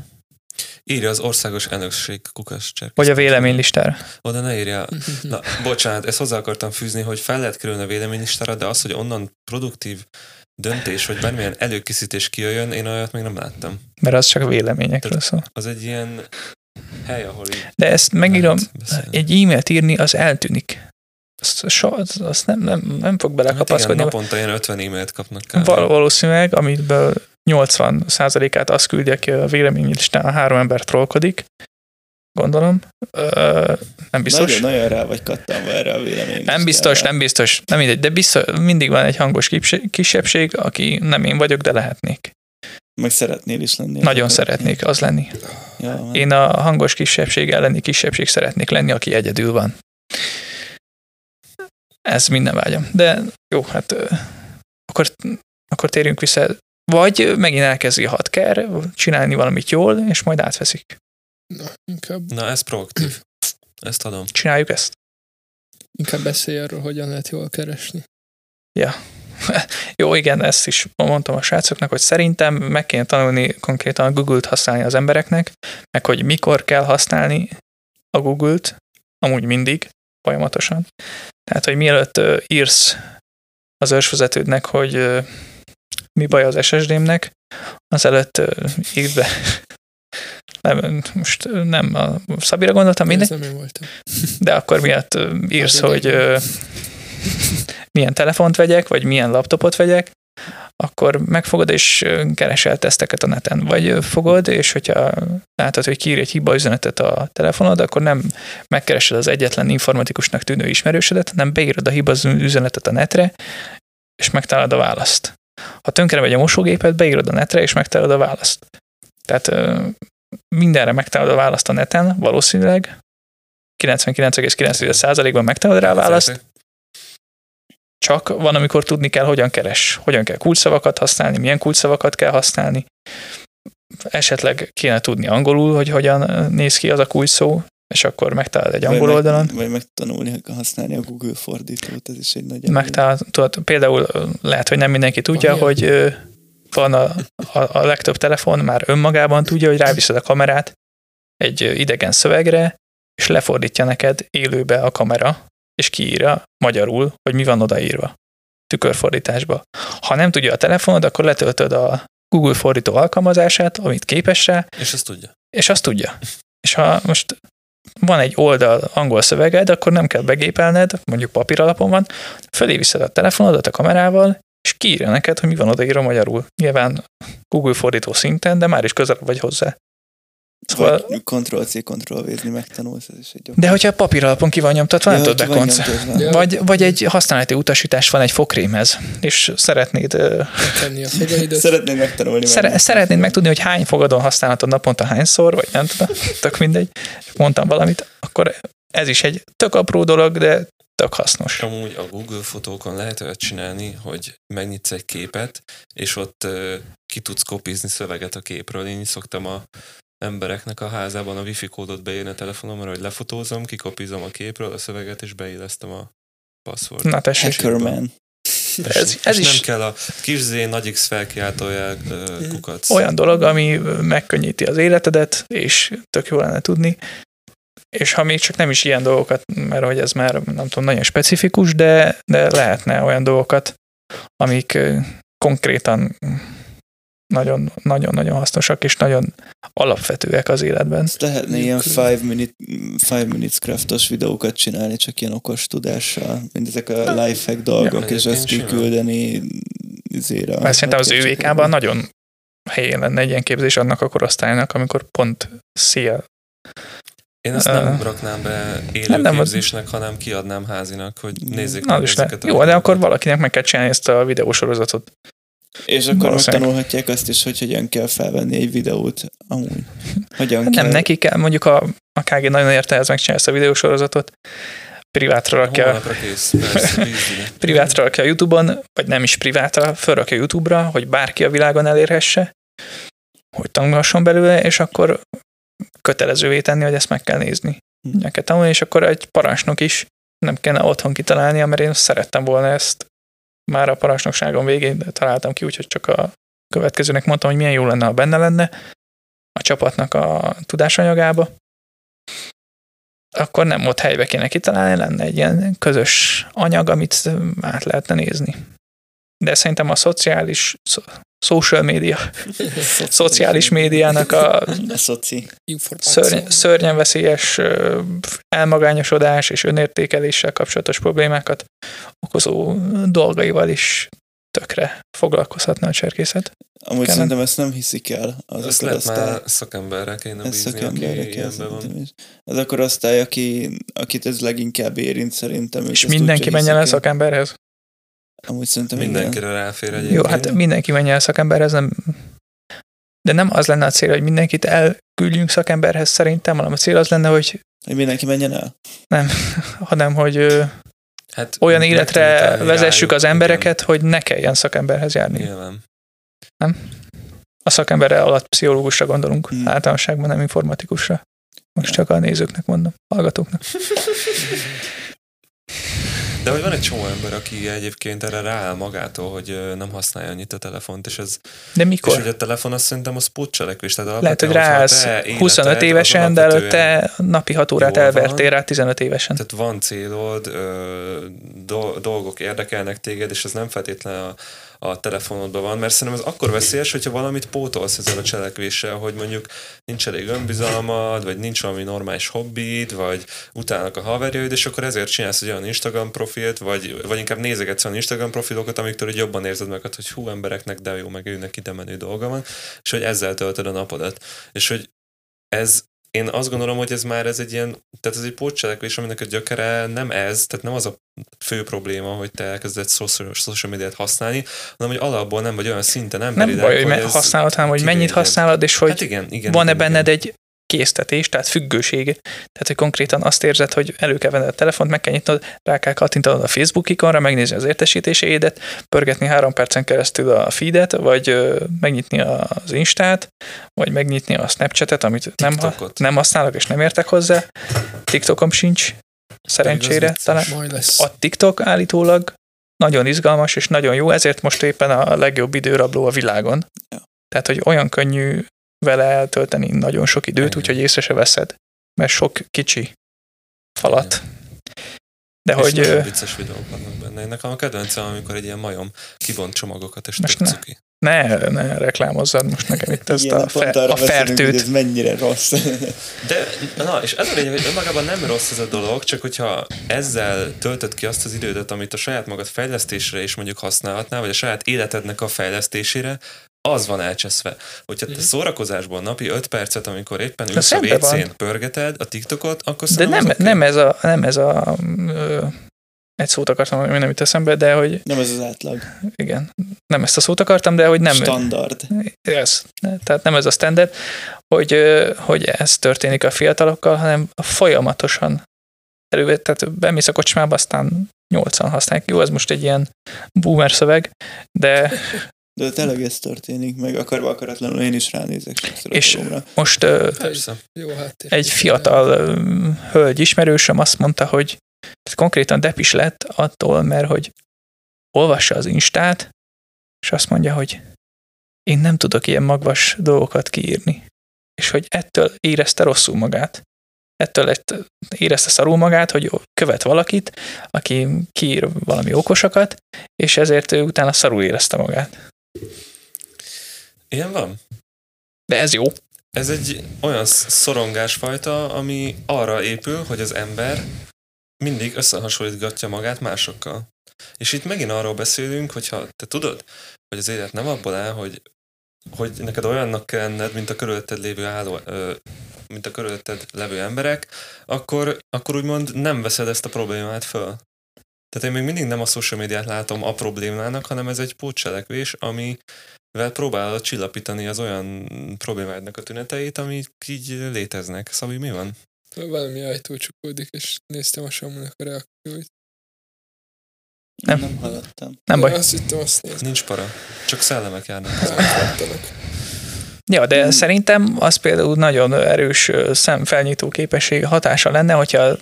Írja az országos elnökség kukascserkészet. Vagy a véleménylistára. Oda ne írja. Na, bocsánat, ezt hozzá akartam fűzni, hogy fel lehet kerülni a véleménylistára, de az, hogy onnan produktív döntés, vagy bármilyen előkészítés kijöjjön, én olyat még nem láttam. Mert az csak véleményekről szól. Az egy ilyen hely, ahol... De ezt megírom, egy e-mailt írni, az eltűnik. Azt nem fog belekapaszkodni. Hát igen, naponta ilyen 50 e-mailt kapnak kell. Valószínűleg, amiből 80%-át azt küldi, aki a véleménylistán a három ember trollkodik. Gondolom. Nem biztos. Nagyon rá vagy kattanva erre a véleménylistára. Nem biztos. Nem mindegy, de biztos, mindig van egy hangos kisebbség, aki nem én vagyok, de lehetnék. Meg szeretnél is lenni. Nagyon szeretnék az lenni. Ja, én a hangos kisebbség elleni kisebbség szeretnék lenni, aki egyedül van. Ez minden vágyam. De jó, hát akkor térjünk vissza. Vagy megint elkezdi a hatker, csinálni valamit jól, és majd átveszik. Na, inkább. Na, ez proaktív. Ezt adom. Csináljuk ezt. Inkább beszélj arról, hogyan lehet jól keresni. Ja. Jó, igen, ezt is mondtam a srácoknak, hogy szerintem meg kéne tanulni konkrétan a Google-t használni az embereknek, meg hogy mikor kell használni a Google-t, amúgy mindig, folyamatosan. Tehát, hogy mielőtt írsz az őrsvezetődnek, hogy mi baj az SSD-mnek, azelőtt írd be. Nem, most nem a Szabira gondoltam mindig, de akkor miatt írsz, hogy milyen telefont vegyek, vagy milyen laptopot vegyek, akkor megfogod és keresel teszteket a neten. Vagy fogod, és hogyha látod, hogy kiír egy hiba üzenetet a telefonod, akkor nem megkeresed az egyetlen informatikusnak tűnő ismerősödet, hanem beírod a hiba üzenetet a netre, és megtalálod a választ. Ha tönkre megy a mosógépet, beírod a netre, és megtalálod a választ. Tehát mindenre megtalálod a választ a neten, valószínűleg. 99,9%-ban megtalálod rá a választ. Csak van, amikor tudni kell, hogyan keres. Hogyan kell kulcsszavakat használni, milyen kulcsszavakat kell használni. Esetleg kéne tudni angolul, hogy hogyan néz ki az a kulcsszó, és akkor megtalálod egy angol oldalon. Vagy megtanulni használni a Google fordítót, ez is egy nagy... Megtalálod, például lehet, hogy nem mindenki tudja, hogy van a legtöbb telefon, már önmagában tudja, hogy ráviszed a kamerát egy idegen szövegre, és lefordítja neked élőbe a kamera, és kiírja magyarul, hogy mi van odaírva tükörfordításba. Ha nem tudja a telefonod, akkor letöltöd a Google fordító alkalmazását, amit képes rá. És azt tudja. És ha most van egy oldal angol szöveged, akkor nem kell begépelned, mondjuk papíralapon van, fölé viszed a telefonodat a kamerával, és kiírja neked, hogy mi van odaírva magyarul. Nyilván Google fordító szinten, de már is közel vagy hozzá. Szóval... Ctrl-C, Ctrl-V-zni megtanulsz, ez is egy De hogyha papíralapon ki van nyomtatva, nem tudod bekoncentrálni. Vagy egy használati utasítás van egy fokrémhez, és szeretnéd megtanulni. Szeretnéd megtudni, hogy hány fogadon használhatod naponta hányszor, vagy nem tudom, tök mindegy. Mondtam valamit, akkor ez is egy tök apró dolog, de tök hasznos. Amúgy a Google fotókon lehet olyat csinálni, hogy megnyitsz egy képet, és ott ki tudsz kopizni szöveget a képről. Én szoktam a embereknek a házában a wifi kódot beírni a telefonomra, hogy lefotózom, kikopizom a képről a szöveget, és beillesztem a passwordot. Na tessék. Hackerman. Ez is nem kell a kis Z, nagy X felkiáltójel kukac. Olyan dolog, ami megkönnyíti az életedet, és tök jó lenne tudni. És ha még csak nem is ilyen dolgokat, mert hogy ez már nem tudom, nagyon specifikus, de lehetne olyan dolgokat, amik konkrétan nagyon-nagyon hasznosak, és nagyon alapvetőek az életben. Ezt lehetne ilyen 5 minutes craftos videókat csinálni, csak ilyen okos tudással, mindezek a lifehack dolgok, ja, és ezt kiküldeni izére. Mert szerintem az ÖVK-ban nagyon helyén lenne egy ilyen képzés annak a korosztálynak, amikor pont szél. Én ezt nem raknám be élőképzésnek, hanem kiadnám házinak, hogy nézzék meg ezeket. Jó, de akkor valakinek meg kell csinálni ezt a videósorozatot. És akkor megtanulhatják azt is, hogy hogyan kell felvenni egy videót. Amúgy. Nem neki kell, mondjuk a KG nagyon érte, ez megcsinálja ezt a videósorozatot. Privátra rakja a YouTube-on, vagy nem is privátra, felrakja a YouTube-ra, hogy bárki a világon elérhesse, hogy tanulhasson belőle, és akkor kötelezővé tenni, hogy ezt meg kell nézni. Meg kell tanulni, és akkor egy parancsnok is nem kellene otthon kitalálnia, mert én szerettem volna ezt. Már a parancsnokságon végén találtam ki, úgyhogy csak a következőnek mondtam, hogy milyen jó lenne, ha benne lenne a csapatnak a tudásanyagába. Akkor nem ott helybe kéne kitalálni, lenne egy ilyen közös anyag, amit át lehetne nézni. De szerintem a social média, szociális médiának szörnyen veszélyes elmagányosodás és önértékeléssel kapcsolatos problémákat okozó dolgaival is tökre foglalkozhatna a cserkészet. Amúgy szerintem ezt nem hiszik el. Ezt lehet már szakemberre kéne bízni, aki ilyenben van. Ez akkor osztály, akit ez leginkább érint szerintem. És mindenki menjen el szakemberhez? Amúgy szerintem mindenkire ráfér egyébként. Jó, hát mindenki menjen el szakemberhez, nem... de nem az lenne a cél, hogy mindenkit elküldjünk szakemberhez szerintem, hanem a cél az lenne, hogy mindenki menjen el? Nem, hanem, hogy olyan életre vezessük az embereket, igen, hogy ne kelljen szakemberhez járni. Nyilván. Nem? A szakemberre alatt pszichológusra gondolunk, általánosságban nem informatikusra. Most csak a nézőknek mondom, hallgatóknak. De hogy van egy csomó ember, aki egyébként erre rááll magától, hogy nem használja annyit a telefont, és ez... De mikor? És hogy a telefon azt szerintem az pótcselekvés. Lehet, hogy ráállsz 25 évesen, de előtte napi 6 órát elvertél rá 15 évesen. Tehát van célod, dolgok érdekelnek téged, és ez nem feltétlenül a telefonodban van, mert szerintem ez akkor veszélyes, hogyha valamit pótolsz ezzel a cselekvéssel, hogy mondjuk nincs elég önbizalmad, vagy nincs valami normális hobbid, vagy utálnak a haverjaid, és akkor ezért csinálsz egy olyan Instagram profilt, vagy inkább nézegetsz olyan Instagram profilokat, amiktől jobban érzed meg, hogy hú, embereknek de jó, meg őnek ide menő dolga van, és hogy ezzel töltöd a napodat. És hogy ez, én azt gondolom, hogy ez egy ilyen, tehát ez egy pótcselekvés, aminek a gyökere nem ez, tehát nem az a fő probléma, hogy te elkezded social médiát használni, hanem hogy alapból nem vagy olyan szinten emberi. Nem baj, hogy használod, hanem hogy mennyit használod, és hogy igen, van-e benned egy késztetés, tehát függőség. Tehát, hogy konkrétan azt érzed, hogy elő kell venned a telefont, meg kell nyitnod, rá kell kattintanod a Facebook ikonra, megnézni az értesítéseidet, pörgetni 3 percen keresztül a feedet, vagy megnyitni az Instát, vagy megnyitni a Snapchatet, amit nem használok és nem értek hozzá. TikTokom sincs, szerencsére talán. A TikTok állítólag nagyon izgalmas és nagyon jó, ezért most éppen a legjobb időrabló a világon. Tehát, hogy olyan könnyű vele eltölteni nagyon sok időt, úgyhogy észre se veszed, mert sok kicsi falat. De és hogy... nagyon vicces videók vannak benne. Ennek a kedvencem, amikor egy ilyen majom kibont csomagokat, és most tök cuki. Ne reklámozzad most nekem itt ezt a fertőt. Ez mennyire rossz. De, na, és ez a lényeg, hogy önmagában nem rossz ez a dolog, csak hogyha ezzel töltöd ki azt az idődet, amit a saját magad fejlesztésre is mondjuk használhatnál, vagy a saját életednek a fejlesztésére, az van elcseszve. Hogyha te szórakozásból napi 5 percet, amikor éppen ülsz a WC-n pörgeted a TikTokot, akkor szerintem... De nem ez a... egy szót akartam, ami nem jut eszembe, de hogy... Nem ez az átlag. Igen. Nem ezt a szót akartam, de hogy nem... Standard. Ez. Tehát nem ez a standard, hogy ez történik a fiatalokkal, hanem folyamatosan. Tehát bemész a kocsmába, aztán 80 használják. Jó, ez most egy ilyen boomer szöveg, de... De tényleg ez történik, meg akarva akaratlanul én is ránézek sokszor. És most jó, hát, egy fiatal hölgy ismerősöm azt mondta, hogy konkrétan depis lett attól, mert hogy olvassa az Instát, és azt mondja, hogy én nem tudok ilyen magvas dolgokat kiírni. És hogy ettől érezte rosszul magát. Ettől érezte szarul magát, hogy követ valakit, aki kiír valami okosakat, és ezért utána szarul érezte magát. Ilyen van. De ez jó. Ez egy olyan szorongásfajta, ami arra épül, hogy az ember mindig összehasonlítgatja magát másokkal. És itt megint arról beszélünk, hogyha te tudod, hogy az élet nem abból áll, hogy neked olyannak kell lenned, mint a körülötted levő emberek, akkor úgymond nem veszed ezt a problémát föl. Tehát én még mindig nem a social médiát látom a problémának, hanem ez egy pótcselekvés, amivel próbálod csillapítani az olyan problémáidnak a tüneteit, amik így léteznek. Szabi, mi van? Valami ajtó csukódik, és néztem a Samunak a reakcióit. Nem hallottam. Nem baj. Azt hittem, azt néztem. Nincs para. Csak szellemek járnak. Ja, de szerintem az például nagyon erős szemfelnyitó képesség hatása lenne, hogyha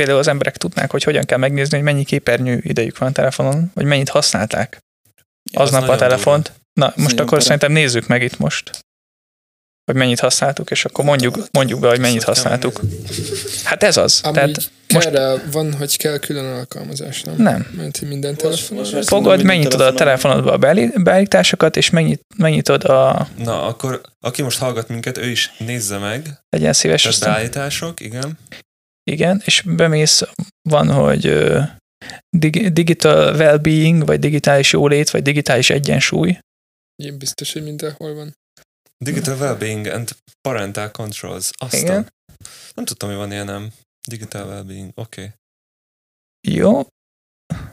például az emberek tudnák, hogy hogyan kell megnézni, hogy mennyi képernyő idejük van a telefonon, vagy mennyit használták aznap a telefont. Durva. Na, most akkor szerintem nézzük meg itt most, hogy mennyit használtuk, és akkor mondjuk be, hogy mennyit használtuk. Hát ez az. Tehát most van, hogy kell külön alkalmazás, nem? Nem. Mert minden telefonon. Fogod, mennyit ad a telefonodba a beállításokat, és mennyit ad a... Na, akkor aki most hallgat minket, ő is nézze meg. Legyen szíves. A beállítások, igen. Igen, és bemész, van, hogy digital well-being, vagy digitális jólét, vagy digitális egyensúly. Én biztos, hogy mindenhol van. Digital Wellbeing and Parental Controls. Aztán. Igen. Nem tudtam, hogy van ilyen, nem. Digital Wellbeing, oké. Okay. Jó.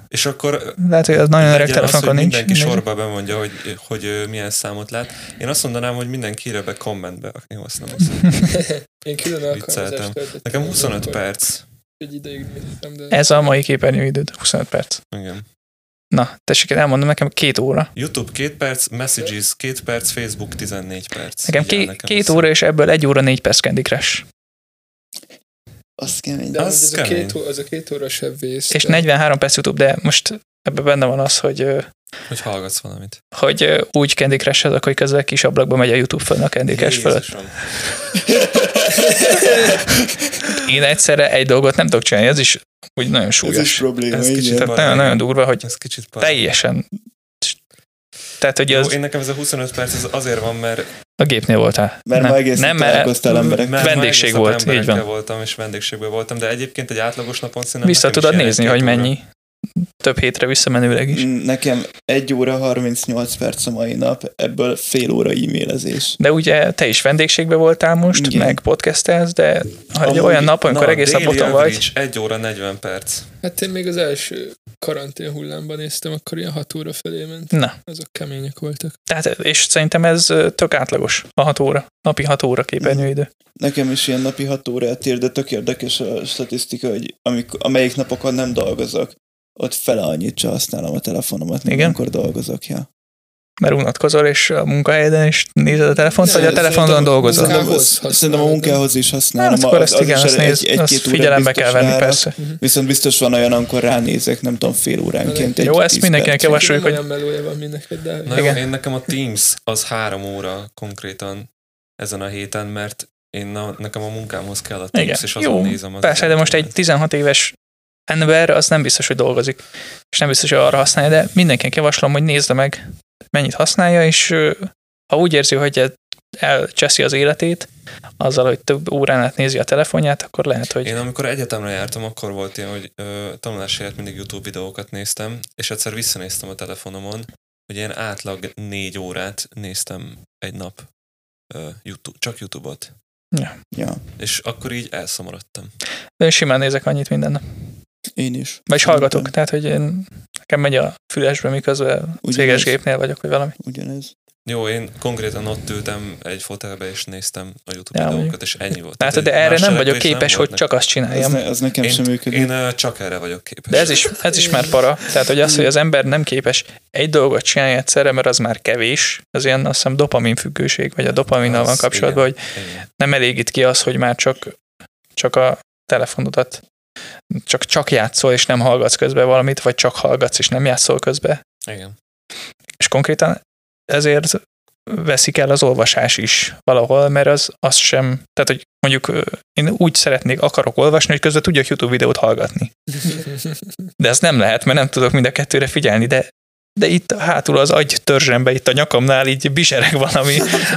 És akkor... Lehet, hogy az nagyon öreg telefonokon nincs. Mindenki sorba bemondja, hogy milyen számot lát. Én azt mondanám, hogy mindenki írja be kommentbe, aki használom azt. Én külön alkalmazást töltöttem. Nekem 25 perc. Egy ideig néztem, de... Ez a mai képernyőidőd, 25 perc. Igen. Na, tessék, elmondom, nekem 2 óra. YouTube 2 perc, Messages 2 perc, Facebook 14 perc. Nekem 2 óra, és ebből 1 óra 4 perc Candy Crush. Az kemény. De az kemény. Az a 2 óra se vész. És 43 perc YouTube, de most ebben benne van az, hogy hallgatsz valamit. Hogy úgy Candy Crush-ezek, hogy közben kis ablakba megy a YouTube fönn a Candy Crush fölött. Én egyszerre egy dolgot nem tudok csinálni, ez is úgy nagyon súlyos. Ez is probléma. Ez kicsit nagyon durva, hogy teljesen... Tehát, hogy jó, én nekem ez a 25 perc ez azért van, mert... A gépnél voltál. Mert már egészen találkoztál emberekkel. Vendégség volt, így van. Voltam, és vendégségben voltam, de egyébként egy átlagos napon színen... Vissza tudod nézni, hogy mennyi. Több hétre visszamenőleg is. Nekem 1 óra 38 perc a mai nap, ebből fél óra e-mailezés. De ugye te is vendégségben voltál most, igen. Meg podcastelsz, de ha egy olyan nap, amikor egész napoton vagy... 1 óra 40 perc. Hát én még az első karantén hullámban néztem, akkor ilyen 6 óra felé ment. Na. Azok kemények voltak. Tehát, és szerintem ez tök átlagos, a 6 óra. Napi 6 óra képernyőidő. Nekem is ilyen napi 6 órát ér, de tök érdekes a statisztika, hogy amelyik napokon nem dolgozok. Ott fele annyit se használom a telefonomat, még amikor dolgozok, ja. Mert unatkozol, és a munkahelyeden is nézed a telefont, vagy a telefonon dolgozol? Szerintem a munkához is használom. Akkor ezt igen, azt figyelembe kell venni, persze. Viszont biztos van olyan, amikor ránézek, nem tudom, fél óránként. Jó, ezt mindenkinek javasoljuk, hogy... Na jó, én nekem a Teams az 3 óra konkrétan ezen a héten, mert nekem a munkámhoz kell a Teams, és azon nézem. Jó, persze, de most egy 16 éves ember, az nem biztos, hogy dolgozik, és nem biztos, hogy arra használja, de mindenkinek javaslom, hogy nézd meg, mennyit használja, és ha úgy érzi, hogy elcseszi az életét, azzal, hogy több órán át nézi a telefonját, akkor lehet, hogy... Én amikor egyetemre jártam, akkor volt ilyen, hogy tanulási helyett mindig YouTube videókat néztem, és egyszer visszanéztem a telefonomon, hogy ilyen átlag 4 órát néztem egy nap csak YouTube-ot. Ja. És akkor így elszomorodtam. De én simán nézek annyit minden nap. Én is. Vagy hallgatok, tehát, hogy nekem megy a fülesbe, miközben céges gépnél vagyok, vagy valami. Ugyanez. Jó, én konkrétan ott ültem egy fotelbe, és néztem a YouTube videókat, és ennyi volt. Tehát, de erre nem vagyok képes, nem hogy csak azt csináljam. Ez nekem sem működik. Én csak erre vagyok képes. De ez is már para. Tehát, hogy az, hogy az ember nem képes egy dolgot csinálni egyszerre, mert az már kevés. Az ilyen, azt hiszem, dopaminfüggőség, vagy a dopaminnal van kapcsolatban, igen, hogy igen. Nem elégít ki az, hogy már csak a telefonodat csak játszol, és nem hallgatsz közbe valamit, vagy csak hallgatsz, és nem játszol közbe. Igen. És konkrétan ezért veszik el az olvasás is valahol, mert az sem, tehát hogy mondjuk én úgy akarok olvasni, hogy közben tudjak YouTube videót hallgatni. De ez nem lehet, mert nem tudok mind a kettőre figyelni, de itt hátul az agy törzsembe, itt a nyakamnál így bizsereg van,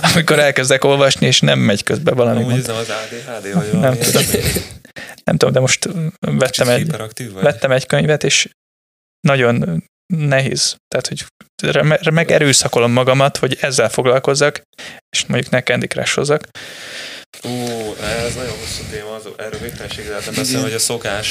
amikor elkezdek olvasni, és nem megy közbe valami. Amúgy ez nem az ADHD, vagy valami. Nem tudom, de most vettem egy könyvet, és nagyon nehéz. Tehát, hogy megerőszakolom magamat, hogy ezzel foglalkozzak, és mondjuk ne Candy Crush-hozzak. Ez nagyon hosszú téma, erről végtelenségre lehetne beszélni, hogy a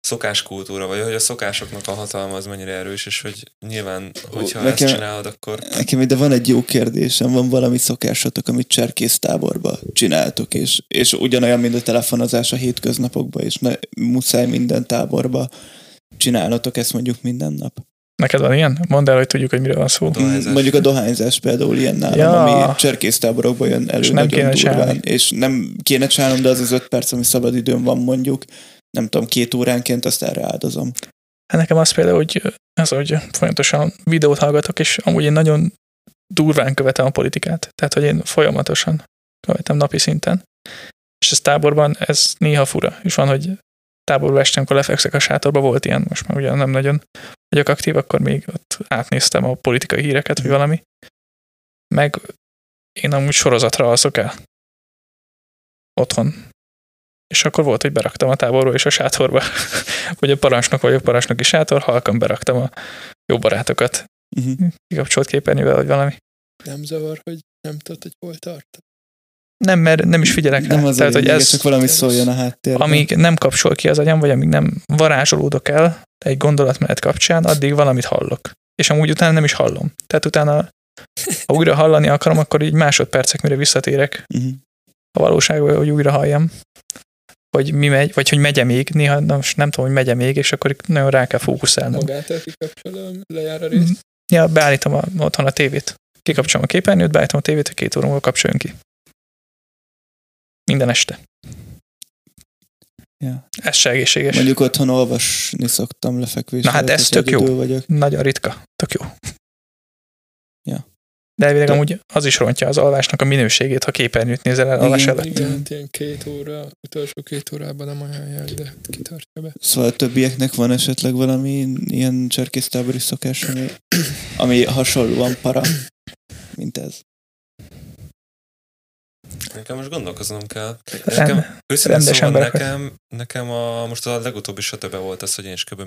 szokás kultúra, vagy hogy a szokásoknak a hatalma az mennyire erős, és hogy nyilván, hogyha ezt csinálod, akkor... Nekem, de van egy jó kérdésem, van valami szokásotok, amit cserkésztáborban csináltok, és ugyanolyan, mint a telefonozás a hétköznapokban, és muszáj minden táborba csinálnotok ezt mondjuk minden nap. Neked van ilyen? Mondd el, hogy tudjuk, hogy mire van szó. Mondjuk a dohányzás például ilyen nálam, ami cserkésztáborokban jön elő nagyon durván. És nem kéne csinálnom, de az az 5 perc, ami szabad időm van mondjuk, nem tudom, 2 óránként azt erre áldozom. Hát nekem az például, hogy folyamatosan videót hallgatok, és amúgy én nagyon durván követem a politikát. Tehát, hogy én folyamatosan követem napi szinten. És ez táborban, ez néha fura. És van, hogy táborban este, amikor lefekszek a sátorba, volt ilyen, most már ugyan nem nagyon vagyok aktív, akkor még ott átnéztem a politikai híreket, vagy valami. Meg én amúgy sorozatra alszok el. Otthon. És akkor volt, hogy beraktam a táborról és a sátorba, hogy a parancsnok vagyok, parancsnoki sátor, halkan beraktam a jó barátokat. Kikapcsolt képernyővel, vagy valami. Nem zavar, hogy nem tudod, hogy hol tart? Nem, mert nem is figyelek rá. Tehát, hogy ez csak valami szóljon a háttérben. Amíg nem kapcsol ki az agyam, vagy amíg nem varázsolódok el egy gondolatmenet kapcsán, addig valamit hallok. És amúgy utána nem is hallom. Tehát utána, ha újra hallani akarom, akkor így másodpercek, mire visszatérek a valóságba, hogy újra halljam. Vagy mi megy, vagy hogy megye még, néha nem tudom, hogy megye még, és akkor nagyon rá kell fókuszálnom. Magától kikapcsolom, lejár a részt? Ja, beállítom otthon a tévét. Kikapcsolom a képernyőt, beállítom a tévét, hogy 2 óra múlva kapcsoljon ki. Minden este. Ja. Ez se egészséges. Mondjuk otthon olvasni szoktam lefekvésre. Na hát ez tök jó. Nagyon ritka. Tök jó. Ja. De elvileg amúgy az is rontja az alvásnak a minőségét, ha képernyőt nézel el alvás előtt. Igen, ilyen 2 óra, utolsó 2 órában nem ajánlják, de kitartja be. Szóval többieknek van esetleg valami ilyen cserkésztábori szokás, ami hasonlóan para, mint ez. Nekem most gondolkoznom kell. Nekem most a legutóbbi sötebe volt az, hogy én is kb.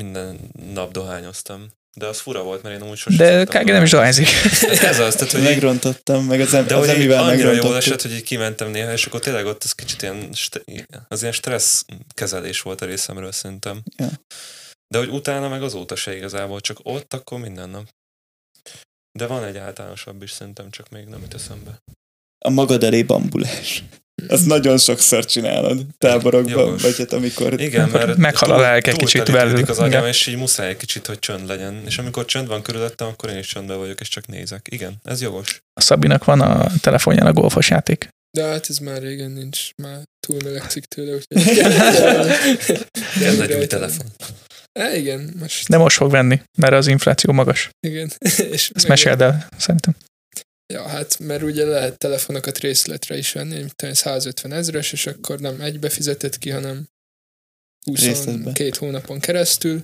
Minden nap dohányoztam. De az fura volt, mert én úgy sosem... De KG nem is dohányzik. Ez az, tehát, hogy megrontottam, meg az emivel megrontottam. Annyira jól esett, hogy így kimentem néha, és akkor tényleg ott az kicsit ilyen, az ilyen stressz kezelés volt a részemről szerintem. Ja. De hogy utána meg azóta se igazából, csak ott akkor minden nap. De van egy általánosabb is szerintem, csak még nem jut eszembe. A magad elé bambulás. Azt nagyon sokszor csinálod táborokban, jogos. Vagy hát amikor... Igen, mert meghal a lelke kicsit belül. Az agyam, és így muszáj egy kicsit, hogy csönd legyen. És amikor csönd van körülöttem, akkor én is csöndben vagyok, és csak nézek. Igen, ez jogos. A Szabinak van a telefonján a golfos játék. De hát ez már régen nincs, már túl melegszik tőle, úgyhogy... Ez egy új telefon. Igen, most... De most fog venni, mert az infláció magas. Igen. Ezt meséld el, szerintem. Ja, hát mert ugye lehet telefonokat részletre is venni, mint olyan 150 000-es, és akkor nem egybe fizetett ki, hanem 22 hónapon keresztül,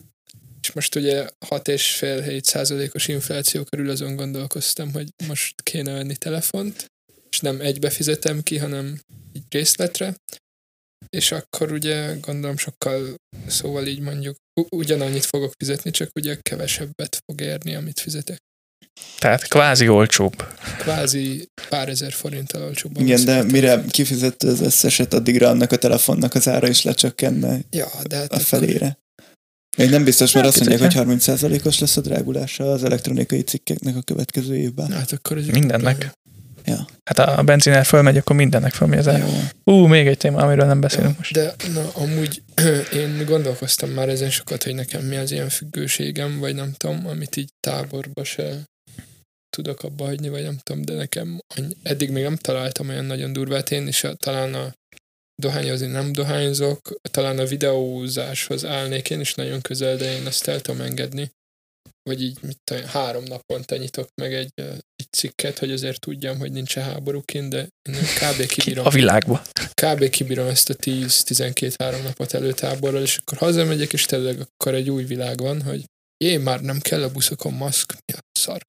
és most ugye 6,5-7%-os infláció körül azon gondolkoztam, hogy most kéne venni telefont, és nem egybe fizetem ki, hanem így részletre, és akkor ugye gondolom sokkal, szóval így mondjuk ugyanannyit fogok fizetni, csak ugye kevesebbet fog érni, amit fizetek. Tehát kvázi olcsóbb. Kvázi pár ezer forinttal olcsóbb. Igen, de mire kifizett az összeset, addigra annak a telefonnak az ára is lecsökkenne, ja, de hát a felére. Én nem biztos, mert azt mondják, hogy 30%-os lesz a drágulása az elektronikai cikkeknek a következő évben. Hát akkor mindennek. Ja. Hát a benzinár fölmegy, akkor mindennek fölmegy az ára. Még egy téma, amiről nem beszélünk most. De na, amúgy én gondolkoztam már ezen sokat, hogy nekem mi az ilyen függőségem, vagy nem tudom, amit így táborba se tudok abba hagyni, vagy nem tudom, de nekem eddig még nem találtam olyan nagyon durvát. Én is talán a dohányozni nem dohányzok, talán a videózáshoz állnék én is nagyon közel, de én azt el tudom engedni. Vagy így mit tudom, 3 naponta nyitok meg egy cikket, hogy azért tudjam, hogy nincs háborúként, de én kb. Kibírom. A világba. Kb. Kibírom ezt a 10-12-3 napot előtáborral, és akkor hazamegyek, és tényleg akkor egy új világ van, hogy én már nem kell a buszokon maszk, mi a szar.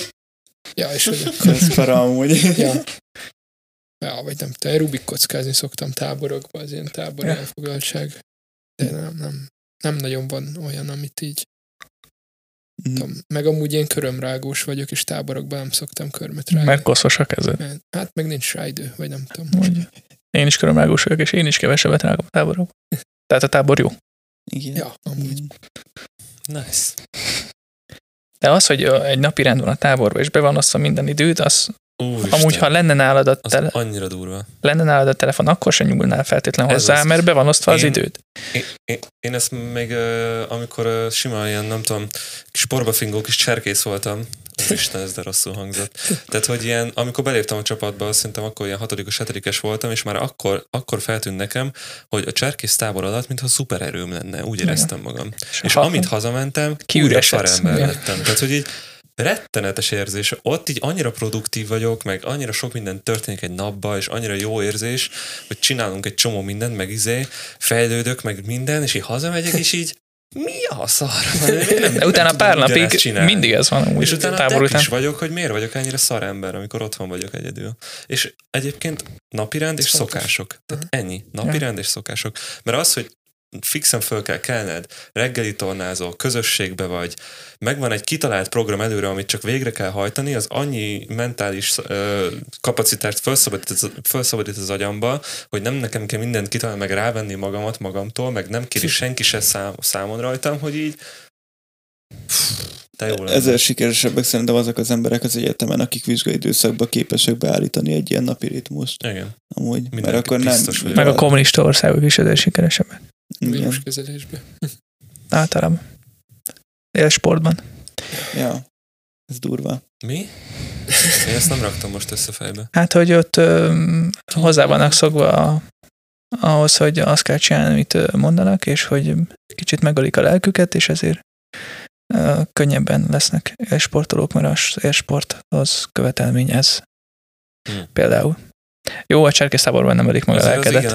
Ja, és hogy akkor... Ez para amúgy. Ja. Ja, vagy nem tudom, Rubik kockázni szoktam táborokba, az ilyen tábor elfoglaltság. De nem nagyon van olyan, amit így tudom. Meg amúgy én körömrágós vagyok, és táborokban nem szoktam körmet rágni. Mert koszos a kezed. Hát meg nincs rá idő, vagy nem tudom. Hogy... Én is körömrágós vagyok, és én is kevesebbet rágom a táborokban. Tehát a tábor jó. Igen. Ja, amúgy. Nice. De az, hogy egy napi rend van a táborban, és be van azt a minden időt, az... Úristen. Amúgy, ha lenne nálad a telefon, akkor sem nyúlnál feltétlenül hozzá, mert be van osztva az időd. Én ezt még, amikor simán ilyen, nem tudom, kis porbafingó, kis cserkész voltam, Isten, ez de rosszul hangzott. Tehát, hogy ilyen, amikor beléptem a csapatba, szerintem akkor ilyen 6-7-es voltam, és már akkor feltűnt nekem, hogy a cserkész tábor alatt, mintha szupererőm lenne. Úgy éreztem magam. És amint hazamentem, kiüresedtem. Tehát, hogy így rettenetes érzés. Ott így annyira produktív vagyok, meg annyira sok minden történik egy napba, és annyira jó érzés, hogy csinálunk egy csomó mindent, meg fejlődök, meg minden, és így hazamegyek, és így mi a szar? De utána pár napig mindig ez van. És utána tek is vagyok, hogy miért vagyok ennyire szar ember, amikor otthon vagyok egyedül. És egyébként napirend és szokások. Tehát ennyi. Napirend és szokások. Mert az, hogy fixen föl kell kelned, reggeli tornázol, közösségbe vagy, megvan egy kitalált program előre, amit csak végre kell hajtani, az annyi mentális kapacitást felszabadít az agyamba, hogy nem nekem kell mindent kitalálni, meg rávenni magamat magamtól, meg nem kéri senki se számon rajtam, hogy így de jól. Ezért sikeresebbek szerintem azok az emberek az egyetemen, akik vizsgai időszakban képesek beállítani egy ilyen napi ritmust. Igen. Amúgy, mindenki mert akkor nem. Meg a kommunista országok is ezért sikeresebbek. Víruskezelésben. Általában. Élsportban. Ja, ez durva. Mi? Én ezt nem raktam most össze fejbe. Hát, hogy ott hozzá vannak szokva ahhoz, hogy azt kell csinálni, amit mondanak, és hogy kicsit megölik a lelküket, és ezért könnyebben lesznek élsportolók, mert az élsport az követelmény ez. Például. Jó, a cserkésztáborban nem ölik maga a lelkedet.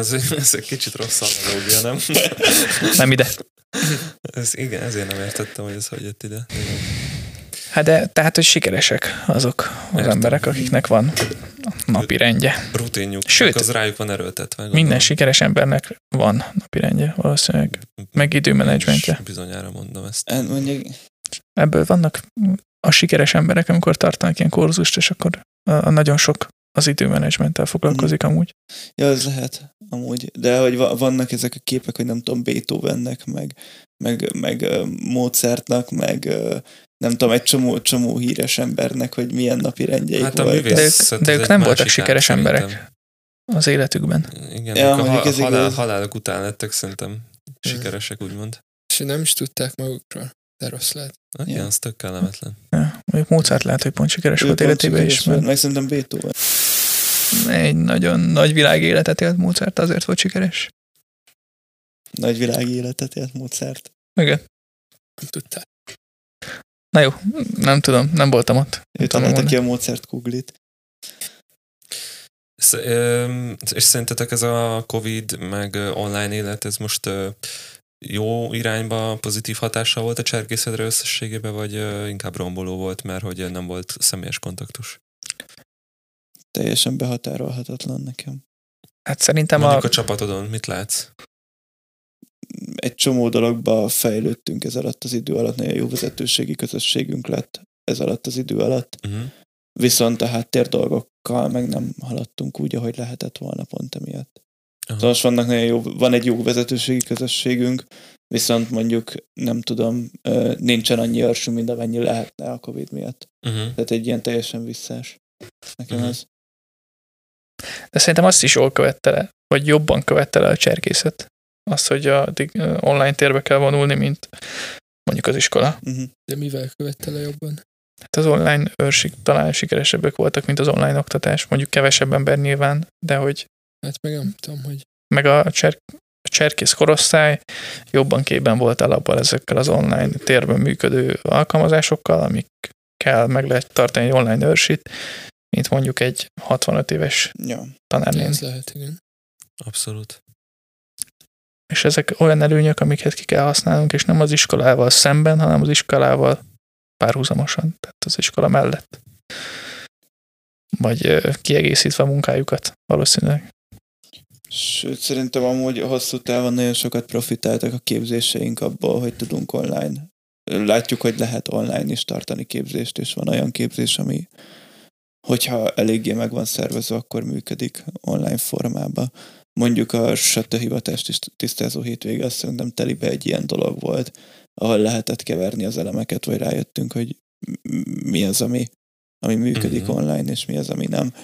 Ez egy kicsit rossz analógia, nem? Nem ide. Igen, ezért nem értettem, hogy ez hogy jött ide. Hát de, tehát, hogy sikeresek azok az emberek, akiknek van napi rendje. Rutinjuk. Sőt, az rájuk van erőltetve. Minden sikeres embernek van napi rendje, valószínűleg. Meg időmenedzsmentje. Bizonyára mondom ezt. Ebből vannak a sikeres emberek, amikor tartanak ilyen kurzust, és akkor a nagyon sok az időmenedzsmenttel foglalkozik amúgy. Ja, ez lehet, amúgy. De hogy vannak ezek a képek, hogy nem tudom, Beethovennek, meg Mozartnak, meg nem tudom, egy csomó híres embernek, hogy milyen napi rendjeik hát volt. De ők nem voltak sikeres emberek az életükben. Igen, ja, ők halálok után lettek szerintem sikeresek, úgymond. És nem is tudták magukról. De rossz lehet. Igen, az tök kellemetlen. Ja, Mozart lehet, hogy pont sikeres volt életében is. Meg szerintem Beethoven. Egy nagyon nagy világi életet élt Mozart, azért volt sikeres. Nagy világi életet élt Mozart. Igen. Nem tudtál. Na jó, nem tudom, nem voltam ott. Ő találta ki a Mozart kuglit. És szerintetek ez a Covid, meg online élet, ez most... jó irányba pozitív hatással volt a cserkészetre összességében, vagy inkább romboló volt, mert hogy nem volt személyes kontaktus? Teljesen behatárolhatatlan nekem. Hát szerintem mondjuk a csapatodon mit látsz? Egy csomó dologba fejlődtünk ez alatt az idő alatt, nagyon jó vezetőségi közösségünk lett ez alatt az idő alatt, viszont a háttér dolgokkal meg nem haladtunk úgy, ahogy lehetett volna pont emiatt. Szóval most van egy jó vezetőségi közösségünk, Viszont mondjuk, nem tudom, nincsen annyi örsünk, mint amennyi lehetne a Covid miatt. Uh-huh. Tehát egy ilyen teljesen visszás. Nekem uh-huh. ez. De szerintem azt is jól követte le, vagy jobban követte le a cserkészet. Azt, hogy a online térbe kell vonulni, mint mondjuk az iskola. Uh-huh. De mivel követte le jobban? Hát az online őrsik talán sikeresebbek voltak, mint az online oktatás. Mondjuk kevesebb ember nyilván, de hogy... Hát meg nem tudom, hogy... Meg a cserkész korosztály jobban képben volt alapban ezekkel az online térben működő alkalmazásokkal, amikkel meg lehet tartani egy online őrsit, mint mondjuk egy 65 éves ja. tanárnén. Ez lehet, igen. Abszolút. És ezek olyan előnyök, amiket ki kell használnunk, és nem az iskolával szemben, hanem az iskolával párhuzamosan, tehát az iskola mellett. Vagy kiegészítve a munkájukat valószínűleg. Sőt, szerintem amúgy hosszú távon nagyon sokat profitáltak a képzéseink abból, hogy tudunk online. Látjuk, hogy lehet online is tartani képzést, és van olyan képzés, ami hogyha eléggé meg van szervezve, akkor működik online formában. Mondjuk a sattöhivatást tisztázó hétvége, azt szerintem telibe egy ilyen dolog volt, ahol lehetett keverni az elemeket, vagy rájöttünk, hogy mi az, ami működik uh-huh. online, és mi az, ami nem.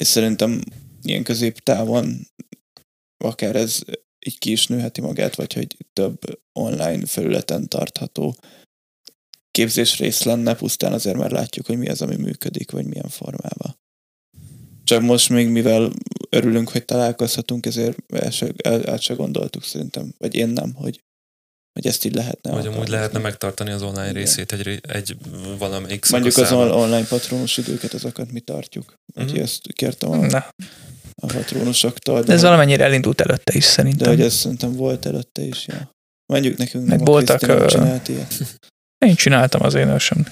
És szerintem ilyen középtávon akár ez így ki is nőheti magát, vagy hogy több online felületen tartható képzésrész lenne, pusztán azért már látjuk, hogy mi az, ami működik, vagy milyen formában. Csak most még, mivel örülünk, hogy találkozhatunk, ezért el se gondoltuk szerintem, vagy én nem, hogy ezt így lehetne. Vagy amúgy lehetne megtartani az online igen. részét egy valamelyik szakaszában. Mondjuk az online patronus időket, azokat mi tartjuk. Mm-hmm. Úgyhogy ezt kértem a patrónusoktól. De ez valamennyire elindult előtte is szerintem. De hogy ez szerintem volt előtte is, ja. Mondjuk nekünk nem voltak, Krisztina csinált ilyet. Én csináltam az én őrsöm.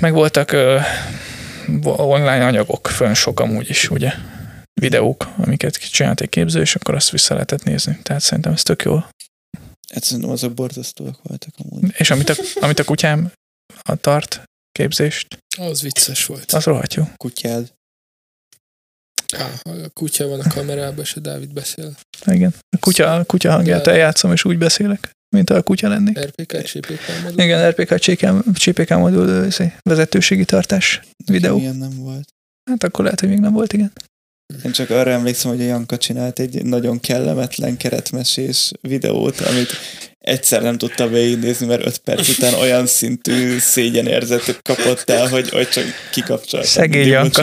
Meg voltak online anyagok fönn sok amúgy is, ugye? Videók, amiket csinált egy képző, és akkor azt vissza lehetett nézni. Tehát szerintem ez tök jó. Hát szerintem azok borzasztóak voltak amúgy. És amit a kutyám tart képzést. Az vicces volt. Az rohadt jó. Kutyád. A kutya van a kamerában, és a Dávid beszél. Igen. A kutya hangját eljátszom, és úgy beszélek, mint a kutya lennék. RPK-CPK modul. Igen, RPK-CPK modul vezetőségi tartás videó. Ilyen nem volt. Hát akkor lehet, hogy még nem volt, igen. Én csak arra emlékszem, hogy a Janka csinált egy nagyon kellemetlen keretmesés videót, amit egyszer nem tudtam végignézni, mert 5 perc után olyan szintű szégyenérzetet kapott el, hogy csak kikapcsolt. Szegény Janka.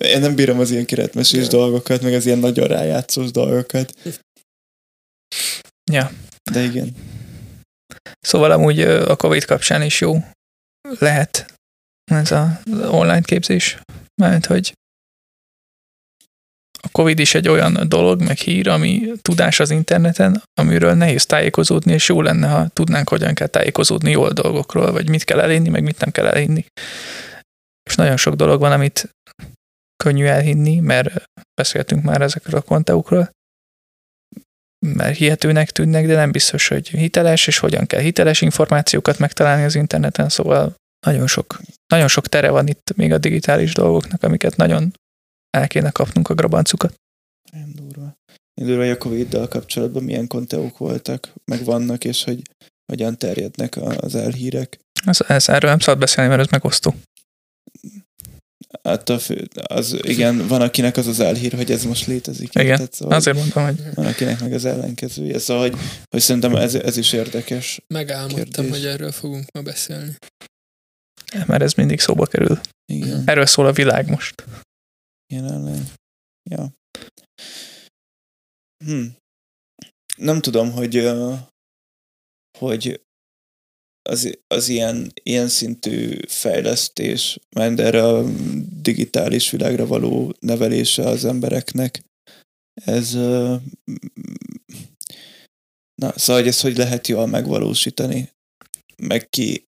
Én nem bírom az ilyen keretmesés dolgokat, meg az ilyen nagyon rájátszós dolgokat. Ja. De igen. Szóval amúgy a Covid kapcsán is jó lehet ez az online képzés, mert hogy a Covid is egy olyan dolog, meg hír, ami tudás az interneten, amiről nehéz tájékozódni, és jó lenne, ha tudnánk, hogyan kell tájékozódni jól dolgokról, vagy mit kell elinni, meg mit nem kell elinni. És nagyon sok dolog van, amit könnyű elhinni, mert beszéltünk már ezekről a konteukról, mert hihetőnek tűnnek, de nem biztos, hogy hiteles, és hogyan kell hiteles információkat megtalálni az interneten, szóval nagyon sok tere van itt még a digitális dolgoknak, amiket nagyon el kéne kapnunk a grabancukat. Nagyon durva. Hogy a Covid-dal kapcsolatban milyen konteók voltak, meg vannak, és hogy hogyan terjednek az elhírek. Erről nem szabad beszélni, mert ez megosztó. Hát igen, van akinek az elhír, hogy ez most létezik. Igen, tehát, szóval azért mondtam, hogy... Van akinek meg az ellenkezője, szóval, hogy szerintem ez is érdekes. Megálmodtam, hogy erről fogunk ma beszélni. Ja, mert ez mindig szóba kerül. Igen. Erről szól a világ most. Jelenleg. Ja. Nem tudom, hogy az ilyen szintű fejlesztés, mert erre a digitális világra való nevelése az embereknek, ez szóval ezt hogy lehet jól megvalósítani? Meg ki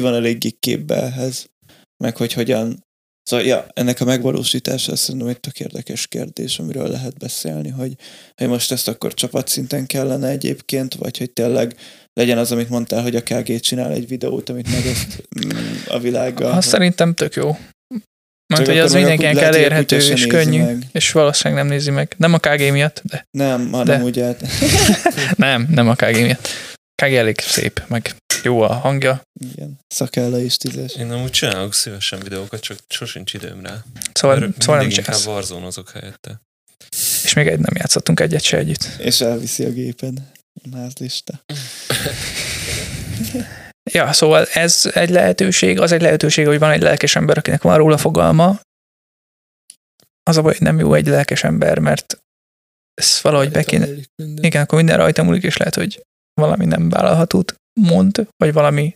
van eléggé képbe ehhez? Meg hogy hogyan. Szóval, ja, ennek a megvalósítása szerintem egy tök érdekes kérdés, amiről lehet beszélni, hogy most ezt akkor csapatszinten kellene egyébként, vagy hogy tényleg legyen az, amit mondtál, hogy a KG csinál egy videót, amit megosztja a világgal. Azt szerintem tök jó. Mondta, hogy az mindenkinek elérhető és könnyű, és valószínűleg nem nézi meg. Nem a KG miatt, de... Nem, hanem úgy állt. nem a KG miatt. KG elég szép, meg jó a hangja. Igen, szakálla is 10-es. Én amúgy csinálok szívesen videókat, csak sosincs időm rá. Szóval nem csak ez. Mindig varzónozok helyette. És még nem játszottunk egyet se együtt. És elviszi a gépen. Mázlista. Ja, szóval ez egy lehetőség, az egy lehetőség, hogy van egy lelkes ember, akinek van róla fogalma. Az a baj, hogy nem jó egy lelkes ember, mert ez valahogy be kéne... Igen, akkor minden rajta múlik, és lehet, hogy valami nem vállalhatót mond, vagy valami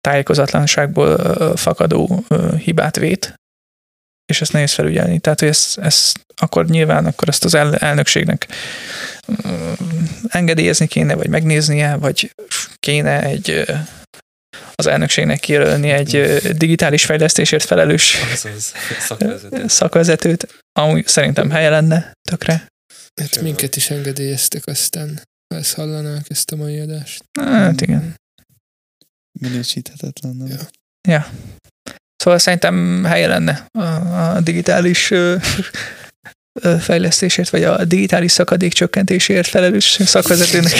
tájékozatlanságból fakadó hibát vét, és ezt nehéz felügyelni. Tehát, hogy ezt akkor nyilván akkor ezt az elnökségnek engedélyezni kéne, vagy megnéznie, vagy kéne az elnökségnek kijelölni egy digitális fejlesztésért felelős szakvezetőt. Amúgy szerintem helye lenne tökre. Hát minket is engedélyeztek aztán, ha ezt hallanák, ezt a mai adást. Hát igen. Minősíthetetlen, nem? Ja. Szóval szerintem helye lenne a digitális fejlesztésért, vagy a digitális szakadék csökkentéséért felelős szakvezetőnek.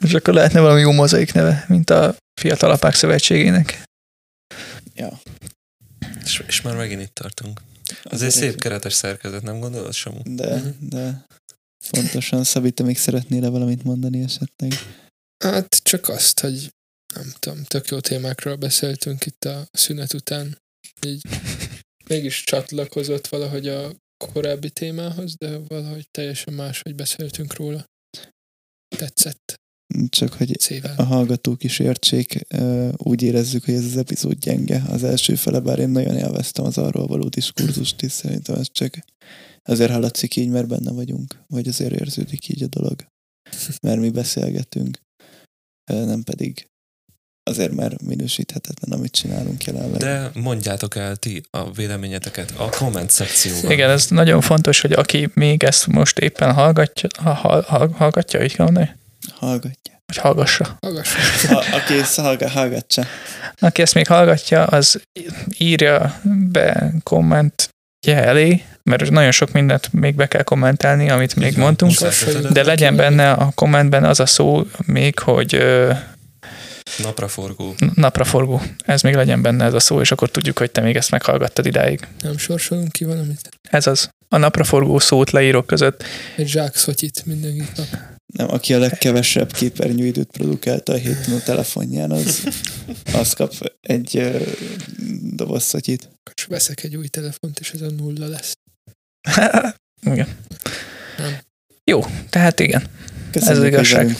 És akkor lehetne valami jó mozaik neve, mint a Fiatal Apák Szövetségének. Ja. És már megint itt tartunk. Az egy szép keretes szerkezet, nem gondolod, Samu? De. Fontosan. Szabi, te még szeretnél valamit mondani esetleg? Hát csak azt, hogy nem tudom, tök jó témákról beszéltünk itt a szünet után. Így mégis csatlakozott valahogy a korábbi témához, de valahogy teljesen máshogy beszéltünk róla. Tetszett. Csak hogy szépen a hallgatók is értsék, úgy érezzük, hogy ez az epizód gyenge. Az első fele, bár én nagyon élveztem az arról való diskurzust, és szerintem ez csak azért hallatszik így, mert benne vagyunk, vagy azért érződik így a dolog. Mert mi beszélgetünk, nem pedig azért már minősíthetetlen, amit csinálunk jelenleg. De mondjátok el ti a véleményeteket a komment szekcióban. Igen, ez nagyon fontos, hogy aki még ezt most éppen hallgatja, így kell mondani? Hallgatja. Vagy hallgassa. Aki hallgatja. Aki ezt még hallgatja, az írja be komment elé, mert nagyon sok mindent még be kell kommentelni, amit még mondtunk, de legyen benne a kommentben az a szó még, hogy napraforgó. Napraforgó. Ez még legyen benne ez a szó, és akkor tudjuk, hogy te még ezt meghallgattad idáig. Nem sorsolunk ki valamit? Ez az. A napraforgó szót leírok között. Egy zsákszotyit mindenki kap. Nem, aki a legkevesebb képernyőidőt produkálta a héten a telefonján, az kap egy doboz szotyit. Csak veszek egy új telefont, és ez a 0 lesz. Igen. Nem. Jó, tehát igen. Köszönjük, ez igazság.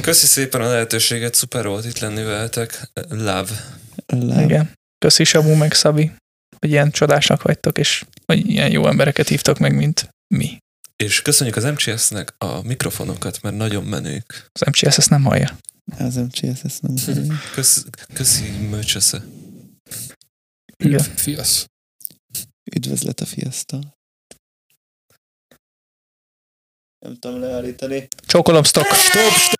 Köszi szépen a lehetőséget, szuper volt itt lenni veletek. Love. Igen. Köszi Samu meg Szabi, hogy ilyen csodásnak vagytok, és hogy ilyen jó embereket hívtok meg, mint mi. És köszönjük az MCSZ-nek a mikrofonokat, mert nagyon menők. Az MCSZ ezt nem hallja. Az MCSZ nem hallja. Köszi mőcsösze. Igen. Fiasz. Üdvözlet a fiasztal. Nem tudom leállítani. Csókolom, stop.